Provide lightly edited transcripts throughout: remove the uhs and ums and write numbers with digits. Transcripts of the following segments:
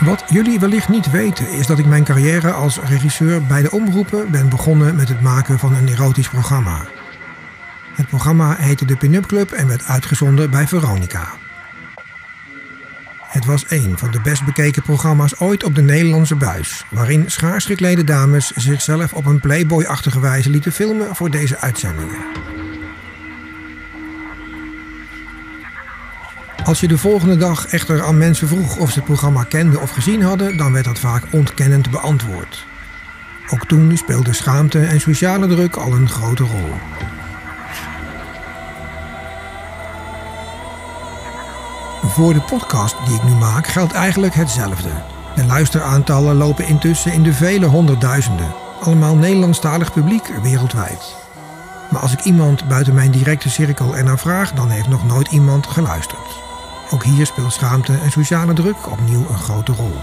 Wat jullie wellicht niet weten is dat ik mijn carrière als regisseur bij de omroepen ben begonnen met het maken van een erotisch programma. Het programma heette de Pin-up Club en werd uitgezonden bij Veronica. Het was een van de best bekeken programma's ooit op de Nederlandse buis, waarin schaars geklede dames zichzelf op een playboy-achtige wijze lieten filmen voor deze uitzendingen. Als je de volgende dag echter aan mensen vroeg of ze het programma kenden of gezien hadden, dan werd dat vaak ontkennend beantwoord. Ook toen speelde schaamte en sociale druk al een grote rol. Voor de podcast die ik nu maak geldt eigenlijk hetzelfde. De luisteraantallen lopen intussen in de vele honderdduizenden. Allemaal Nederlandstalig publiek wereldwijd. Maar als ik iemand buiten mijn directe cirkel ernaar vraag, dan heeft nog nooit iemand geluisterd. Ook hier speelt schaamte en sociale druk opnieuw een grote rol.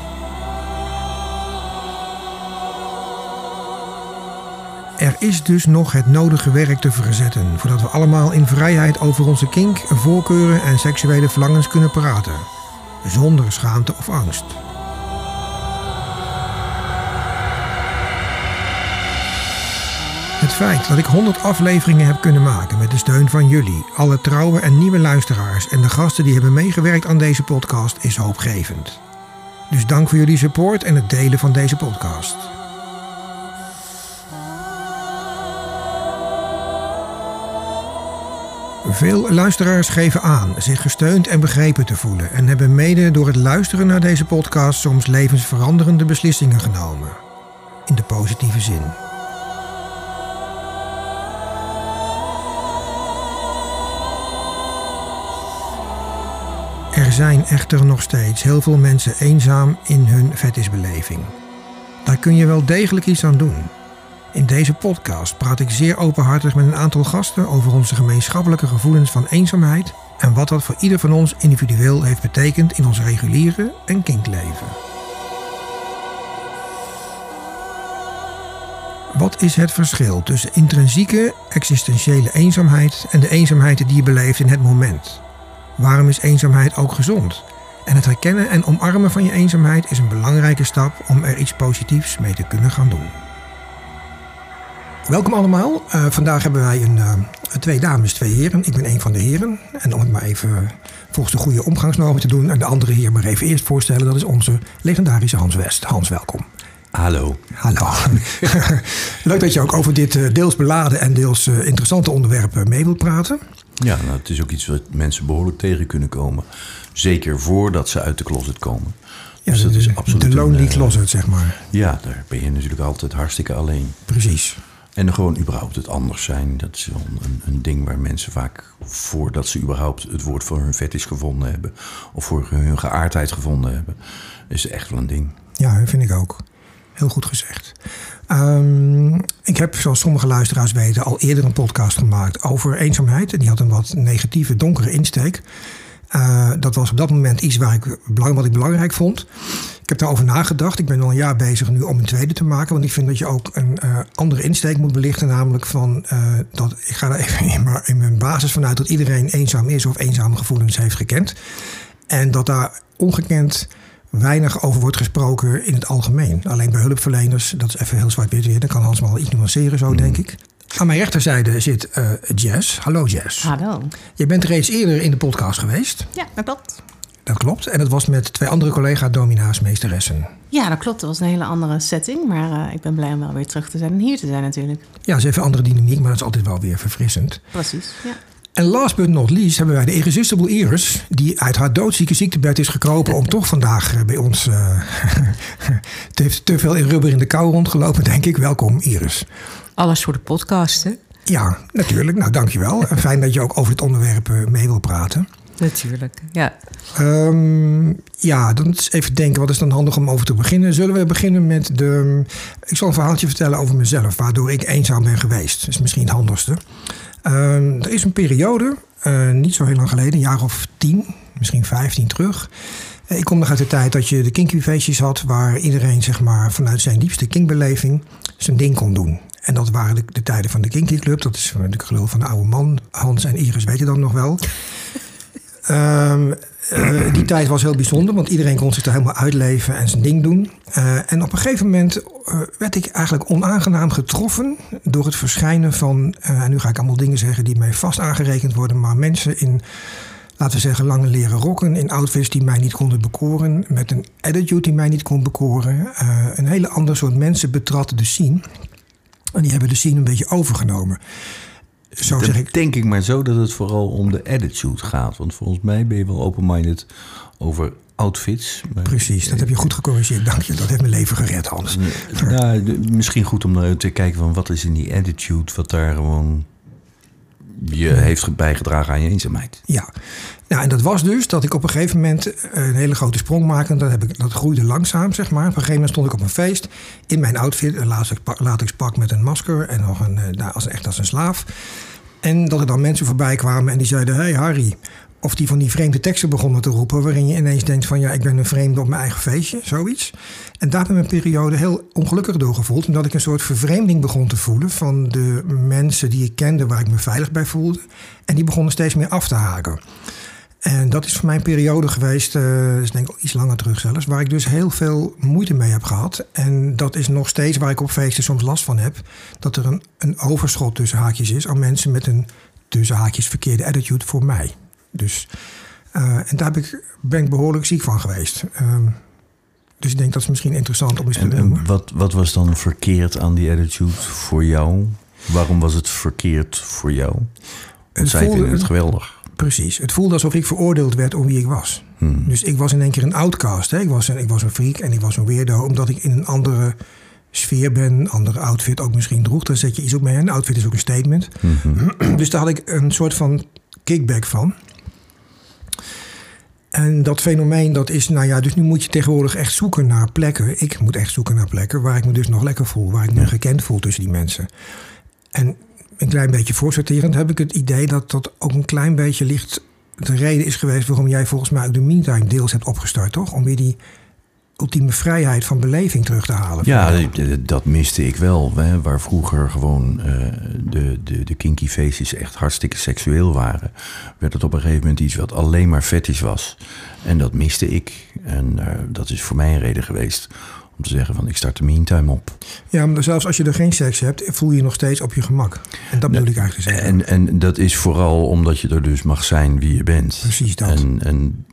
Er is dus nog het nodige werk te verzetten voordat we allemaal in vrijheid over onze kink, voorkeuren en seksuele verlangens kunnen praten. Zonder schaamte of angst. Het feit dat ik 100 afleveringen heb kunnen maken met de steun van jullie, alle trouwe en nieuwe luisteraars en de gasten die hebben meegewerkt aan deze podcast is hoopgevend. Dus dank voor jullie support en het delen van deze podcast. Veel luisteraars geven aan zich gesteund en begrepen te voelen en hebben mede door het luisteren naar deze podcast soms levensveranderende beslissingen genomen. In de positieve zin. Er zijn echter nog steeds heel veel mensen eenzaam in hun fetishbeleving. Daar kun je wel degelijk iets aan doen. In deze podcast praat ik zeer openhartig met een aantal gasten over onze gemeenschappelijke gevoelens van eenzaamheid en wat dat voor ieder van ons individueel heeft betekend in ons reguliere en kinkleven. Wat is het verschil tussen intrinsieke, existentiële eenzaamheid en de eenzaamheid die je beleeft in het moment? Waarom is eenzaamheid ook gezond? En het herkennen en omarmen van je eenzaamheid is een belangrijke stap om er iets positiefs mee te kunnen gaan doen. Welkom allemaal. Vandaag hebben wij twee dames, twee heren. Ik ben een van de heren. En om het maar even volgens de goede omgangsnormen te doen en de andere heer maar even eerst voorstellen, dat is onze legendarische Hans West. Hans, welkom. Hallo. Hallo. Leuk dat je ook over dit deels beladen en deels interessante onderwerp mee wilt praten. Ja, nou, het is ook iets wat mensen behoorlijk tegen kunnen komen. Zeker voordat ze uit de closet komen. Ja, dus dat is absoluut de lonely closet, zeg maar. Ja, daar ben je natuurlijk altijd hartstikke alleen. Precies. En gewoon überhaupt het anders zijn. Dat is een ding waar mensen vaak, voordat ze überhaupt het woord voor hun fetish gevonden hebben, of voor hun geaardheid gevonden hebben, is echt wel een ding. Ja, dat vind ik ook. Heel goed gezegd. Ik heb, zoals sommige luisteraars weten, al eerder een podcast gemaakt over eenzaamheid. En die had een wat negatieve, donkere insteek. Dat was op dat moment iets wat ik belangrijk vond. Ik heb daarover nagedacht. Ik ben al een jaar bezig nu om een tweede te maken. Want ik vind dat je ook een andere insteek moet belichten. Namelijk van, ik ga er even in mijn basis vanuit dat iedereen eenzaam is of eenzame gevoelens heeft gekend. En dat daar ongekend weinig over wordt gesproken in het algemeen. Alleen bij hulpverleners, dat is even heel zwart-wit weer. Dan kan Hans wel iets nuanceren, zo denk ik. Aan mijn rechterzijde zit Jess. Hallo Jess. Hallo. Je bent reeds eerder in de podcast geweest. Ja, dat klopt. Dat klopt. En dat was met twee andere collega-domina's, meesteressen. Ja, dat klopt. Dat was een hele andere setting. Maar ik ben blij om wel weer terug te zijn en hier te zijn natuurlijk. Ja, dat is even een andere dynamiek, maar dat is altijd wel weer verfrissend. Precies, ja. En last but not least hebben wij de Irresistible Iris, die uit haar doodzieke ziektebed is gekropen om toch vandaag bij ons te veel in rubber in de kou rondgelopen, denk ik. Welkom, Iris. Alles voor de podcast, hè? Ja, natuurlijk. Nou, dankjewel. Fijn dat je ook over dit onderwerp mee wil praten. Natuurlijk, ja. Ja, dan eens even denken, wat is dan handig om over te beginnen? Zullen we beginnen met de... Ik zal een verhaaltje vertellen over mezelf, waardoor ik eenzaam ben geweest. Dat is misschien het handigste. Er is een periode, niet zo heel lang geleden, een jaar of 10, misschien 15 terug. Ik kom nog uit de tijd dat je de kinky-feestjes had, waar iedereen zeg maar vanuit zijn diepste kinkbeleving zijn ding kon doen. En dat waren de tijden van de Kinky-club. Dat is natuurlijk gelul van de oude man. Hans en Iris weten dat nog wel. die tijd was heel bijzonder, want iedereen kon zich daar helemaal uitleven en zijn ding doen. En op een gegeven moment werd ik eigenlijk onaangenaam getroffen door het verschijnen van... nu ga ik allemaal dingen zeggen die mij vast aangerekend worden, maar mensen in... laten we zeggen, lange leren rokken in outfits die mij niet konden bekoren. Met een attitude die mij niet kon bekoren. Een hele ander soort mensen betrad de scene. En die hebben de scene een beetje overgenomen. Zo zeg ik. Denk ik maar zo dat het vooral om de attitude gaat. Want volgens mij ben je wel open-minded over outfits. Precies, dat heb je goed gecorrigeerd. Dank je, dat heeft mijn leven gered, Hans. Nou, misschien goed om te kijken van wat is in die attitude, wat daar gewoon... je heeft bijgedragen aan je eenzaamheid. Ja, nou, en dat was dus dat ik op een gegeven moment een hele grote sprong maakte. Dat groeide langzaam, zeg maar. Op een gegeven moment stond ik op een feest in mijn outfit. Een latexpak met een masker en nog echt als een slaaf. En dat er dan mensen voorbij kwamen en die zeiden... hey Harry, of die van die vreemde teksten begonnen te roepen... waarin je ineens denkt van ja, ik ben een vreemde op mijn eigen feestje, zoiets. En daar ben ik een periode heel ongelukkig door gevoeld... omdat ik een soort vervreemding begon te voelen... van de mensen die ik kende waar ik me veilig bij voelde... en die begonnen steeds meer af te haken. En dat is voor mij een periode geweest, dus denk ik iets langer terug zelfs... waar ik dus heel veel moeite mee heb gehad. En dat is nog steeds waar ik op feesten soms last van heb... dat er een overschot tussen haakjes is... aan mensen met een tussen haakjes verkeerde attitude voor mij... Dus, en daar ben ik behoorlijk ziek van geweest. Dus ik denk dat is misschien interessant om eens te doen. Wat was dan verkeerd aan die attitude voor jou? Waarom was het verkeerd voor jou? Want zij vinden het geweldig. Precies. Het voelde alsof ik veroordeeld werd om wie ik was. Dus ik was in één keer een outcast. Hè? Ik was een freak en ik was een weirdo. Omdat ik in een andere sfeer ben, andere outfit ook misschien droeg. Dan zet je iets op mee. Een outfit is ook een statement. Mm-hmm. Dus daar had ik een soort van kickback van. En dat fenomeen, dat is, nou ja, dus nu moet je tegenwoordig echt zoeken naar plekken. Ik moet echt zoeken naar plekken waar ik me dus nog lekker voel. Waar ik me gekend voel tussen die mensen. En een klein beetje voorsorterend heb ik het idee dat dat ook een klein beetje ligt. De reden is geweest waarom jij volgens mij ook de meantime deels hebt opgestart, toch? Om weer die ultieme vrijheid van beleving terug te halen. Ja, dat miste ik wel. Hè, waar vroeger gewoon de kinky feestjes echt hartstikke seksueel waren... werd het op een gegeven moment iets wat alleen maar fetish was. En dat miste ik. En dat is voor mij een reden geweest om te zeggen van ik start de meantime op. Ja, maar zelfs als je er geen seks hebt... voel je nog steeds op je gemak. En dat bedoel ik eigenlijk te zeggen. En dat is vooral omdat je er dus mag zijn wie je bent. Precies dat. En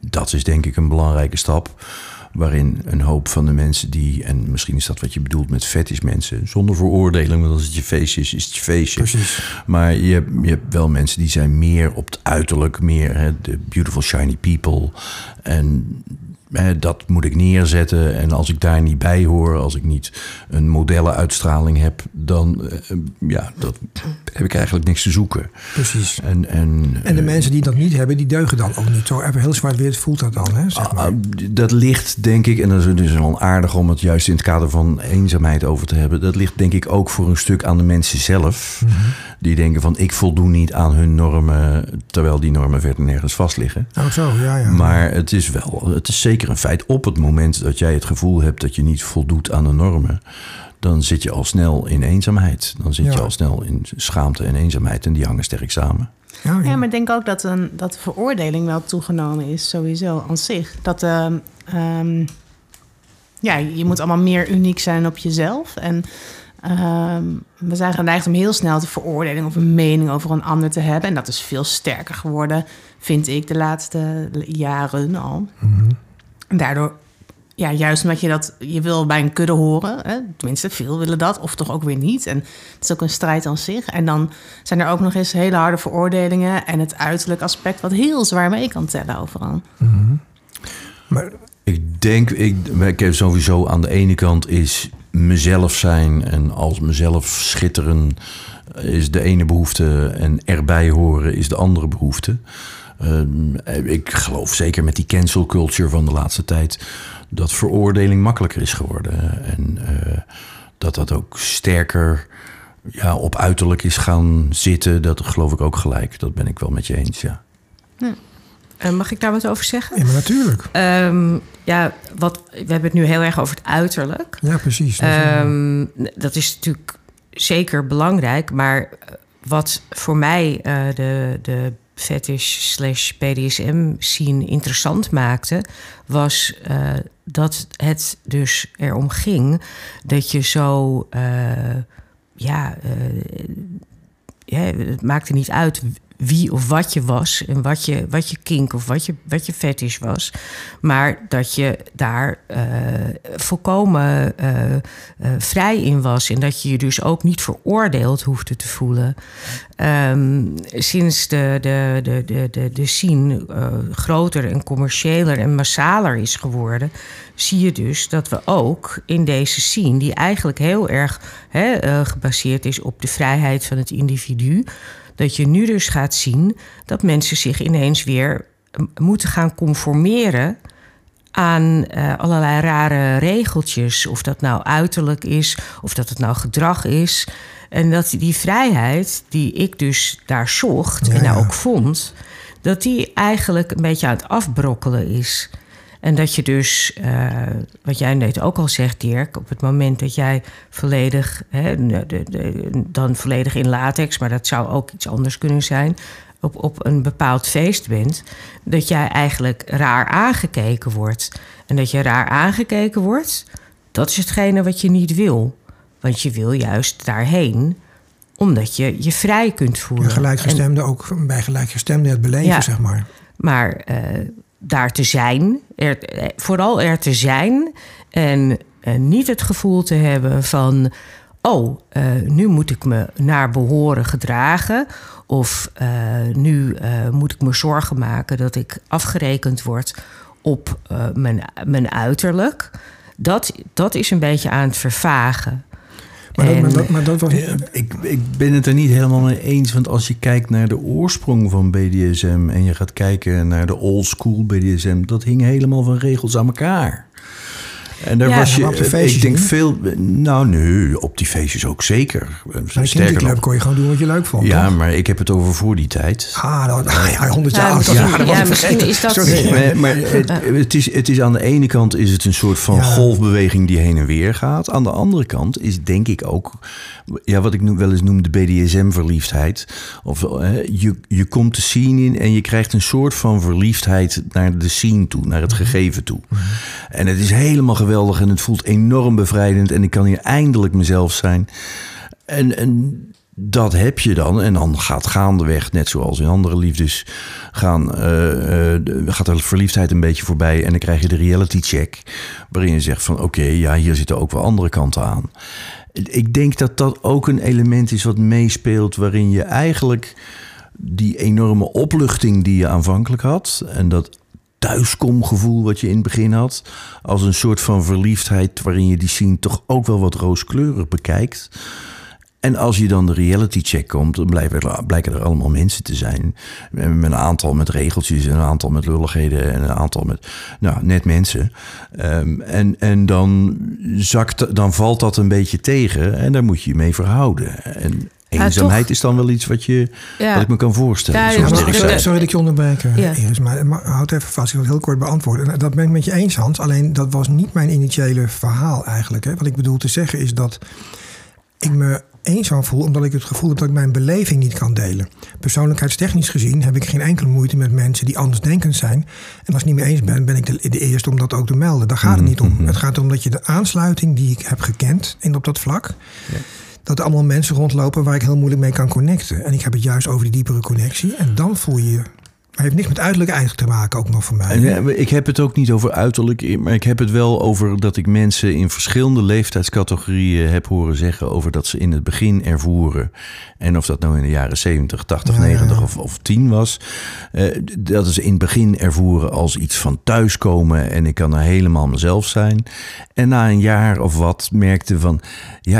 dat is denk ik een belangrijke stap... waarin een hoop van de mensen die... en misschien is dat wat je bedoelt met fetish mensen... zonder veroordeling, want als het je feestje is het je feestje. Precies. Maar je hebt wel mensen die zijn meer op het uiterlijk... meer de beautiful shiny people. En dat moet ik neerzetten. En als ik daar niet bij hoor... als ik niet een modellenuitstraling heb... dan dat heb ik eigenlijk niks te zoeken. Precies. En de mensen die dat niet hebben... die deugen dan ook niet. Zo heel zwart-wit voelt dat dan, hè? Zeg maar. Dat ligt... denk ik, en dat is dus wel aardig om het juist in het kader van eenzaamheid over te hebben... dat ligt denk ik ook voor een stuk aan de mensen zelf. Mm-hmm. Die denken van, ik voldoen niet aan hun normen... terwijl die normen verder nergens vast liggen. Oh, zo, ja. Maar het is zeker een feit. Op het moment dat jij het gevoel hebt dat je niet voldoet aan de normen... dan zit je al snel in eenzaamheid. Dan zit je al snel in schaamte en eenzaamheid. En die hangen sterk samen. Ja, maar ik denk ook dat de veroordeling wel toegenomen is, sowieso, aan zich. Dat je moet allemaal meer uniek zijn op jezelf. En we zijn geneigd om heel snel de veroordeling of een mening over een ander te hebben. En dat is veel sterker geworden, vind ik, de laatste jaren al. Mm-hmm. En daardoor... ja, juist omdat je wil bij een kudde horen. Hè? Tenminste, veel willen dat, of toch ook weer niet. En het is ook een strijd aan zich. En dan zijn er ook nog eens hele harde veroordelingen... en het uiterlijk aspect wat heel zwaar mee kan tellen overal. Mm-hmm. Maar ik heb sowieso aan de ene kant is mezelf zijn... en als mezelf schitteren is de ene behoefte... en erbij horen is de andere behoefte. Ik geloof zeker met die cancel culture van de laatste tijd... dat veroordeling makkelijker is geworden. En dat ook sterker op uiterlijk is gaan zitten. Dat geloof ik ook gelijk. Dat ben ik wel met je eens, ja. Mag ik daar wat over zeggen? Ja, maar natuurlijk. We hebben het nu heel erg over het uiterlijk. Ja, precies. Dat is natuurlijk zeker belangrijk. Maar wat voor mij de fetish/BDSM scene interessant maakte, was dat het dus erom ging dat je zo... het maakte niet uit wie of wat je was en wat je kink of wat je fetish was. Maar dat je daar volkomen vrij in was. En dat je je dus ook niet veroordeeld hoefde te voelen. Sinds de scene groter en commerciëler en massaler is geworden, zie je dus dat we ook in deze scene, die eigenlijk heel erg gebaseerd is op de vrijheid van het individu, dat je nu dus gaat zien dat mensen zich ineens weer moeten gaan conformeren aan allerlei rare regeltjes. Of dat nou uiterlijk is, of dat het nou gedrag is. En dat die vrijheid die ik dus daar zocht en nou ook vond, dat die eigenlijk een beetje aan het afbrokkelen is. En dat je dus, wat jij net ook al zegt, Dirk, op het moment dat jij volledig, dan volledig in latex, maar dat zou ook iets anders kunnen zijn, op een bepaald feest bent, dat jij eigenlijk raar aangekeken wordt. En dat je raar aangekeken wordt, dat is hetgene wat je niet wil. Want je wil juist daarheen, omdat je je vrij kunt voelen. Gelijkgestemden ook bij gelijkgestemden het beleven, zeg maar. Maar daar te zijn, vooral er te zijn en niet het gevoel te hebben van, nu moet ik me naar behoren gedragen, of nu moet ik me zorgen maken dat ik afgerekend word op mijn uiterlijk. Dat is een beetje aan het vervagen. Maar dat was... Ik ben het er niet helemaal mee eens. Want als je kijkt naar de oorsprong van BDSM en je gaat kijken naar de old school BDSM, dat hing helemaal van regels aan elkaar. En daar was je... Feestjes, ik denk veel... Nou, nu, op die feestjes ook zeker. Maar Kinky-club kon je gewoon doen wat je leuk vond. Ja, toch? Maar ik heb het over voor die tijd. Ah, 100 jaar oud. Ja, misschien is dat... Sorry. Maar het is aan de ene kant is het een soort van golfbeweging die heen en weer gaat. Aan de andere kant is denk ik ook... Ja, wat ik wel eens noem de BDSM-verliefdheid. Of je komt de scene in en je krijgt een soort van verliefdheid naar de scene toe. Naar het gegeven toe. En het is helemaal geweldig en het voelt enorm bevrijdend en ik kan hier eindelijk mezelf zijn. En dat heb je dan. En dan gaat gaandeweg, net zoals in andere liefdes, gaat de verliefdheid een beetje voorbij en dan krijg je de reality check waarin je zegt van oké, hier zitten ook wel andere kanten aan. Ik denk dat dat ook een element is wat meespeelt waarin je eigenlijk die enorme opluchting die je aanvankelijk had en dat thuiskomgevoel wat je in het begin had, als een soort van verliefdheid waarin je die scene toch ook wel wat rooskleurig bekijkt. En als je dan de reality check komt, dan blijken er allemaal mensen te zijn. Met een aantal met regeltjes, een aantal met lulligheden en een aantal met net mensen. En dan valt dat een beetje tegen en daar moet je je mee verhouden. En eenzaamheid is dan wel iets wat ik me kan voorstellen. Sorry dat ik je onderbreek, Iris, maar houd even vast. Ik wil het heel kort beantwoorden. En dat ben ik met je eens, Hans. Alleen dat was niet mijn initiële verhaal eigenlijk. Hè. Wat ik bedoel te zeggen is dat ik me eenzaam voel omdat ik het gevoel heb dat ik mijn beleving niet kan delen. Persoonlijkheidstechnisch gezien heb ik geen enkele moeite met mensen die andersdenkend zijn. En als ik het niet mee eens ben, ben ik de eerste om dat ook te melden. Daar gaat het niet om. Mm-hmm. Het gaat erom dat je de aansluiting die ik heb gekend en op dat vlak... Ja. Dat er allemaal mensen rondlopen waar ik heel moeilijk mee kan connecten. En ik heb het juist over die diepere connectie. En dan voel je... Maar het heeft niks met uiterlijk eigenlijk te maken, ook nog voor mij. Ik heb het ook niet over uiterlijk. Maar ik heb het wel over dat ik mensen in verschillende leeftijdscategorieën heb horen zeggen over dat ze in het begin ervoeren. En of dat nou in de jaren 70, 80, 90 of 10 was. Dat is in het begin ervoeren als iets van thuiskomen. En ik kan er helemaal mezelf zijn. En na een jaar of wat merkte van,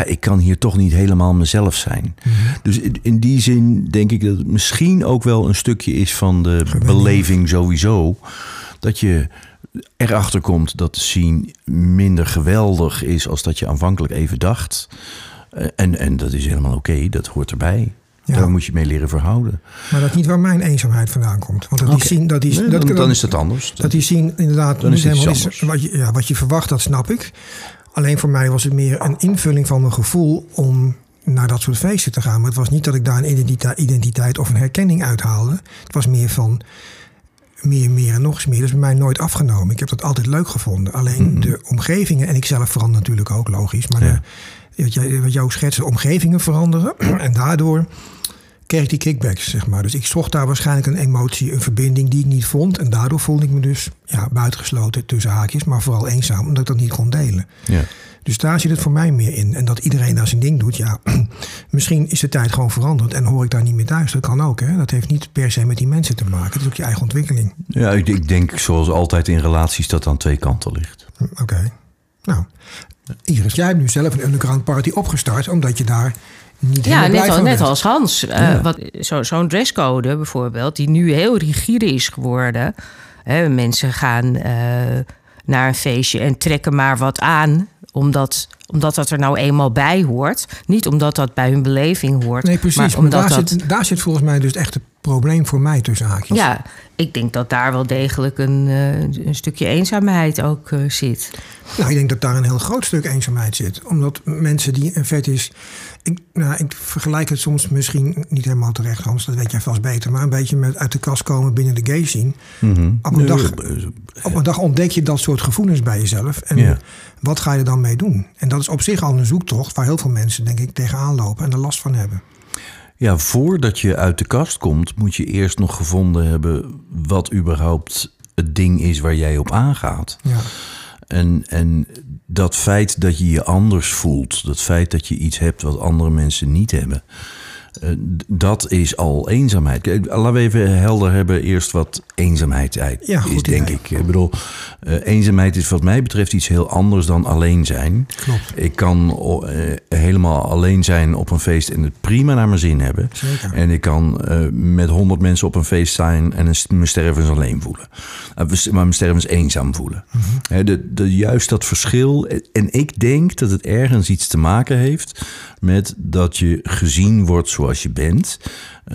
ik kan hier toch niet helemaal mezelf zijn. Mm-hmm. Dus in die zin denk ik dat het misschien ook wel een stukje is van de beleving sowieso. Dat je erachter komt dat de scene minder geweldig is als dat je aanvankelijk even dacht. En dat is helemaal oké, dat hoort erbij. Ja. Daar moet je mee leren verhouden. Maar dat is niet waar mijn eenzaamheid vandaan komt. Want dat die scene, dan is dat anders. Dat die scene inderdaad dan is helemaal iets wat je verwacht, dat snap ik. Alleen voor mij was het meer een invulling van mijn gevoel om naar dat soort feesten te gaan. Maar het was niet dat ik daar een identiteit of een herkenning uithaalde. Het was meer van meer en nog eens meer. Dat is bij mij nooit afgenomen. Ik heb dat altijd leuk gevonden. Alleen de omgevingen, en ik zelf verander natuurlijk ook, logisch. Maar wat jou schetst, de omgevingen veranderen. En daardoor kreeg ik die kickbacks, zeg maar. Dus ik zocht daar waarschijnlijk een emotie, een verbinding die ik niet vond. En daardoor voelde ik me dus buitengesloten tussen haakjes. Maar vooral eenzaam, omdat ik dat niet kon delen. Ja. Dus daar zit het voor mij meer in. En dat iedereen daar zijn ding doet, misschien is de tijd gewoon veranderd en hoor ik daar niet meer thuis. Dat kan ook, hè. Dat heeft niet per se met die mensen te maken. Het is ook je eigen ontwikkeling. Ja, ik denk zoals altijd in relaties dat aan twee kanten ligt. Oké. Nou, Iris, jij hebt nu zelf een underground party opgestart, omdat je daar niet helemaal blij van bent. Net als Hans. Zo'n dresscode bijvoorbeeld, die nu heel rigide is geworden. Mensen gaan naar een feestje en trekken maar wat aan, omdat dat er nou eenmaal bij hoort. Niet omdat dat bij hun beleving hoort. Nee, precies. Maar omdat daar zit volgens mij dus het echte probleem voor mij tussen haakjes. Ja, ik denk dat daar wel degelijk een stukje eenzaamheid ook zit. Nou, ik denk dat daar een heel groot stuk eenzaamheid zit. Omdat mensen die een fetish... Ik vergelijk het soms misschien niet helemaal terecht, Hans. Dat weet jij vast beter. Maar een beetje met uit de kast komen binnen de gay scene. Mm-hmm. Op een dag ontdek je dat soort gevoelens bij jezelf. En wat ga je er dan mee doen? En dat is op zich al een zoektocht waar heel veel mensen, denk ik, tegenaan lopen en er last van hebben. Ja, voordat je uit de kast komt, moet je eerst nog gevonden hebben wat überhaupt het ding is waar jij op aangaat. Ja. En dat feit dat je je anders voelt, dat feit dat je iets hebt wat andere mensen niet hebben, dat is al eenzaamheid. Laten we even helder hebben eerst wat eenzaamheid is, denk ik. Ik bedoel, eenzaamheid is wat mij betreft iets heel anders dan alleen zijn. Klopt. Ik kan helemaal alleen zijn op een feest en het prima naar mijn zin hebben. Zeker. En ik kan met 100 mensen op een feest zijn en me stervens alleen voelen. Maar me stervens eenzaam voelen. Mm-hmm. Juist dat verschil. En ik denk dat het ergens iets te maken heeft met dat je gezien wordt zoals je bent,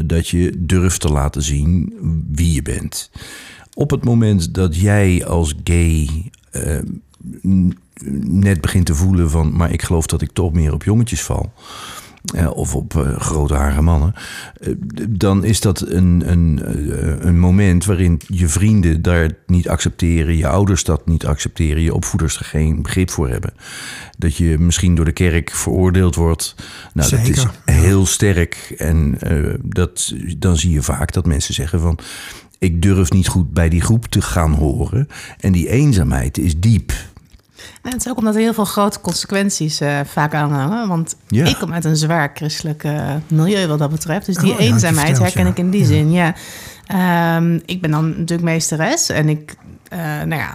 dat je durft te laten zien wie je bent. Op het moment dat jij als gay net begint te voelen van, maar ik geloof dat ik toch meer op jongetjes val, of op grootharige mannen, dan is dat een moment waarin je vrienden daar niet accepteren, je ouders dat niet accepteren, je opvoeders er geen begrip voor hebben. Dat je misschien door de kerk veroordeeld wordt. Nou, zeker. Dat is heel sterk. En dan zie je vaak dat mensen zeggen van, ik durf niet goed bij die groep te gaan horen. En die eenzaamheid is diep. En het is ook omdat er heel veel grote consequenties vaak aan hangen. Want ik kom uit een zwaar christelijk milieu wat dat betreft. Dus die eenzaamheid herken ik in die zin. Ja. Ik ben dan natuurlijk meesteres. En ik,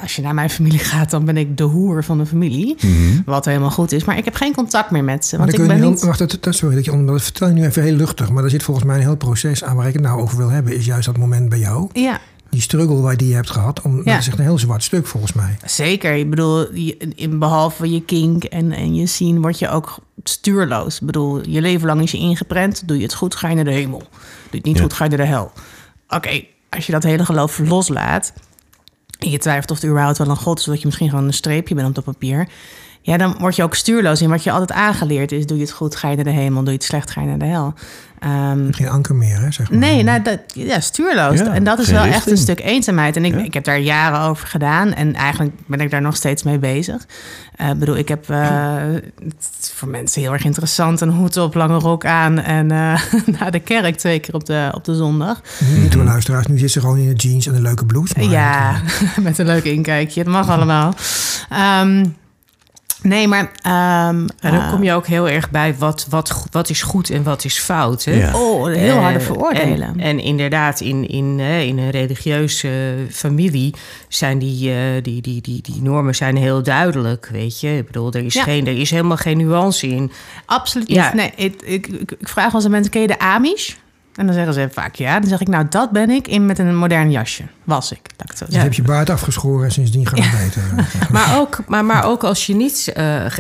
als je naar mijn familie gaat, dan ben ik de hoer van de familie. Mm-hmm. Wat helemaal goed is. Maar ik heb geen contact meer met ze. Want ik ben niet... dat vertel je nu even heel luchtig. Maar er zit volgens mij een heel proces aan waar ik het nou over wil hebben. Is juist dat moment bij jou. Ja. Die struggle die je hebt gehad, dat is echt een heel zwart stuk volgens mij. Zeker. Ik bedoel, behalve je kink en je zien word je ook stuurloos. Ik bedoel, je leven lang is je ingeprent. Doe je het goed, ga je naar de hemel. Doe je het niet goed, ga je naar de hel. Oké, als je dat hele geloof loslaat en je twijfelt of er überhaupt wel een god is, zodat je misschien gewoon een streepje bent op dat papier, ja, dan word je ook stuurloos in wat je altijd aangeleerd is. Doe je het goed, ga je naar de hemel. Doe je het slecht, ga je naar de hel. Geen anker meer, hè? Zeg maar. Nee, stuurloos. Ja, en dat is wel echt een stuk eenzaamheid. En ik heb daar jaren over gedaan. En eigenlijk ben ik daar nog steeds mee bezig. Ik heb... het is voor mensen heel erg interessant. Een hoed op, lange rok aan. En naar de kerk 2 keer op de zondag. Niet door luisteraars. Nu zit ze gewoon in de jeans en een leuke blouse. Maar ja, met een leuk inkijkje. Dat mag allemaal. Nee, maar... en dan kom je ook heel erg bij wat is goed en wat is fout. Hè? Ja. Oh, heel harde veroordelen. En inderdaad, in een religieuze familie zijn die normen zijn heel duidelijk, weet je. Ik bedoel, er is helemaal geen nuance in. Absoluut niet. Ja. Nee, ik vraag wel eens aan mensen, ken je de Amish? En dan zeggen ze vaak ja. Dan zeg ik, nou, dat ben ik met een modern jasje. Was ik. Dus heb je baard afgeschoren en sindsdien gaat het beter. Maar ook als je niet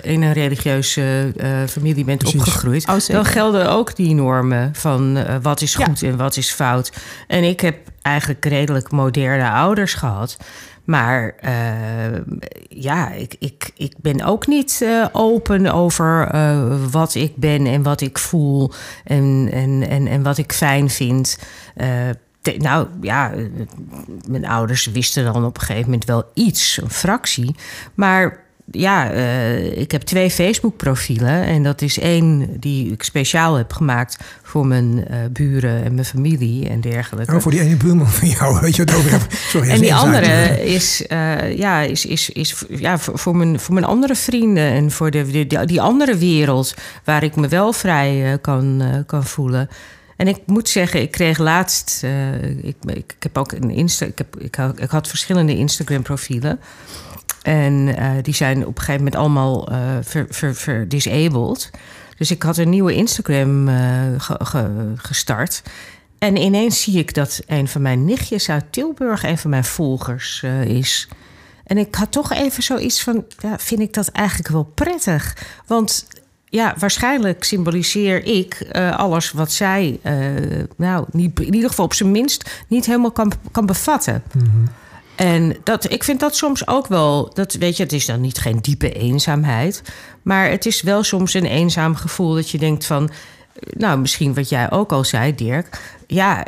in een religieuze familie bent opgegroeid... dan gelden ook die normen van wat is goed en wat is fout. En ik heb eigenlijk redelijk moderne ouders gehad... Maar ik ben ook niet open over wat ik ben en wat ik voel en wat ik fijn vind. Mijn ouders wisten dan op een gegeven moment wel iets, een fractie. Maar ja, ik heb 2 Facebook-profielen. En dat is 1 die ik speciaal heb gemaakt voor mijn buren en mijn familie en dergelijke. Oh, voor die ene buurman van jou, weet je wat ook even. Sorry, en die andere is voor mijn andere vrienden en voor die andere wereld waar ik me wel vrij kan voelen. En ik moet zeggen, ik kreeg laatst... Ik had verschillende Instagram-profielen. En die zijn op een gegeven moment allemaal verdisabled. Dus ik had een nieuwe Instagram gestart. En ineens zie ik dat een van mijn nichtjes uit Tilburg... een van mijn volgers is. En ik had toch even zoiets van... Ja, vind ik dat eigenlijk wel prettig? Want... Ja, waarschijnlijk symboliseer ik alles wat zij in ieder geval op zijn minst niet helemaal kan bevatten. Mm-hmm. En ik vind dat soms ook wel, het is dan niet geen diepe eenzaamheid. Maar het is wel soms een eenzaam gevoel dat je denkt van... Nou, misschien wat jij ook al zei, Dirk. Ja,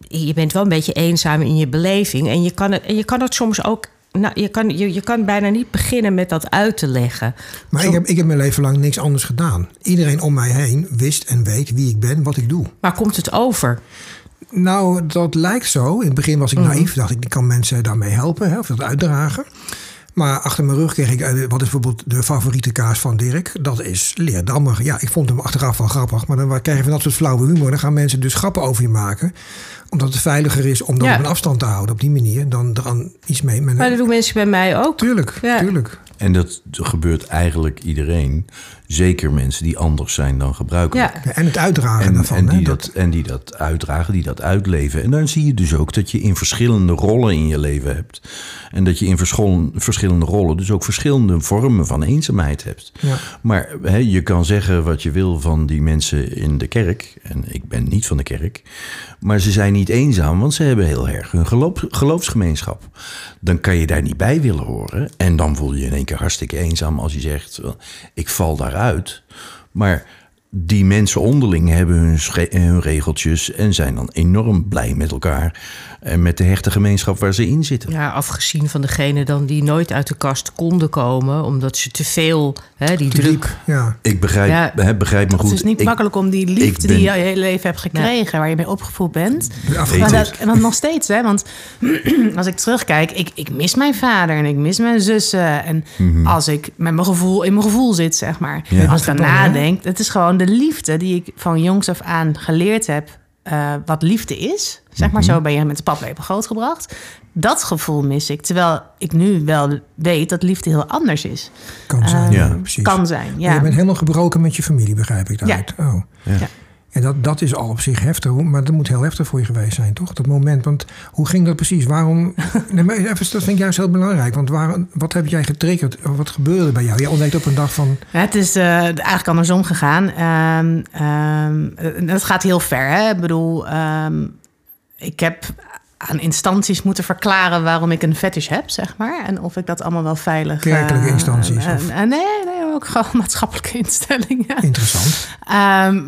je bent wel een beetje eenzaam in je beleving. En je kan het soms ook... Nou, je kan bijna niet beginnen met dat uit te leggen. Maar ik heb mijn leven lang niks anders gedaan. Iedereen om mij heen wist en weet wie ik ben, wat ik doe. Maar komt het over? Nou, dat lijkt zo. In het begin was ik naïef. Dacht ik, kan mensen daarmee helpen, hè, of dat uitdragen. Maar achter mijn rug kreeg ik... Wat is bijvoorbeeld de favoriete kaas van Dirk? Dat is Leerdammer. Ja, ik vond hem achteraf wel grappig. Maar dan krijg je van dat soort flauwe humor. Dan gaan mensen dus grappen over je maken. Omdat het veiliger is om dan op een afstand te houden. Op die manier. Dan eraan iets mee. Maar dat doen mensen bij mij ook. Tuurlijk. En dat gebeurt eigenlijk iedereen. Zeker mensen die anders zijn dan gebruikelijk. Ja. En het uitdragen daarvan. En die dat uitdragen, die dat uitleven. En dan zie je dus ook dat je in verschillende rollen in je leven hebt. En dat je in verschillende rollen dus ook verschillende vormen van eenzaamheid hebt. Ja. Maar je kan zeggen wat je wil van die mensen in de kerk. En ik ben niet van de kerk. Maar ze zijn niet eenzaam, want ze hebben heel erg hun geloofsgemeenschap. Dan kan je daar niet bij willen horen. En dan voel je in één keer hartstikke eenzaam als je zegt... ik val daaruit. Maar die mensen onderling hebben hun regeltjes... en zijn dan enorm blij met elkaar... en met de hechte gemeenschap waar ze in zitten. Ja, afgezien van degene dan die nooit uit de kast konden komen... omdat ze te veel, druk... Ja. Ik begrijp me goed. Het is niet makkelijk om die liefde die je je hele leven hebt gekregen... waar je mee opgevoed bent. Maar nog steeds, hè? Want als ik terugkijk... Ik mis mijn vader en ik mis mijn zussen. En als ik met mijn gevoel in mijn gevoel zit, zeg maar. Ja. Als ik dan nadenk, het is gewoon de liefde die ik van jongs af aan geleerd heb... wat liefde is, zeg maar zo ben je met de paplepel grootgebracht. Dat gevoel mis ik, terwijl ik nu wel weet dat liefde heel anders is. Kan zijn, precies. Kan zijn, ja. Maar je bent helemaal gebroken met je familie, begrijp ik daaruit. Ja. Oh. Ja. En dat is al op zich heftig, maar dat moet heel heftig voor je geweest zijn, toch? Dat moment, want hoe ging dat precies? Waarom? Dat vind ik juist heel belangrijk, want wat heb jij getriggerd? Wat gebeurde bij jou? Je ontdekt op een dag van... Ja, het is eigenlijk andersom gegaan. Het gaat heel ver, hè? Ik bedoel, ik heb aan instanties moeten verklaren waarom ik een fetish heb, zeg maar. En of ik dat allemaal wel veilig... Kerkelijke instanties? Nee, ook gewoon maatschappelijke instellingen. Interessant.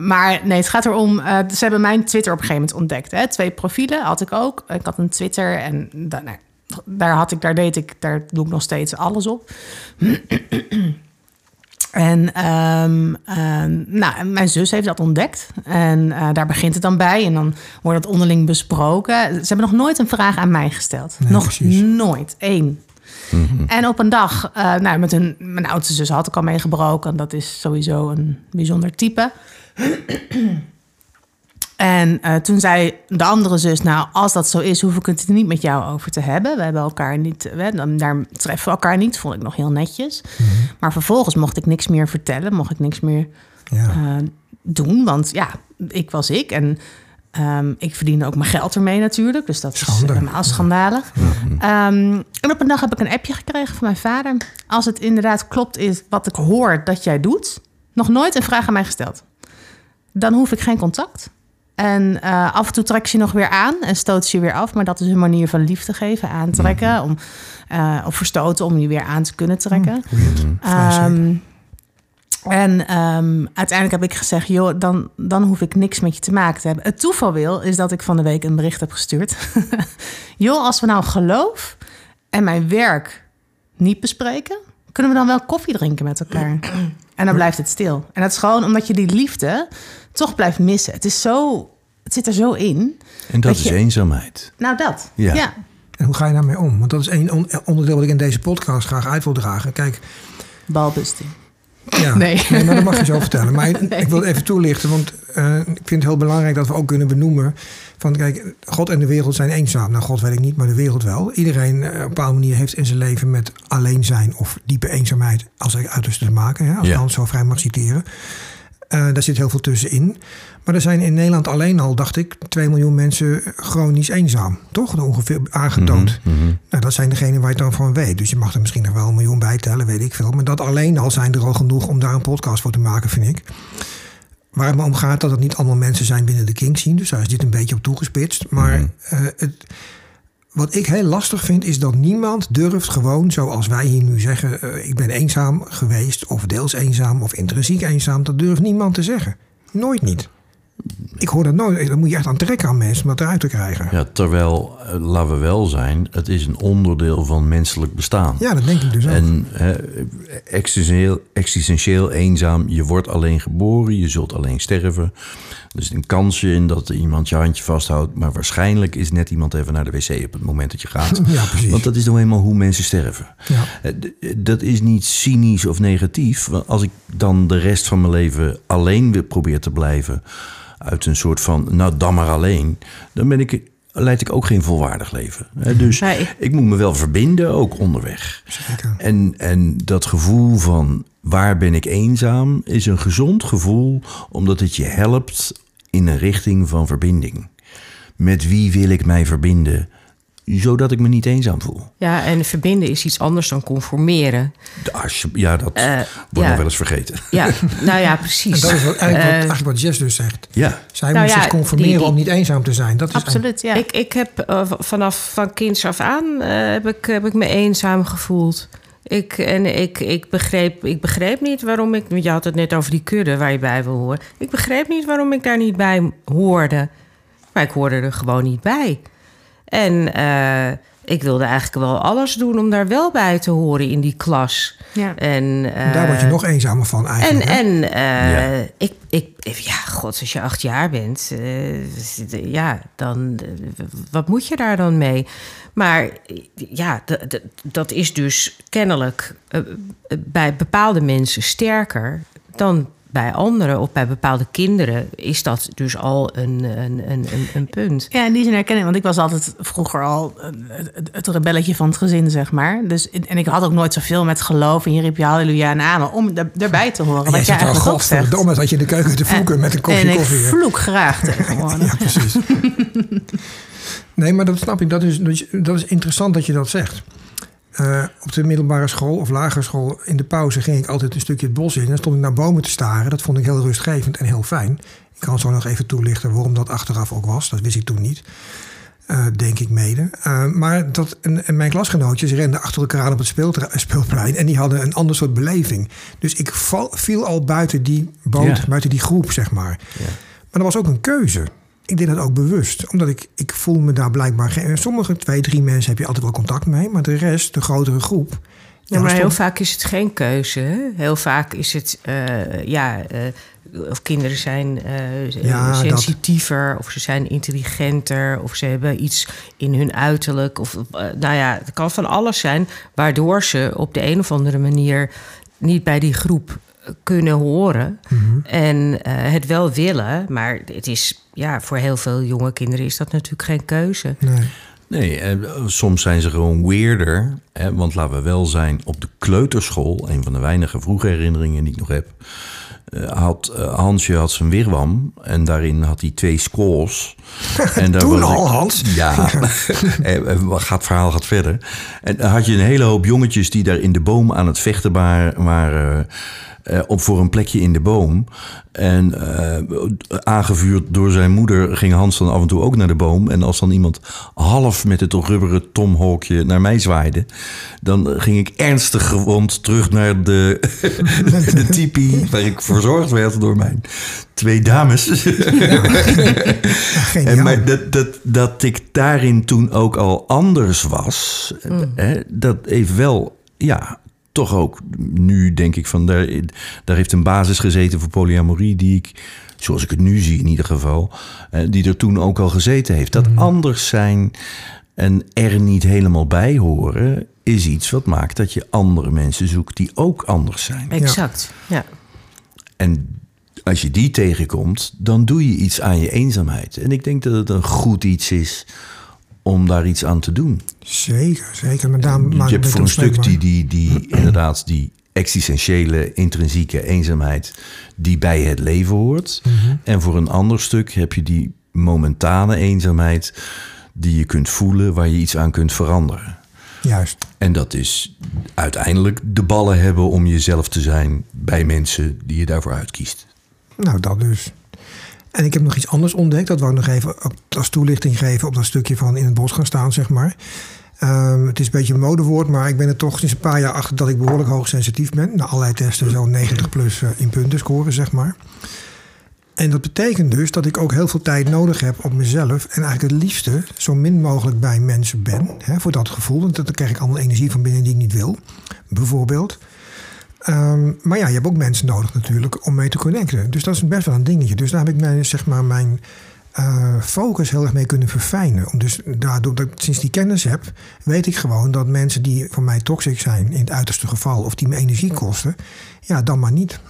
Maar nee, het gaat erom... ze hebben mijn Twitter op een gegeven moment ontdekt. Hè? 2 profielen had ik ook. Ik had een Twitter en daar doe ik nog steeds alles op. En mijn zus heeft dat ontdekt. En daar begint het dan bij. En dan wordt dat onderling besproken. Ze hebben nog nooit een vraag aan mij gesteld. Nee, nog precies. Nooit. 1. Mm-hmm. En op een dag, met mijn oudste zus had ik al meegebroken. Dat is sowieso een bijzonder type. En toen zei de andere zus... nou, als dat zo is, hoef ik het er niet met jou over te hebben. We hebben elkaar niet... daar treffen we elkaar niet, vond ik nog heel netjes. Mm-hmm. Maar vervolgens mocht ik niks meer vertellen. Mocht ik niks meer doen. Want ja, ik was ik. En ik verdiende ook mijn geld ermee natuurlijk. Dus dat is helemaal schandalig. Ja. En op een dag heb ik een appje gekregen van mijn vader. Als het inderdaad klopt is wat ik hoor dat jij doet... nog nooit een vraag aan mij gesteld. Dan hoef ik geen contact... En af en toe trek ze je nog weer aan en stoot ze je weer af. Maar dat is een manier van liefde geven, aantrekken. Mm-hmm. Of verstoten om je weer aan te kunnen trekken. Mm-hmm. Uiteindelijk heb ik gezegd, joh, dan hoef ik niks met je te maken te hebben. Het toeval wil is dat ik van de week een bericht heb gestuurd. Joh, als we nou geloof en mijn werk niet bespreken, kunnen we dan wel koffie drinken met elkaar? En dan blijft het stil. En dat is gewoon omdat je die liefde toch blijft missen. Het is zo, het zit er zo in. En dat is eenzaamheid. Nou, dat. Ja. Ja. En hoe ga je daarmee om? Want dat is één onderdeel wat ik in deze podcast graag uit wil dragen. Kijk, balbusting. Ja, nee, maar dat mag je zo vertellen. Maar ik wil het even toelichten, want ik vind het heel belangrijk dat we ook kunnen benoemen van, kijk, God en de wereld zijn eenzaam. Nou, God weet ik niet, maar de wereld wel. Iedereen op een bepaalde manier heeft in zijn leven met alleen zijn of diepe eenzaamheid als hij uiterste te maken. Hè, als Hans zo vrij mag citeren. Daar zit heel veel tussenin. Maar er zijn in Nederland alleen al, dacht ik, 2 miljoen mensen chronisch eenzaam. Toch? Ongeveer aangetoond. Mm-hmm. Nou, dat zijn degenen waar je het dan van weet. Dus je mag er misschien nog wel 1 miljoen bij tellen, weet ik veel. Maar dat alleen al zijn er al genoeg om daar een podcast voor te maken, vind ik. Waar het me om gaat dat het niet allemaal mensen zijn binnen de kinkscene. Dus daar is dit een beetje op toegespitst. Maar wat ik heel lastig vind, is dat niemand durft gewoon, zoals wij hier nu zeggen, ik ben eenzaam geweest, of deels eenzaam, of intrinsiek eenzaam. Dat durft niemand te zeggen. Nooit niet. Ik hoor dat nooit. Dan moet je echt aan trekken aan mensen om dat eruit te krijgen. Ja, terwijl, laten we wel zijn, het is een onderdeel van menselijk bestaan. Ja, dat denk ik dus ook. En existentieel eenzaam, je wordt alleen geboren, je zult alleen sterven. Er zit een kansje in dat iemand je handje vasthoudt. Maar waarschijnlijk is net iemand even naar de wc op het moment dat je gaat. Ja, precies. Want dat is nou eenmaal hoe mensen sterven. Ja. Dat is niet cynisch of negatief. Want als ik dan de rest van mijn leven alleen weer probeer te blijven, uit een soort van, nou dan maar alleen, dan leid ik ook geen volwaardig leven. Dus ik moet me wel verbinden, ook onderweg. Zeker. En dat gevoel van, waar ben ik eenzaam, is een gezond gevoel, omdat het je helpt in een richting van verbinding. Met wie wil ik mij verbinden, zodat ik me niet eenzaam voel? Ja, en verbinden is iets anders dan conformeren. Ja, dat wordt nog wel eens vergeten. Ja, nou ja, precies. En dat is eigenlijk wat Jess dus zegt. Ja. Zij moest zich conformeren om niet eenzaam te zijn. Dat is absoluut, ja. Ik heb van kinds af aan heb ik me eenzaam gevoeld. Ik begreep niet waarom ik, want je had het net over die kudde waar je bij wil horen. Ik begreep niet waarom ik daar niet bij hoorde. Maar ik hoorde er gewoon niet bij. En ik wilde eigenlijk wel alles doen om daar wel bij te horen in die klas. Ja. En daar word je nog eenzamer van eigenlijk. God, als je 8 jaar bent, dan wat moet je daar dan mee? Maar ja, dat is dus kennelijk bij bepaalde mensen sterker dan bij anderen, of bij bepaalde kinderen, is dat dus al een punt. Ja, en die zijn herkenning. Want ik was altijd vroeger al het rebelletje van het gezin, zeg maar. Dus, en ik had ook nooit zoveel met geloof. En je riep je halleluja en amen om erbij te horen. En jij zit al godverdomme dat je in de keuken te vloeken met een kopje koffie. En ik vloek graag tegenwoordig. Ja, precies. Nee, maar dat snap ik. Dat is interessant dat je dat zegt. Op de middelbare school of lagere school, in de pauze ging ik altijd een stukje het bos in en stond ik naar bomen te staren. Dat vond ik heel rustgevend en heel fijn. Ik kan zo nog even toelichten waarom dat achteraf ook was. Dat wist ik toen niet, denk ik mede. Maar mijn klasgenootjes renden achter elkaar aan op het speelplein en die hadden een ander soort beleving. Dus ik viel al buiten die boot, buiten die groep, zeg maar. Ja. Maar dat was ook een keuze. Ik deed dat ook bewust, omdat ik voel me daar blijkbaar. Sommige 2-3 mensen heb je altijd wel contact mee, maar de rest, de grotere groep. Ja, maar heel vaak is het geen keuze. Hè? Heel vaak is het, of kinderen zijn sensitiever, of ze zijn intelligenter, of ze hebben iets in hun uiterlijk. Of het kan van alles zijn, waardoor ze op de een of andere manier niet bij die groep kunnen horen. Mm-hmm. En het wel willen, maar het is, voor heel veel jonge kinderen is dat natuurlijk geen keuze. Nee, soms zijn ze gewoon weirder. Hè, want laten we wel zijn, op de kleuterschool, een van de weinige vroege herinneringen die ik nog heb, Hansje had zijn wigwam en daarin had hij 2 scores. En daar toen al, Hans? Ja, het verhaal gaat verder. En dan had je een hele hoop jongetjes die daar in de boom aan het vechten waren. op voor een plekje in de boom. En aangevuurd door zijn moeder ging Hans dan af en toe ook naar de boom. En als dan iemand half met het rubberen tomhokje naar mij zwaaide, dan ging ik ernstig gewond terug naar de tipi waar ik verzorgd werd door mijn twee dames. Ja. En maar dat ik daarin toen ook al anders was, hè, dat heeft wel, ja, toch ook nu denk ik van daar heeft een basis gezeten voor polyamorie die ik, zoals ik het nu zie in ieder geval, die er toen ook al gezeten heeft. Dat anders zijn en er niet helemaal bij horen is iets wat maakt dat je andere mensen zoekt die ook anders zijn. Exact, ja. En als je die tegenkomt, dan doe je iets aan je eenzaamheid. En ik denk dat het een goed iets is om daar iets aan te doen. Zeker, zeker. Maar daar je hebt voor een stuk die inderdaad die existentiële, intrinsieke eenzaamheid die bij het leven hoort. Mm-hmm. En voor een ander stuk heb je die momentane eenzaamheid die je kunt voelen, waar je iets aan kunt veranderen. Juist. En dat is uiteindelijk de ballen hebben om jezelf te zijn bij mensen die je daarvoor uitkiest. Nou, dat dus. En ik heb nog iets anders ontdekt. Dat wou ik nog even als toelichting geven op dat stukje van in het bos gaan staan, zeg maar. Het is een beetje een modewoord, maar ik ben er toch sinds een paar jaar achter dat ik behoorlijk hoogsensitief ben. Na allerlei testen zo'n 90 plus in punten scoren, zeg maar. En dat betekent dus dat ik ook heel veel tijd nodig heb op mezelf. En eigenlijk het liefste zo min mogelijk bij mensen ben. Hè, voor dat gevoel. Want dan krijg ik allemaal energie van binnen die ik niet wil. Bijvoorbeeld. Maar ja, je hebt ook mensen nodig natuurlijk om mee te connecten. Dus dat is best wel een dingetje. Dus daar heb ik mijn focus heel erg mee kunnen verfijnen. Dus daardoor dat ik sinds die kennis heb, weet ik gewoon dat mensen die voor mij toxic zijn in het uiterste geval, of die me energie kosten, ja, dan maar niet.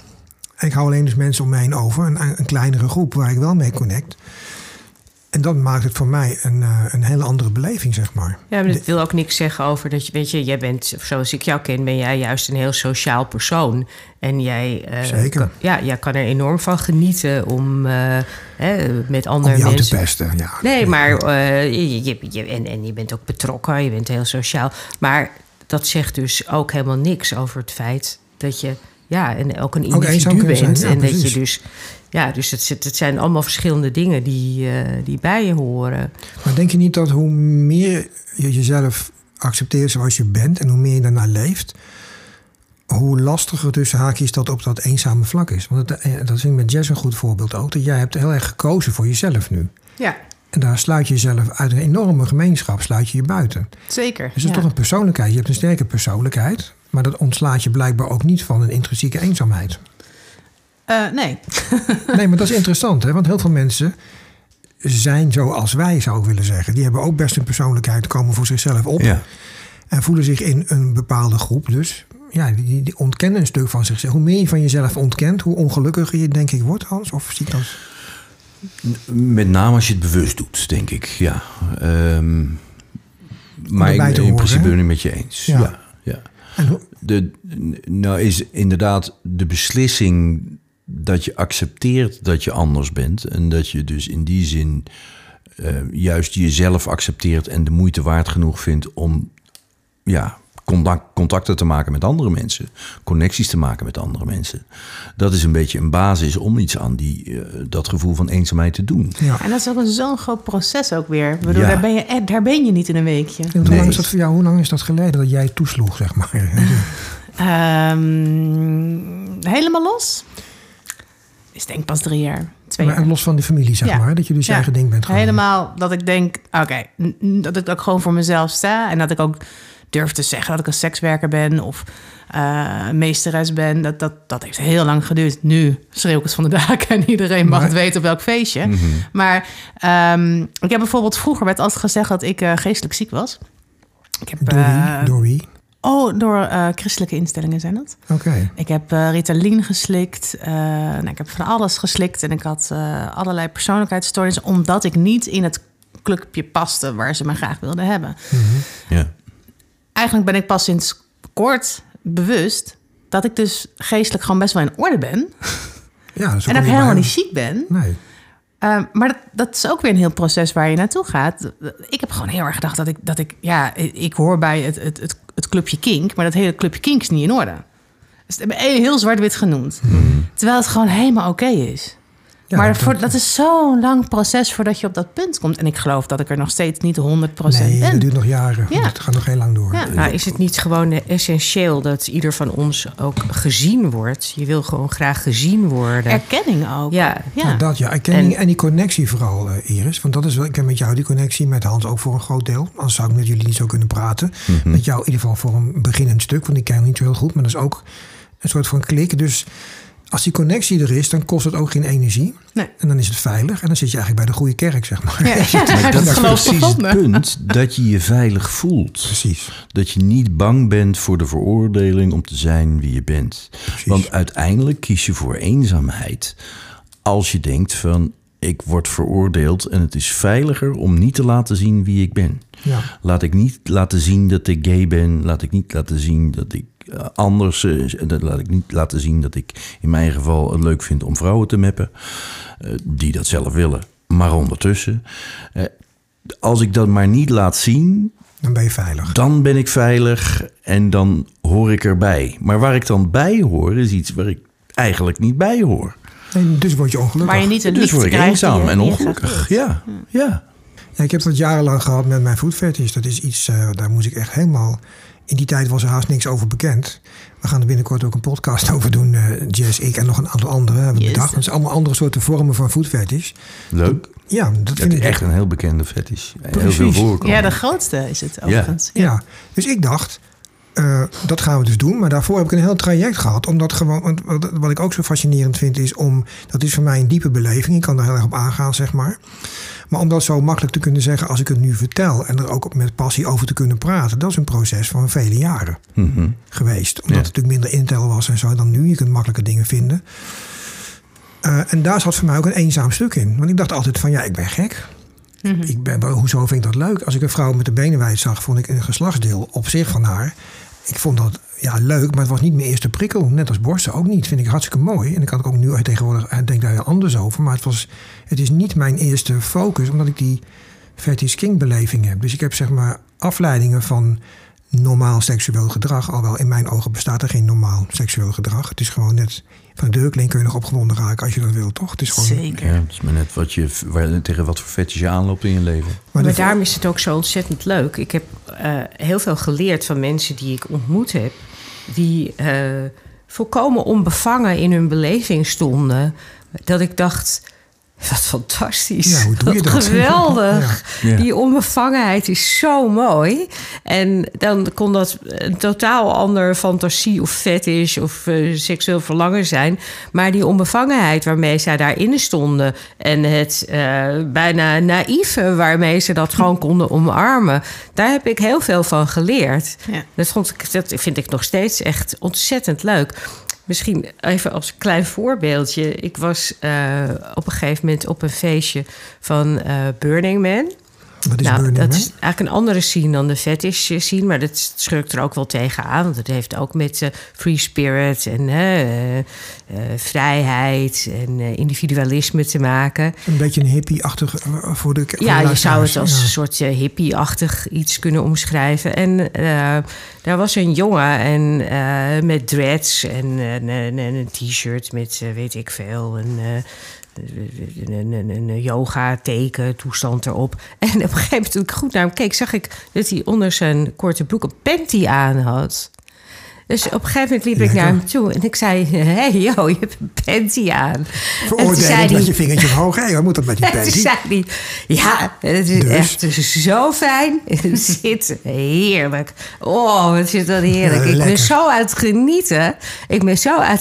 En ik hou alleen dus mensen om mij heen over, een kleinere groep waar ik wel mee connect. En dat maakt het voor mij een hele andere beleving, zeg maar. Ja, maar dat wil ook niks zeggen over dat je, weet je, jij bent, zoals ik jou ken, ben jij juist een heel sociaal persoon. En jij, zeker. Jij kan er enorm van genieten om met andere om jou mensen te pesten, ja. Nee, maar je bent ook betrokken, je bent heel sociaal. Maar dat zegt dus ook helemaal niks over het feit dat je, ja, en ook een individu bent. Ja, en precies. Dat je dus, ja, dus het zijn allemaal verschillende dingen die bij je horen. Maar denk je niet dat hoe meer je jezelf accepteert zoals je bent en hoe meer je daarnaar leeft, hoe lastiger tussen haakjes dat op dat eenzame vlak is? Want dat vind ik met Jess een goed voorbeeld ook. Dat jij hebt heel erg gekozen voor jezelf nu. Ja. En daar sluit je jezelf uit een enorme gemeenschap, sluit je je buiten. Zeker. Dus dat is toch een persoonlijkheid. Je hebt een sterke persoonlijkheid, maar dat ontslaat je blijkbaar ook niet van een intrinsieke eenzaamheid. Nee. Nee, maar dat is interessant, hè? Want heel veel mensen zijn zoals wij, zou ik willen zeggen. Die hebben ook best een persoonlijkheid, komen voor zichzelf op. Ja. En voelen zich in een bepaalde groep. Dus ja, die ontkennen een stuk van zichzelf. Hoe meer je van jezelf ontkent, hoe ongelukkiger je, denk ik, wordt, Hans. Of zie ik dat? Met name als je het bewust doet, denk ik, ja. Maar ik ben in principe ben ik met je eens. Ja, ja, ja. Nou is inderdaad de beslissing dat je accepteert dat je anders bent en dat je dus in die zin juist jezelf accepteert en de moeite waard genoeg vindt om, ja, contacten te maken met andere mensen, connecties te maken met andere mensen. Dat is een beetje een basis om iets aan dat gevoel van eenzaamheid te doen. Ja. En dat is ook zo'n groot proces ook weer. Ik bedoel, daar ben je niet in een weekje. Nee. Hoe lang is dat voor jou? Hoe lang is dat geleden dat jij toesloeg, zeg maar? Helemaal los? Is denk pas 3 jaar. 2 jaar. Maar los van de familie, zeg maar. Dat je dus je eigen ding bent gaan. Helemaal dat ik denk, oké, dat ik ook gewoon voor mezelf sta. En dat ik ook durf te zeggen dat ik een sekswerker ben of meesteres ben. Dat heeft heel lang geduurd. Nu schreeuw ik het van de daken en iedereen mag het weten op welk feestje. Mm-hmm. Maar ik heb bijvoorbeeld vroeger werd altijd gezegd dat ik geestelijk ziek was. Ik heb, door wie? Door christelijke instellingen zijn dat. Oké. Ik heb Ritalin geslikt. Ik heb van alles geslikt. En ik had allerlei persoonlijkheidsstoornissen, omdat ik niet in het clubje paste waar ze me graag wilden hebben. Mm-hmm. Yeah. Eigenlijk ben ik pas sinds kort bewust dat ik dus geestelijk gewoon best wel in orde ben. Ja, dat is ook en dat ik helemaal niet ziek ben. Nee. Maar dat is ook weer een heel proces waar je naartoe gaat. Ik heb gewoon heel erg gedacht dat ik hoor bij het clubje kink, maar dat hele clubje kink is niet in orde. Dus heel zwart-wit genoemd. Mm. Terwijl het gewoon helemaal oké is. Ja, maar dat is zo'n lang proces voordat je op dat punt komt. En ik geloof dat ik er nog steeds niet 100% ben. Nee, dat duurt nog jaren. Ja. Het gaat nog heel lang door. Ja. Nou, is het niet gewoon essentieel dat ieder van ons ook gezien wordt? Je wil gewoon graag gezien worden. Erkenning ook. Ja. Nou, dat ja, erkenning en die connectie vooral, Iris. Want dat is wel, ik heb met jou die connectie, met Hans ook voor een groot deel. Anders zou ik met jullie niet zo kunnen praten. Mm-hmm. Met jou in ieder geval voor een beginnend stuk. Want ik ken niet zo heel goed, maar dat is ook een soort van klik. Dus... als die connectie er is, dan kost het ook geen energie. Nee. En dan is het veilig. En dan zit je eigenlijk bij de goede kerk, zeg maar. Ja. Maar dat is precies het punt, dat je je veilig voelt. Precies. Dat je niet bang bent voor de veroordeling om te zijn wie je bent. Precies. Want uiteindelijk kies je voor eenzaamheid. Als je denkt van, ik word veroordeeld en het is veiliger om niet te laten zien wie ik ben. Ja. Laat ik niet laten zien dat ik gay ben. Laat ik niet laten zien dat ik... laat ik niet laten zien dat ik in mijn geval het leuk vind om vrouwen te meppen. Die dat zelf willen. Maar ondertussen. Als ik dat maar niet laat zien. Dan ben je veilig. Dan ben ik veilig en dan hoor ik erbij. Maar waar ik dan bij hoor is iets waar ik eigenlijk niet bij hoor. En dus word je ongelukkig. Maar je niet een liefde krijgt. Dus word ik eenzaam en ongelukkig. Ja. Ik heb dat jarenlang gehad met mijn food fetish. Dat is iets, daar moest ik echt helemaal... In die tijd was er haast niks over bekend. We gaan er binnenkort ook een podcast over doen. Jess, ik en nog een aantal anderen hebben bedacht. Het zijn allemaal andere soorten vormen van food fetish. Leuk. Ja, dat vind ik echt een heel bekende fetish. Heel veel voorkomen. Ja, de grootste is het overigens. Ja. Dus ik dacht, dat gaan we dus doen. Maar daarvoor heb ik een heel traject gehad. Omdat gewoon, wat ik ook zo fascinerend vind is om... Dat is voor mij een diepe beleving. Ik kan daar heel erg op aangaan, zeg maar. Maar om dat zo makkelijk te kunnen zeggen als ik het nu vertel... en er ook met passie over te kunnen praten... dat is een proces van vele jaren geweest. Omdat het natuurlijk minder intel was en zo dan nu. Je kunt makkelijke dingen vinden. En daar zat voor mij ook een eenzaam stuk in. Want ik dacht altijd van, ja, ik ben gek. Mm-hmm. Hoezo vind ik dat leuk? Als ik een vrouw met de benen wijd zag... vond ik een geslachtsdeel op zich van haar... Ik vond dat leuk, maar het was niet mijn eerste prikkel. Net als borsten ook niet. Vind ik hartstikke mooi. En ik had ook nu tegenwoordig, denk daar heel anders over. Maar het is niet mijn eerste focus, omdat ik die fetish kink beleving heb. Dus ik heb zeg maar afleidingen van normaal seksueel gedrag. Alhoewel in mijn ogen bestaat er geen normaal seksueel gedrag. Het is gewoon net van de deurkling kun je nog opgewonden raken als je dat wil, toch? Het is gewoon... Zeker. Ja, het is maar net tegen wat voor fetish je aanloopt in je leven. Maar daarom is het ook zo ontzettend leuk. Ik heb heel veel geleerd van mensen die ik ontmoet heb... die volkomen onbevangen in hun beleving stonden. Dat ik dacht... Wat fantastisch. Ja, hoe doe je dat? Geweldig. Ja. Die onbevangenheid is zo mooi. En dan kon dat een totaal andere fantasie of fetish of seksueel verlangen zijn. Maar die onbevangenheid waarmee zij daarin stonden... en het bijna naïeve waarmee ze dat gewoon konden omarmen... daar heb ik heel veel van geleerd. Ja. Dat vind ik nog steeds echt ontzettend leuk... Misschien even als klein voorbeeldje. Ik was op een gegeven moment op een feestje van Burning Man. Wat is Burning Man? Dat is eigenlijk een andere scene dan de fetish scene. Maar dat schurkt er ook wel tegen aan. Want het heeft ook met free spirit en vrijheid en individualisme te maken. Een beetje een hippie-achtig voor de... Ja, je zou het als een soort hippie-achtig iets kunnen omschrijven. En daar was een jongen en, met dreads en een t-shirt met weet ik veel... En, een yoga-teken, toestand erop. En op een gegeven moment, toen ik goed naar hem keek... zag ik dat hij onder zijn korte broek een panty aan had. Dus op een gegeven moment liep ik naar hem toe. En ik zei, hey, yo, je hebt een panty aan. Veroordeeld met je vingertje omhoog. Hé, wat moet dat met die panty? En toen zei hij, ja, het is echt zo fijn. Het zit heerlijk. Oh, het zit dan heerlijk. Ik ben zo aan het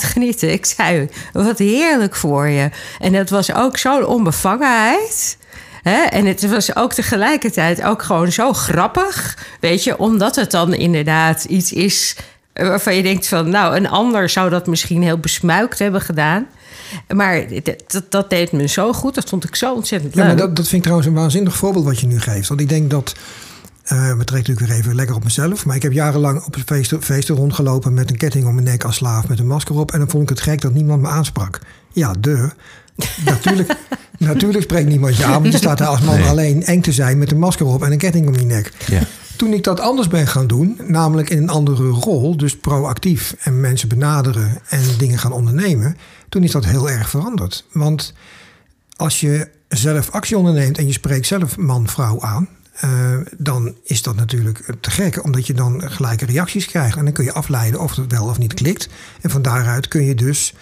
genieten. Ik zei, wat heerlijk voor je. En dat was ook zo'n onbevangenheid... He? En het was ook tegelijkertijd ook gewoon zo grappig. Weet je, omdat het dan inderdaad iets is... waarvan je denkt van, nou, een ander zou dat misschien heel besmuikt hebben gedaan. Maar dat deed me zo goed. Dat vond ik zo ontzettend leuk. Ja, maar dat vind ik trouwens een waanzinnig voorbeeld wat je nu geeft. Want ik denk dat... we trekken natuurlijk weer even lekker op mezelf. Maar ik heb jarenlang op feesten rondgelopen... met een ketting om mijn nek als slaaf met een masker op. En dan vond ik het gek dat niemand me aansprak. Ja, natuurlijk spreekt niemand je aan. Want je staat daar als man alleen eng te zijn met een masker op en een ketting om je nek. Ja. Toen ik dat anders ben gaan doen, namelijk in een andere rol, dus proactief en mensen benaderen en dingen gaan ondernemen, toen is dat heel erg veranderd. Want als je zelf actie onderneemt en je spreekt zelf man-vrouw aan, dan is dat natuurlijk te gek, omdat je dan gelijke reacties krijgt en dan kun je afleiden of het wel of niet klikt. En van daaruit kun je dus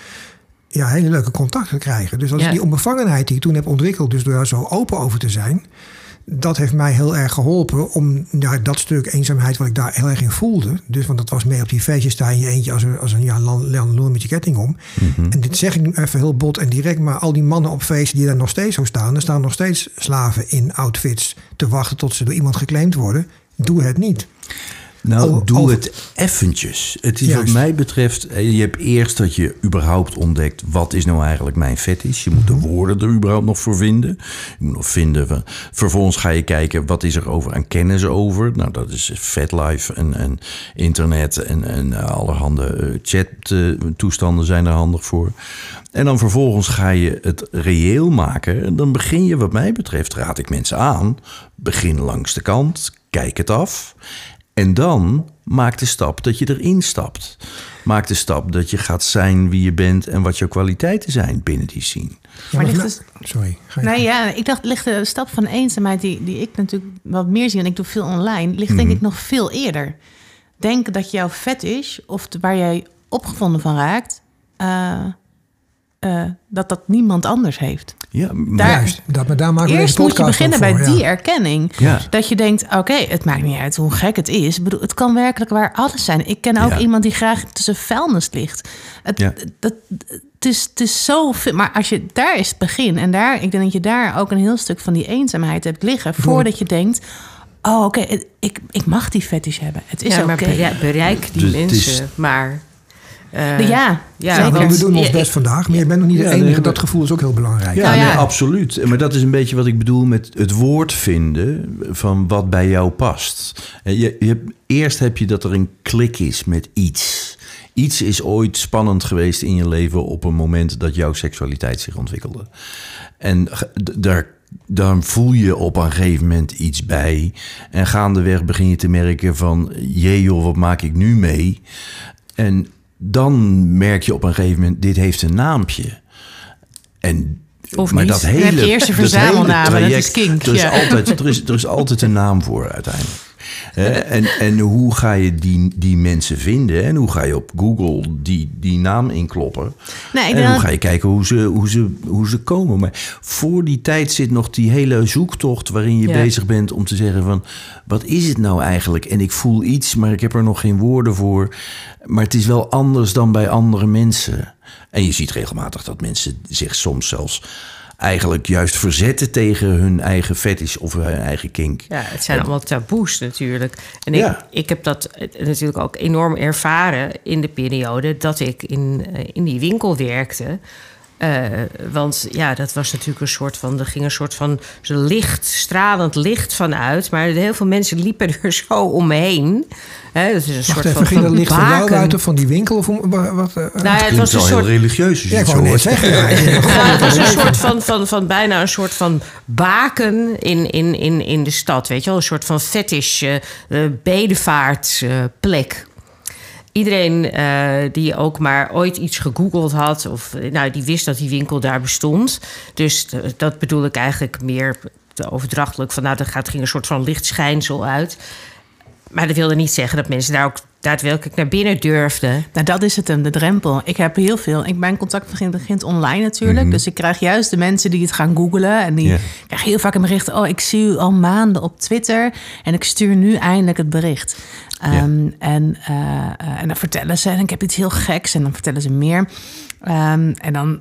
hele leuke contacten krijgen. Dus dat is die onbevangenheid die ik toen heb ontwikkeld, dus door daar zo open over te zijn. Dat heeft mij heel erg geholpen om dat stuk eenzaamheid wat ik daar heel erg in voelde. Dus want dat was meer op die feestjes daar in je eentje als een land met je ketting om. Mm-hmm. En dit zeg ik nu even heel bot en direct. Maar al die mannen op feesten die daar nog steeds zo staan. Er staan nog steeds slaven in outfits te wachten tot ze door iemand geclaimd worden. Doe het niet. Doe het eventjes. Het is wat mij betreft, je hebt eerst dat je überhaupt ontdekt, wat is nou eigenlijk mijn fetish? Je moet de woorden er überhaupt nog voor vinden. Je moet nog vinden. Vervolgens ga je kijken, wat is er over aan kennis over? Nou, dat is FetLife en internet en allerhande chat-toestanden zijn er handig voor. En dan vervolgens ga je het reëel maken. En dan begin je, wat mij betreft, raad ik mensen aan. Begin langs de kant, kijk het af. En dan maak de stap dat je erin stapt. Maak de stap dat je gaat zijn wie je bent en wat jouw kwaliteiten zijn binnen die scene. Maar ik dacht, ligt de stap van eenzaamheid die ik natuurlijk wat meer zie, en ik doe veel online, ligt denk ik nog veel eerder. Denk dat jouw fetish of waar jij opgevonden van raakt, dat niemand anders heeft. Ja, maar juist. Daar maken we eerst moet je beginnen bij die erkenning. Ja. Dat je denkt, oké, het maakt niet uit hoe gek het is. Ik bedoel, het kan werkelijk waar alles zijn. Ik ken ook iemand die graag tussen vuilnis ligt. Het is zo veel. Maar als je daar is het begin. En daar, ik denk dat je daar ook een heel stuk van die eenzaamheid hebt liggen. Voordat je denkt, ik mag die fetish hebben. Het is oké. Ja, bereik die mensen, maar... we doen ons best vandaag, maar je bent nog niet de enige. Dat gevoel is ook heel belangrijk. Absoluut. Maar dat is een beetje wat ik bedoel met het woord vinden van wat bij jou past. Eerst heb je dat er een klik is met iets. Iets is ooit spannend geweest in je leven op een moment dat jouw seksualiteit zich ontwikkelde. En daar voel je op een gegeven moment iets bij. En gaandeweg begin je te merken van, jee joh, wat maak ik nu mee? En dan merk je op een gegeven moment, dit heeft een naampje. Maar dat hele, heb je eerst een verzamelnaam, dat is kink. Er is altijd een naam voor uiteindelijk. En hoe ga je die mensen vinden? En hoe ga je op Google die naam inkloppen? En hoe ga je kijken hoe ze komen? Maar voor die tijd zit nog die hele zoektocht waarin je bezig bent om te zeggen van, wat is het nou eigenlijk? En ik voel iets, maar ik heb er nog geen woorden voor. Maar het is wel anders dan bij andere mensen. En je ziet regelmatig dat mensen zich soms zelfs eigenlijk juist verzetten tegen hun eigen fetish of hun eigen kink. Ja, het zijn allemaal taboes natuurlijk. En ik heb dat natuurlijk ook enorm ervaren in de periode dat ik in die winkel werkte. Want dat was natuurlijk een soort van... er ging een soort van licht, stralend licht van uit. Maar heel veel mensen liepen er zo omheen. Dat is een soort van... Ging dat licht van jou uit of van die winkel? Of wat? Het was een soort... religieus. Ja, ik wou net zeggen. Het was een soort van bijna een soort van baken in de stad. Weet je wel? Een soort van fetish bedevaartplek. Iedereen die ook maar ooit iets gegoogeld had, of die wist dat die winkel daar bestond. Dus dat bedoel ik eigenlijk meer overdrachtelijk. Van er ging een soort van lichtschijnsel uit. Maar dat wilde niet zeggen dat mensen daar ook daadwerkelijk naar binnen durfden. Nou, dat is het hem, de drempel. Ik heb heel veel. Mijn contact begint online natuurlijk. Mm-hmm. Dus ik krijg juist de mensen die het gaan googelen. En die krijgen heel vaak een bericht. Oh, ik zie u al maanden op Twitter. En ik stuur nu eindelijk het bericht. En dan vertellen ze, en ik heb iets heel geks. En dan vertellen ze meer. En dan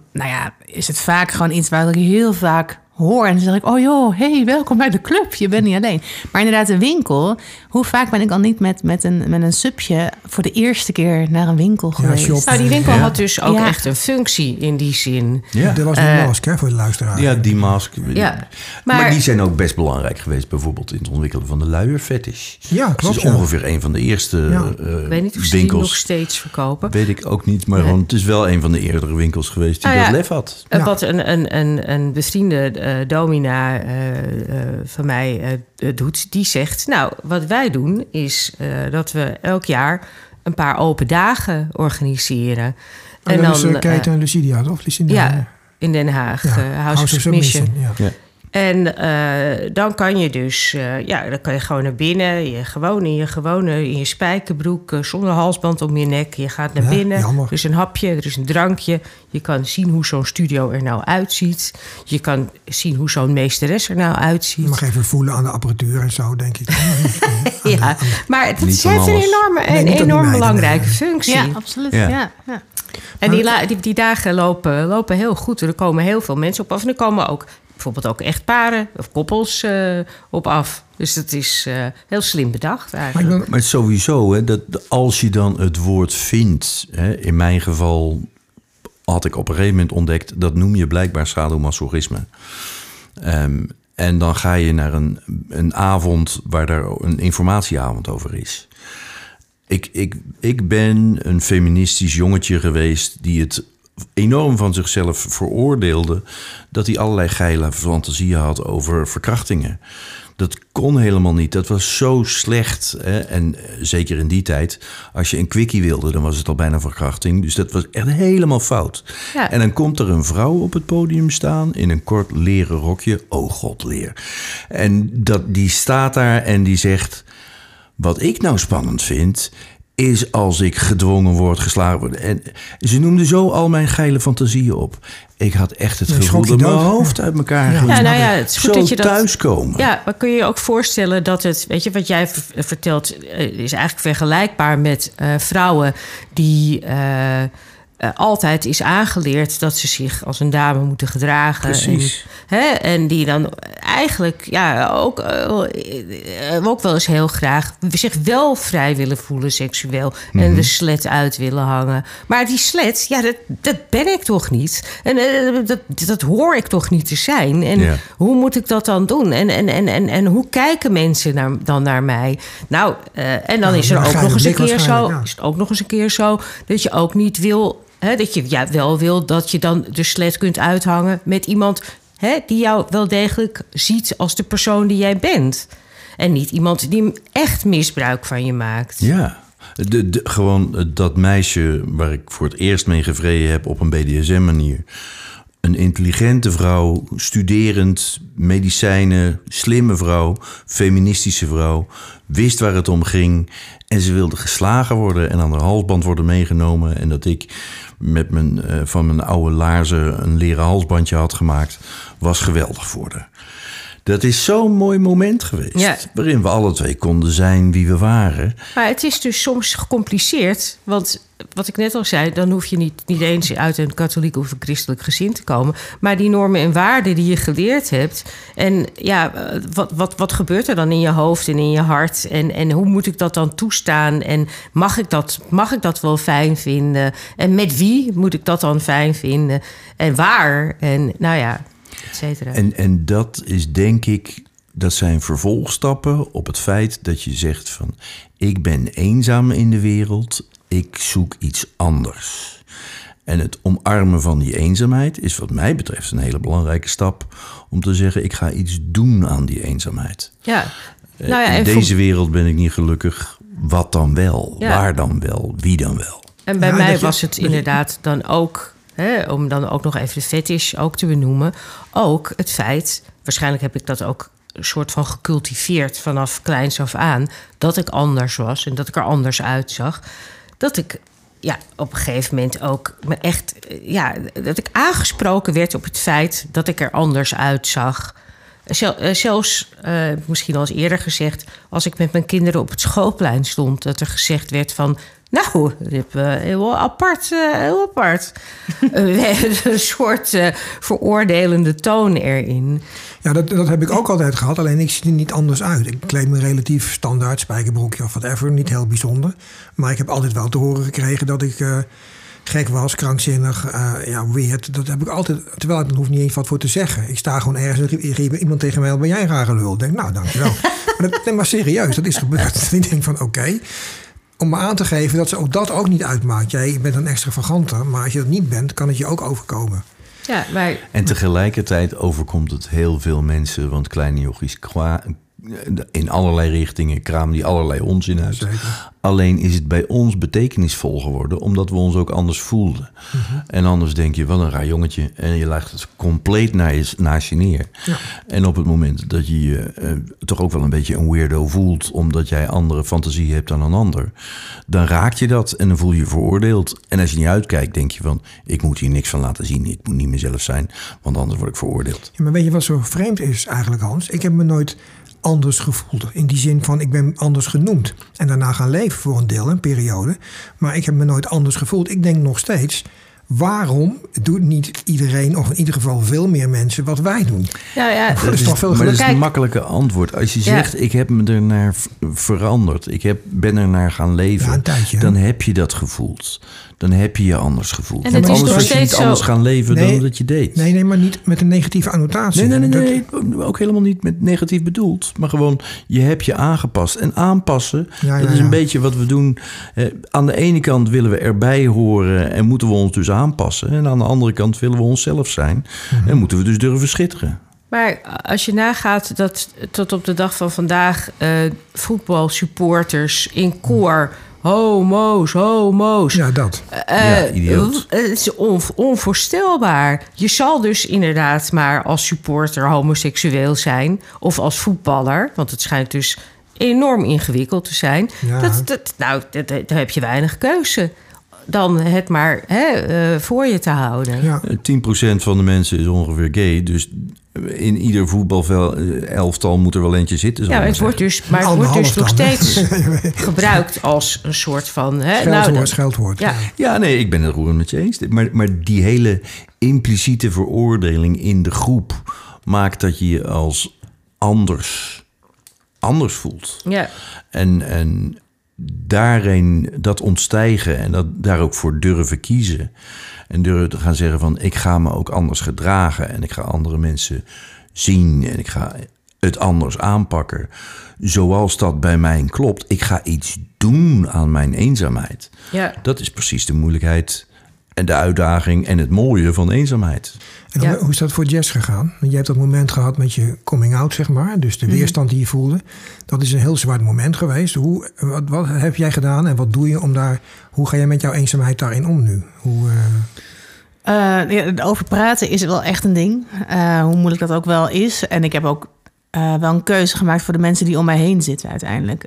is het vaak gewoon iets waar ik heel vaak hoor. En dan zeg ik, oh joh, hey, welkom bij de club. Je bent niet alleen. Maar inderdaad, een winkel. Hoe vaak ben ik al niet met een subje voor de eerste keer naar een winkel geweest? Shop. Die winkel had dus ook echt een functie in die zin. Ja, er was die mask voor de luisteraar. Ja, die mask. Ja. Maar die zijn ook best belangrijk geweest bijvoorbeeld in het ontwikkelen van de luierfetish. Ja, klopt. Dat is ongeveer een van de eerste winkels. Ik weet niet of ze die nog steeds verkopen. Weet ik ook niet, maar het is wel een van de eerdere winkels geweest die dat lef had. Wat een bevriende domina van mij doet, die zegt... nou, wat wij doen is dat we elk jaar een paar open dagen organiseren. En dan is Kate en Lucidia, toch? Lucidia, ja, in Den Haag. Ja, House of Submission. Ja. En dan kan je dus, dan kan je gewoon naar binnen. Je gewone in je spijkerbroek, zonder halsband om je nek. Je gaat naar binnen. Jammer. Er is een hapje, er is een drankje. Je kan zien hoe zo'n studio er nou uitziet. Je kan zien hoe zo'n meesteres er nou uitziet. Je mag even voelen aan de apparatuur en zo, denk ik. Maar het heeft een enorm belangrijke functie. Ja, absoluut. Ja. En die dagen lopen heel goed. Er komen heel veel mensen op af. En er komen ook... bijvoorbeeld ook echtparen of koppels op af. Dus dat is heel slim bedacht eigenlijk. Maar sowieso, hè, dat als je dan het woord vindt... Hè, in mijn geval had ik op een gegeven moment ontdekt... dat noem je blijkbaar sadomasochisme. En dan ga je naar een avond waar er een informatieavond over is. Ik ben een feministisch jongetje geweest die het... enorm van zichzelf veroordeelde... dat hij allerlei geile fantasieën had over verkrachtingen. Dat kon helemaal niet. Dat was zo slecht. Hè? En zeker in die tijd, als je een quickie wilde... dan was het al bijna verkrachting. Dus dat was echt helemaal fout. Ja. En dan komt er een vrouw op het podium staan... in een kort leren rokje. Oh god, leer. En die staat daar en die zegt... wat ik nou spannend vind... is als ik gedwongen word, geslagen worden. En ze noemde zo al mijn geile fantasieën op. Ik had echt het gevoel dat mijn hoofd uit elkaar ging. Het is goed zo dat je thuiskomen. Ja, maar kun je je ook voorstellen dat het... weet je, wat jij vertelt is eigenlijk vergelijkbaar met vrouwen... die altijd is aangeleerd dat ze zich als een dame moeten gedragen. Precies. En die dan eigenlijk ook wel eens heel graag... zich wel vrij willen voelen seksueel. Mm-hmm. En de slet uit willen hangen. Maar die slet, dat ben ik toch niet. En dat hoor ik toch niet te zijn. En hoe moet ik dat dan doen? En hoe kijken mensen dan naar mij? Nou, en dan is er ook nog eens een keer zo... is het ook nog eens een keer zo dat je ook niet wil... dat je wel wil dat je dan de slet kunt uithangen met iemand... die jou wel degelijk ziet als de persoon die jij bent. En niet iemand die echt misbruik van je maakt. Ja, gewoon dat meisje waar ik voor het eerst mee gevreden heb... op een BDSM-manier. Een intelligente vrouw, studerend, medicijnen, slimme vrouw... feministische vrouw, wist waar het om ging... en ze wilde geslagen worden en aan haar halsband worden meegenomen... en dat ik van mijn oude laarzen een leren halsbandje had gemaakt... was geweldig voor haar. Dat is zo'n mooi moment geweest... waarin we alle twee konden zijn wie we waren. Maar het is dus soms gecompliceerd... want wat ik net al zei... dan hoef je niet eens uit een katholiek of een christelijk gezin te komen... maar die normen en waarden die je geleerd hebt... en wat gebeurt er dan in je hoofd en in je hart... en hoe moet ik dat dan toestaan... en mag ik dat wel fijn vinden... en met wie moet ik dat dan fijn vinden... en waar, en en dat is denk ik, dat zijn vervolgstappen op het feit dat je zegt van... ik ben eenzaam in de wereld, ik zoek iets anders. En het omarmen van die eenzaamheid is wat mij betreft een hele belangrijke stap... om te zeggen, ik ga iets doen aan die eenzaamheid. Ja. In deze wereld ben ik niet gelukkig, wat dan wel, waar dan wel, wie dan wel. En bij mij was het inderdaad dan ook... om dan ook nog even de fetish ook te benoemen. Ook het feit, waarschijnlijk heb ik dat ook een soort van gecultiveerd... vanaf kleins af aan, dat ik anders was en dat ik er anders uitzag. Dat ik op een gegeven moment ook me echt... dat ik aangesproken werd op het feit dat ik er anders uitzag... Zelfs, misschien al eens eerder gezegd... als ik met mijn kinderen op het schoolplein stond... dat er gezegd werd van... nou, heel apart. Een soort veroordelende toon erin. Ja, dat heb ik ook altijd gehad. Alleen ik zie er niet anders uit. Ik kleed me relatief standaard, spijkerbroekje of whatever. Niet heel bijzonder. Maar ik heb altijd wel te horen gekregen dat ik... gek was, krankzinnig, weird. Dat heb ik altijd, terwijl ik er hoef niet eens wat voor te zeggen. Ik sta gewoon ergens en riep iemand tegen mij... ben jij een rare lul? Ik denk, nou, dankjewel. Maar serieus, dat is gebeurd. Ik denk van, oké. Om me aan te geven dat ze ook dat niet uitmaakt. Jij bent een extravaganter, maar als je dat niet bent... kan het je ook overkomen. Ja, maar... En tegelijkertijd overkomt het heel veel mensen, want kleine jochies in allerlei richtingen kramen die allerlei onzin uit. Zeker. Alleen is het bij ons betekenisvol geworden, omdat we ons ook anders voelden. Mm-hmm. En anders denk je, wat een raar jongetje. En je laagt het compleet naast je neer. Ja. En op het moment dat je je toch ook wel een beetje een weirdo voelt, omdat jij andere fantasieën hebt dan een ander, dan raakt je dat en dan voel je je veroordeeld. En als je niet uitkijkt, denk je van, ik moet hier niks van laten zien. Ik moet niet mezelf zijn, want anders word ik veroordeeld. Ja, maar weet je wat zo vreemd is eigenlijk, Hans? Ik heb me nooit anders gevoeld. In die zin van, ik ben anders genoemd. En daarna gaan leven voor een deel, een periode. Maar ik heb me nooit anders gevoeld. Ik denk nog steeds, waarom doet niet iedereen, of in ieder geval veel meer mensen, wat wij doen? Nou ja, dat is toch veel maar dat is het makkelijke antwoord. Als je zegt, ik heb me ernaar veranderd. Ik ben ernaar gaan leven. Ja, een tijdje, dan heb je dat gevoeld. Dan heb je je anders gevoeld. En dat anders was je niet zo anders gaan leven dan dat je deed. Nee, maar niet met een negatieve annotatie. Nee, ook helemaal niet met negatief bedoeld. Maar gewoon, je hebt je aangepast. En aanpassen, dat is een beetje wat we doen. Aan de ene kant willen we erbij horen en moeten we ons dus aanpassen. En aan de andere kant willen we onszelf zijn. Mm-hmm. En moeten we dus durven schitteren. Maar als je nagaat dat tot op de dag van vandaag voetbalsupporters in koor... Homo's. Ja, dat. Idioot. Het is onvoorstelbaar. Je zal dus inderdaad maar als supporter homoseksueel zijn... of als voetballer, want het schijnt dus enorm ingewikkeld te zijn. Ja. Daar heb je weinig keuze dan het maar voor je te houden. Ja. 10% van de mensen is ongeveer gay, dus... In ieder voetbalelftal moet er wel eentje zitten. Ja, het wordt dus nog steeds gebruikt als een soort van... scheldwoord. Ja, nee, ik ben het roerend met je eens. Maar die hele impliciete veroordeling in de groep... maakt dat je je als anders voelt. Ja. En daarin dat ontstijgen en daar ook voor durven kiezen... En durven te gaan zeggen van, ik ga me ook anders gedragen... en ik ga andere mensen zien en ik ga het anders aanpakken. Zoals dat bij mij klopt. Ik ga iets doen aan mijn eenzaamheid. Ja. Dat is precies de moeilijkheid en de uitdaging en het mooie van eenzaamheid. En dan, hoe is dat voor Jess gegaan? Want je hebt dat moment gehad met je coming-out, zeg maar. Dus de weerstand die je voelde. Dat is een heel zwaar moment geweest. Wat heb jij gedaan en wat doe je om daar... Hoe ga jij met jouw eenzaamheid daarin om nu? Over praten is wel echt een ding. Hoe moeilijk dat ook wel is. En ik heb ook wel een keuze gemaakt voor de mensen die om mij heen zitten uiteindelijk.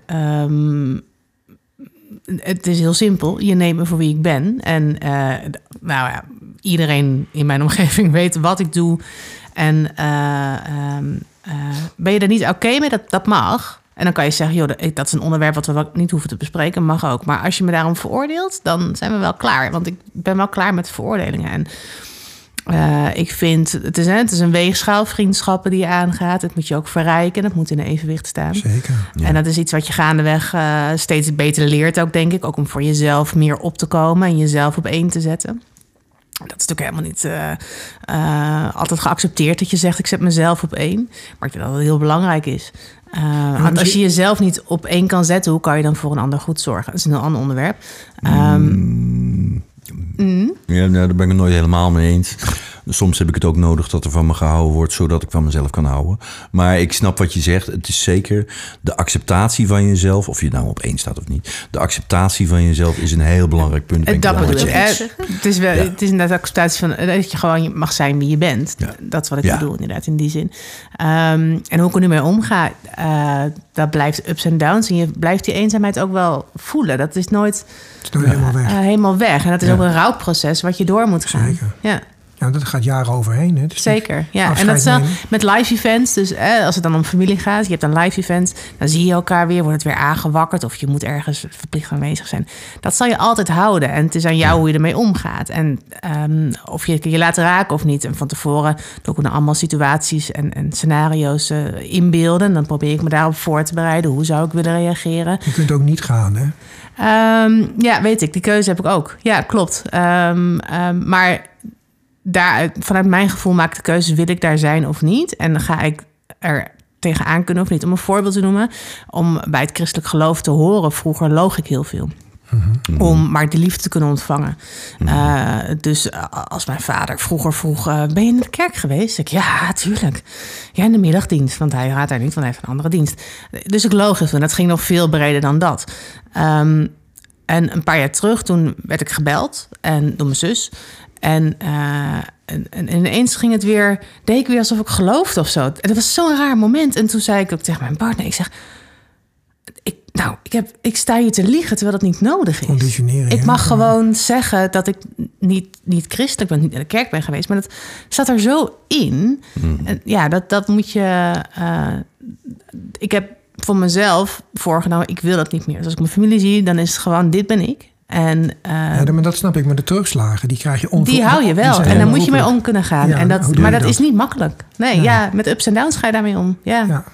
Het is heel simpel. Je neemt me voor wie ik ben. En iedereen in mijn omgeving weet wat ik doe. En ben je er niet oké mee? Dat mag. En dan kan je zeggen, joh, dat is een onderwerp wat we niet hoeven te bespreken. Mag ook. Maar als je me daarom veroordeelt, dan zijn we wel klaar. Want ik ben wel klaar met veroordelingen. En ik vind, het is een weegschaal vriendschappen die je aangaat. Het moet je ook verrijken. Dat moet in een evenwicht staan. Zeker. Ja. En dat is iets wat je gaandeweg steeds beter leert ook, denk ik. Ook om voor jezelf meer op te komen en jezelf op één te zetten. Dat is natuurlijk helemaal niet altijd geaccepteerd dat je zegt... ik zet mezelf op één. Maar ik denk dat dat heel belangrijk is. Want als je jezelf niet op één kan zetten... hoe kan je dan voor een ander goed zorgen? Dat is een heel ander onderwerp. Ja, daar ben ik het nooit helemaal mee eens. Soms heb ik het ook nodig dat er van me gehouden wordt... zodat ik van mezelf kan houden. Maar ik snap wat je zegt. Het is zeker de acceptatie van jezelf... of je nou op één staat of niet. De acceptatie van jezelf is een heel belangrijk punt. Dat bedoel ik. Het is inderdaad de acceptatie van... dat je gewoon mag zijn wie je bent. Ja. Dat is wat ik bedoel inderdaad in die zin. En hoe ik er nu mee omga... dat blijft ups en downs. En je blijft die eenzaamheid ook wel voelen. Dat is nooit helemaal weg. En dat is ook een rouwproces wat je door moet gaan. Zeker. Ja. Ja, dat gaat jaren overheen. Hè? Zeker, ja. En dat is dan met live events. Dus als het dan om familie gaat, je hebt een live event... dan zie je elkaar weer, wordt het weer aangewakkerd... of je moet ergens verplicht aanwezig zijn. Dat zal je altijd houden. En het is aan jou hoe je ermee omgaat. En of je laat raken of niet. En van tevoren doe ik dan allemaal situaties en scenario's inbeelden. Dan probeer ik me daarop voor te bereiden. Hoe zou ik willen reageren? Je kunt ook niet gaan, hè? Ja, weet ik. Die keuze heb ik ook. Ja, klopt. Maar... vanuit mijn gevoel maak ik de keuze, wil ik daar zijn of niet? En dan ga ik er tegenaan kunnen of niet? Om een voorbeeld te noemen, om bij het christelijk geloof te horen... vroeger loog ik heel veel. om maar de liefde te kunnen ontvangen. Dus als mijn vader vroeger vroeg, ben je in de kerk geweest? Ik, ja, tuurlijk. Ja, in de middagdienst, want hij gaat daar niet, want hij heeft een andere dienst. Dus ik loog even, en dat ging nog veel breder dan dat. En een paar jaar terug, toen werd ik gebeld en door mijn zus. En ineens ging het weer, deed ik weer alsof ik geloofde of zo. En dat was zo'n raar moment. En toen zei ik ook tegen mijn partner, ik zeg... Ik sta hier te liegen, terwijl dat niet nodig is. Conditioneren. Ik mag gewoon zeggen dat ik niet christelijk ben, niet naar de kerk ben geweest. Maar dat zat er zo in. En ja, dat moet je... ik heb voor mezelf voorgenomen, ik wil dat niet meer. Dus als ik mijn familie zie, dan is het gewoon, dit ben ik. En, ja, maar dat snap ik. Maar de terugslagen, die krijg je die hou je wel. En daar moet je mee om kunnen gaan. Ja, en dat is niet makkelijk. Nee, ja, met ups en downs ga je daarmee om. Ja.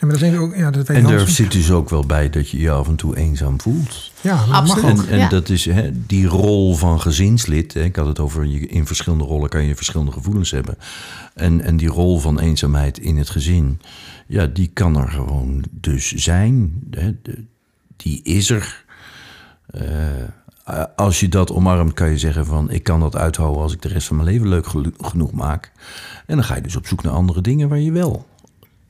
Ja, maar dat denk ik ook, ja, dat en er zit dus ook wel bij dat je je af en toe eenzaam voelt. Ja, dat absoluut. Mag ook. En dat is die rol van gezinslid. Hè, ik had het over, in verschillende rollen kan je verschillende gevoelens hebben. En die rol van eenzaamheid in het gezin, ja, die kan er gewoon dus zijn. Hè, die is er. Als je dat omarmt, kan je zeggen van... ik kan dat uithouden als ik de rest van mijn leven leuk genoeg maak. En dan ga je dus op zoek naar andere dingen waar je wel...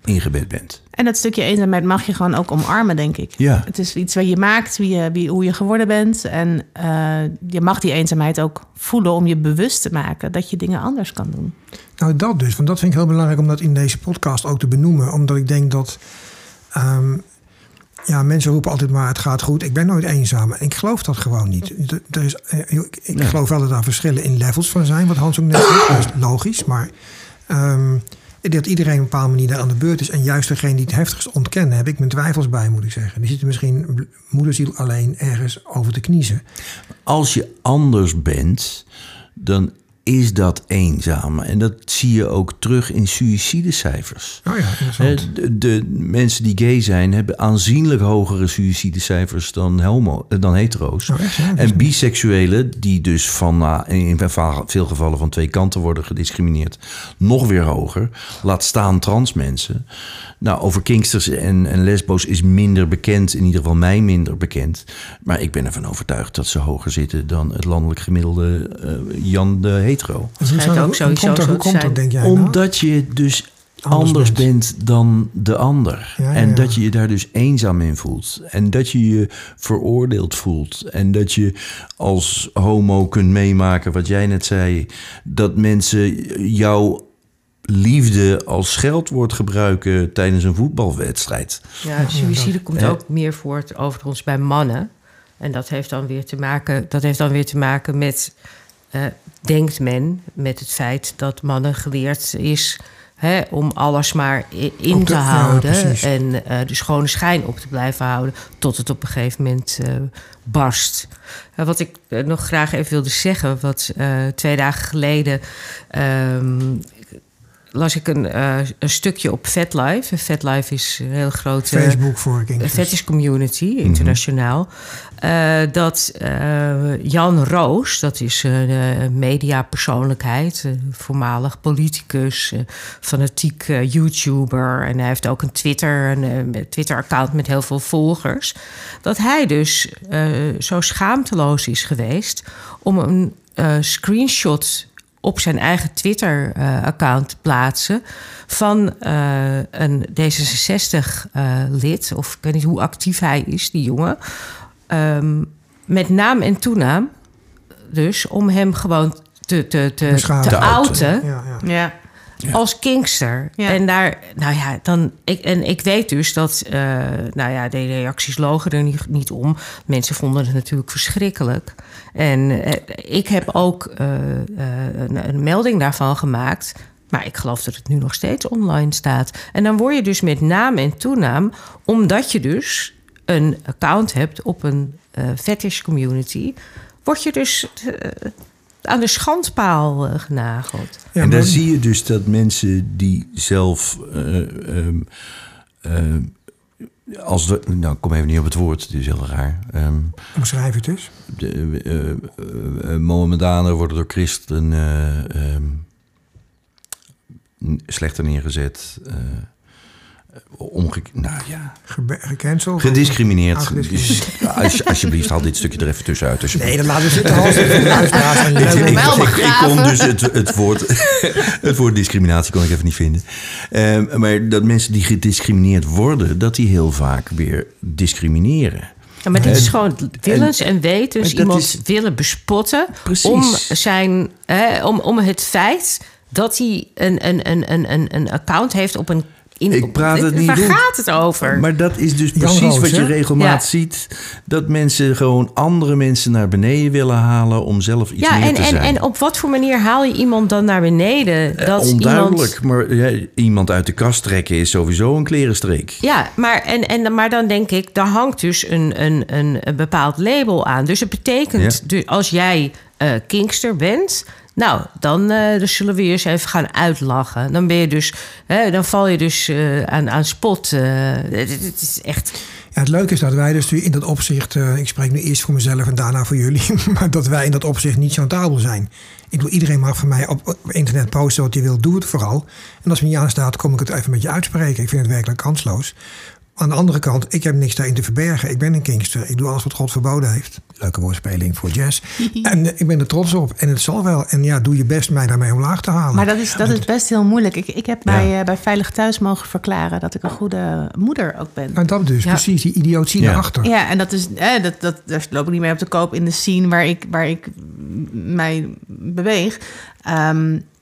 ingebed bent. En dat stukje eenzaamheid mag je gewoon ook omarmen, denk ik. Ja. Het is iets wat je maakt, hoe je geworden bent. En je mag die eenzaamheid ook voelen om je bewust te maken... dat je dingen anders kan doen. Nou, dat dus. Want dat vind ik heel belangrijk om dat in deze podcast ook te benoemen. Omdat ik denk dat... mensen roepen altijd maar, het gaat goed. Ik ben nooit eenzaam. Ik geloof dat gewoon niet. Ik geloof wel dat daar verschillen in levels van zijn. Wat Hans ook net zei, dat is logisch. Maar... dat iedereen op een bepaalde manier daar aan de beurt is. En juist degene die het heftigst ontkennen... heb ik mijn twijfels bij, moet ik zeggen. Die zitten misschien moederziel alleen ergens over te kniezen. Als je anders bent, dan is dat eenzaam. En dat zie je ook terug in suïcidecijfers. Oh ja, interessant. De mensen die gay zijn... hebben aanzienlijk hogere suïcidecijfers dan hetero's. Oh, echt, ja, en biseksuelen, die dus in veel gevallen van twee kanten worden gediscrimineerd... nog weer hoger, laat staan trans mensen. Nou, over kinksters en lesbo's is minder bekend. In ieder geval mij minder bekend. Maar ik ben ervan overtuigd dat ze hoger zitten... dan het landelijk gemiddelde Jan de hetero's. Omdat je dus anders bent dan de ander. Ja, en dat je je daar dus eenzaam in voelt. En dat je je veroordeeld voelt. En dat je als homo kunt meemaken wat jij net zei. Dat mensen jouw liefde als scheldwoord gebruiken tijdens een voetbalwedstrijd. Ja, suïcide komt ook meer voort over ons bij mannen. En dat heeft dan weer te maken, met... denkt men met het feit dat mannen geleerd is... om alles maar in te houden en de schone schijn op te blijven houden... tot het op een gegeven moment barst. Wat ik nog graag even wilde zeggen... wat 2 dagen geleden las ik een stukje op FetLife. FetLife is een heel grote... Facebook voor Kinky-club. Fetish community, internationaal. Dat Jan Roos, dat is een mediapersoonlijkheid... voormalig politicus, fanatiek YouTuber... en hij heeft ook een Twitter-account met heel veel volgers... dat hij dus zo schaamteloos is geweest... om een screenshot... op zijn eigen Twitter-account plaatsen... van een D66-lid, of ik weet niet hoe actief hij is, die jongen... met naam en toenaam, dus om hem gewoon te outen... Ja. Als kinkster. Ja. En daar, ik weet dus dat, de reacties logen er niet om. Mensen vonden het natuurlijk verschrikkelijk. En ik heb ook een melding daarvan gemaakt. Maar ik geloof dat het nu nog steeds online staat. En dan word je dus met naam en toenaam, omdat je dus een account hebt op een fetish community, word je dus. Aan de schandpaal genageld. Ja, en daar zie je dus dat mensen die zelf... ik kom even niet op het woord, het is heel raar. Omschrijf het dus. Mohammedanen worden door christen slechter neergezet... Gecanceld. Gediscrimineerd. Alsjeblieft, haal dit stukje er even tussenuit. Nee, dan laten we zitten. Ik kon dus het woord discriminatie kon ik even niet vinden. Maar dat mensen die gediscrimineerd worden, dat die heel vaak weer discrimineren. Ja, maar dit is gewoon willens en wetens iemand is, willen bespotten. Precies. Om het feit dat hij een account heeft op een... Ik praat het niet. Waar gaat het over? Maar dat is dus precies wat je regelmatig ziet. Dat mensen gewoon andere mensen naar beneden willen halen om zelf iets meer te zijn. En op wat voor manier haal je iemand dan naar beneden? Dat onduidelijk, maar iemand uit de kast trekken is sowieso een klerenstreek. Ja, maar dan denk ik, daar hangt dus een bepaald label aan. Dus het betekent, dus als jij kinkster bent... Nou, dan zullen we je eens even gaan uitlachen. Dan ben je dus, dan val je dus aan spot. Het is echt. Ja, het leuke is dat wij dus in dat opzicht, ik spreek nu eerst voor mezelf en daarna voor jullie, maar dat wij in dat opzicht niet chantabel zijn. Ik bedoel, iedereen mag van mij op internet posten wat hij wil, doe het vooral. En als het me niet aanstaat, kom ik het even met je uitspreken. Ik vind het werkelijk kansloos. Aan de andere kant, ik heb niks daarin te verbergen. Ik ben een kinkster. Ik doe alles wat God verboden heeft. Leuke woordspeling voor Jess. En ik ben er trots op. En het zal wel. En ja, doe je best mij daarmee omlaag te halen. Maar dat is best heel moeilijk. Ik heb bij Veilig Thuis mogen verklaren... dat ik een goede moeder ook ben. En dat dus, precies. Die idiotie erachter. Ja, en dat is... daar loop ik niet mee op de koop in de scene waar ik mij beweeg.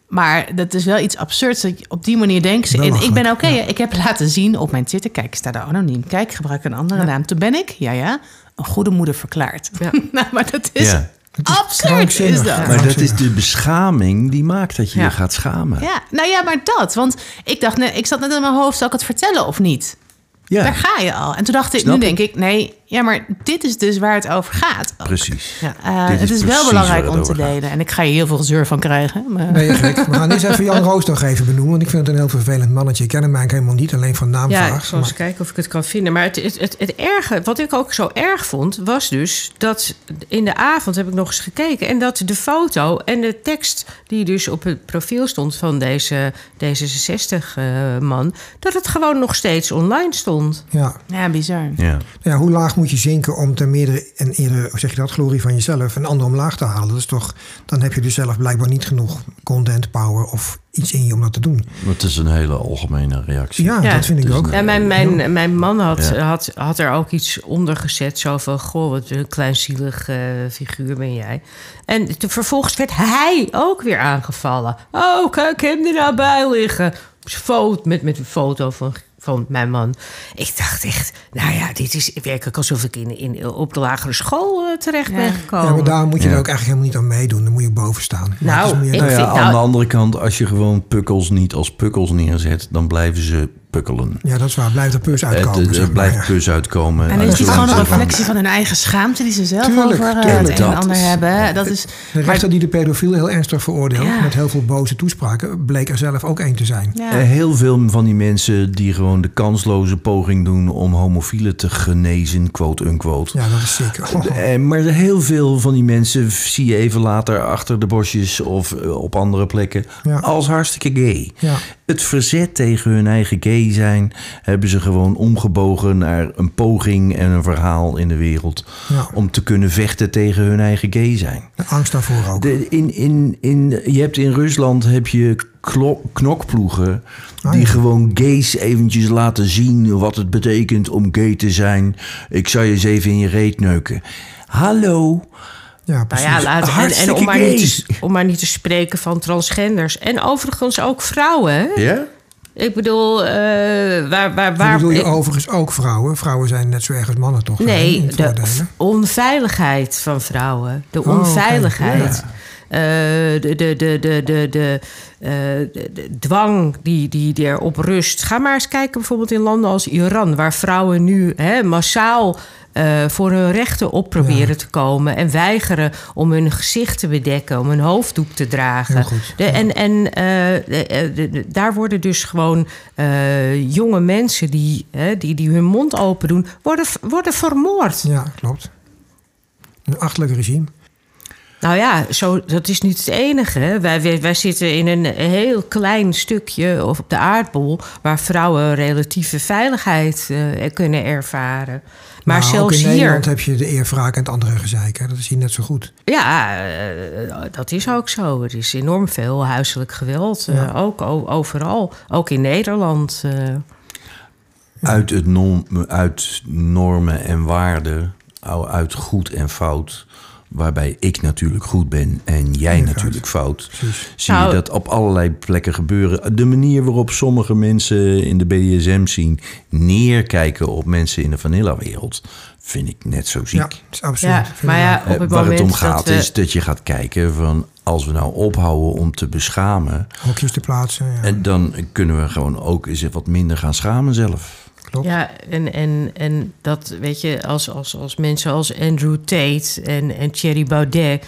Maar dat is wel iets absurds dat je op die manier denkt. Ik ben oké. Ja. Ik heb laten zien op mijn Twitter. Kijk, ik sta daar anoniem. Kijk, gebruik een andere naam. Toen ben ik, een goede moeder verklaard. Ja. Nou, maar dat is... Ja. Absurd is dat. Maar dat is de beschaming die maakt dat je je gaat schamen. Ja, nou ja, maar dat. Want ik dacht, ik zat net in mijn hoofd, zal ik het vertellen of niet? Ja. Daar ga je al. En toen dacht ik, nu denk ik, nee, ja, maar dit is dus waar het over gaat. Ook. Precies. Het is wel belangrijk om te delen. En ik ga je heel veel zeur van krijgen. Maar... Nee, gek. We gaan eens even Jan Roos nog even benoemen. Want ik vind het een heel vervelend mannetje. Ik ken hem eigenlijk helemaal niet, alleen van naamvraag. Ja, ik zal eens kijken of ik het kan vinden. Maar het erge, wat ik ook zo erg vond, was dus dat in de avond heb ik nog eens gekeken. En dat de foto en de tekst die dus op het profiel stond van deze D66-man... dat het gewoon nog steeds online stond. Ja, bizar. Ja. Ja, hoe laag moet je zinken om ten meerdere en eerder, hoe zeg je dat, glorie van jezelf een ander omlaag te halen? Dus toch, dan heb je dus zelf blijkbaar niet genoeg content, power of iets in je om dat te doen. Maar het is een hele algemene reactie. Ja, dat vind ik ook. Ja, mijn man had er ook iets onder gezet, zo van, goh, wat een kleinzielig figuur ben jij. En vervolgens werd hij ook weer aangevallen. Oh, kijk hem er nou bij liggen. Met een foto van mijn man. Ik dacht echt, nou ja, dit is werkelijk alsof ik op de lagere school terecht ben gekomen. Ja, maar daar moet je er ook eigenlijk helemaal niet aan meedoen. Dan moet je boven staan. Aan de andere kant, als je gewoon pukkels niet als pukkels neerzet, dan blijven ze pukkelen. Ja, dat is waar. Blijft er pus uitkomen. En is het gewoon een reflectie van hun eigen schaamte die ze zelf over het een en ander hebben. Dat is, de rechter die de pedofiel heel ernstig veroordeelt met heel veel boze toespraken, bleek er zelf ook één te zijn. Ja. Heel veel van die mensen die gewoon de kansloze poging doen om homofielen te genezen, quote-unquote. Ja, dat is zeker. Oh. Maar heel veel van die mensen zie je even later achter de bosjes of op andere plekken als hartstikke gay. Ja. Het verzet tegen hun eigen gay zijn, hebben ze gewoon omgebogen naar een poging en een verhaal in de wereld om te kunnen vechten tegen hun eigen gay zijn. De angst daarvoor ook. Je hebt in Rusland knokploegen die gewoon gays eventjes laten zien wat het betekent om gay te zijn. Ik zou je eens even in je reet neuken. Hallo. Ja, precies. Nou ja, en om maar niet te spreken van transgenders. En overigens ook vrouwen. Ja? Yeah? Ik bedoel, bedoel je overigens ook vrouwen? Vrouwen zijn net zo erg als mannen, toch? Nee, de onveiligheid van vrouwen. De onveiligheid. De dwang die erop rust. Ga maar eens kijken bijvoorbeeld in landen als Iran, waar vrouwen nu massaal voor hun rechten op proberen te komen en weigeren om hun gezicht te bedekken, om hun hoofddoek te dragen. Daar worden dus gewoon jonge mensen die hun mond open doen, worden vermoord. Ja, klopt. Een achterlijk regime. Nou ja, zo, dat is niet het enige. Wij zitten in een heel klein stukje of op de aardbol waar vrouwen relatieve veiligheid kunnen ervaren. Maar nou, zelfs ook in Nederland heb je de eerwraak en het andere gezeik. Hè? Dat is hier net zo goed. Ja, dat is ook zo. Er is enorm veel huiselijk geweld. Ja. Ook overal. Ook in Nederland. Uit normen en waarden. Uit goed en fout. Waarbij ik natuurlijk goed ben en jij natuurlijk fout. Precies. Zie je dat op allerlei plekken gebeuren. De manier waarop sommige mensen in de BDSM zien neerkijken op mensen in de vanillawereld, vind ik net zo ziek. Ja, is absoluut. Ja, maar ja, op het waar het om gaat is dat je gaat kijken van, als we nou ophouden om te beschamen, hokjes te plaatsen. Ja. En dan kunnen we gewoon ook eens wat minder gaan schamen zelf. Klopt. Ja, en dat weet je, als mensen als Andrew Tate en Thierry Baudet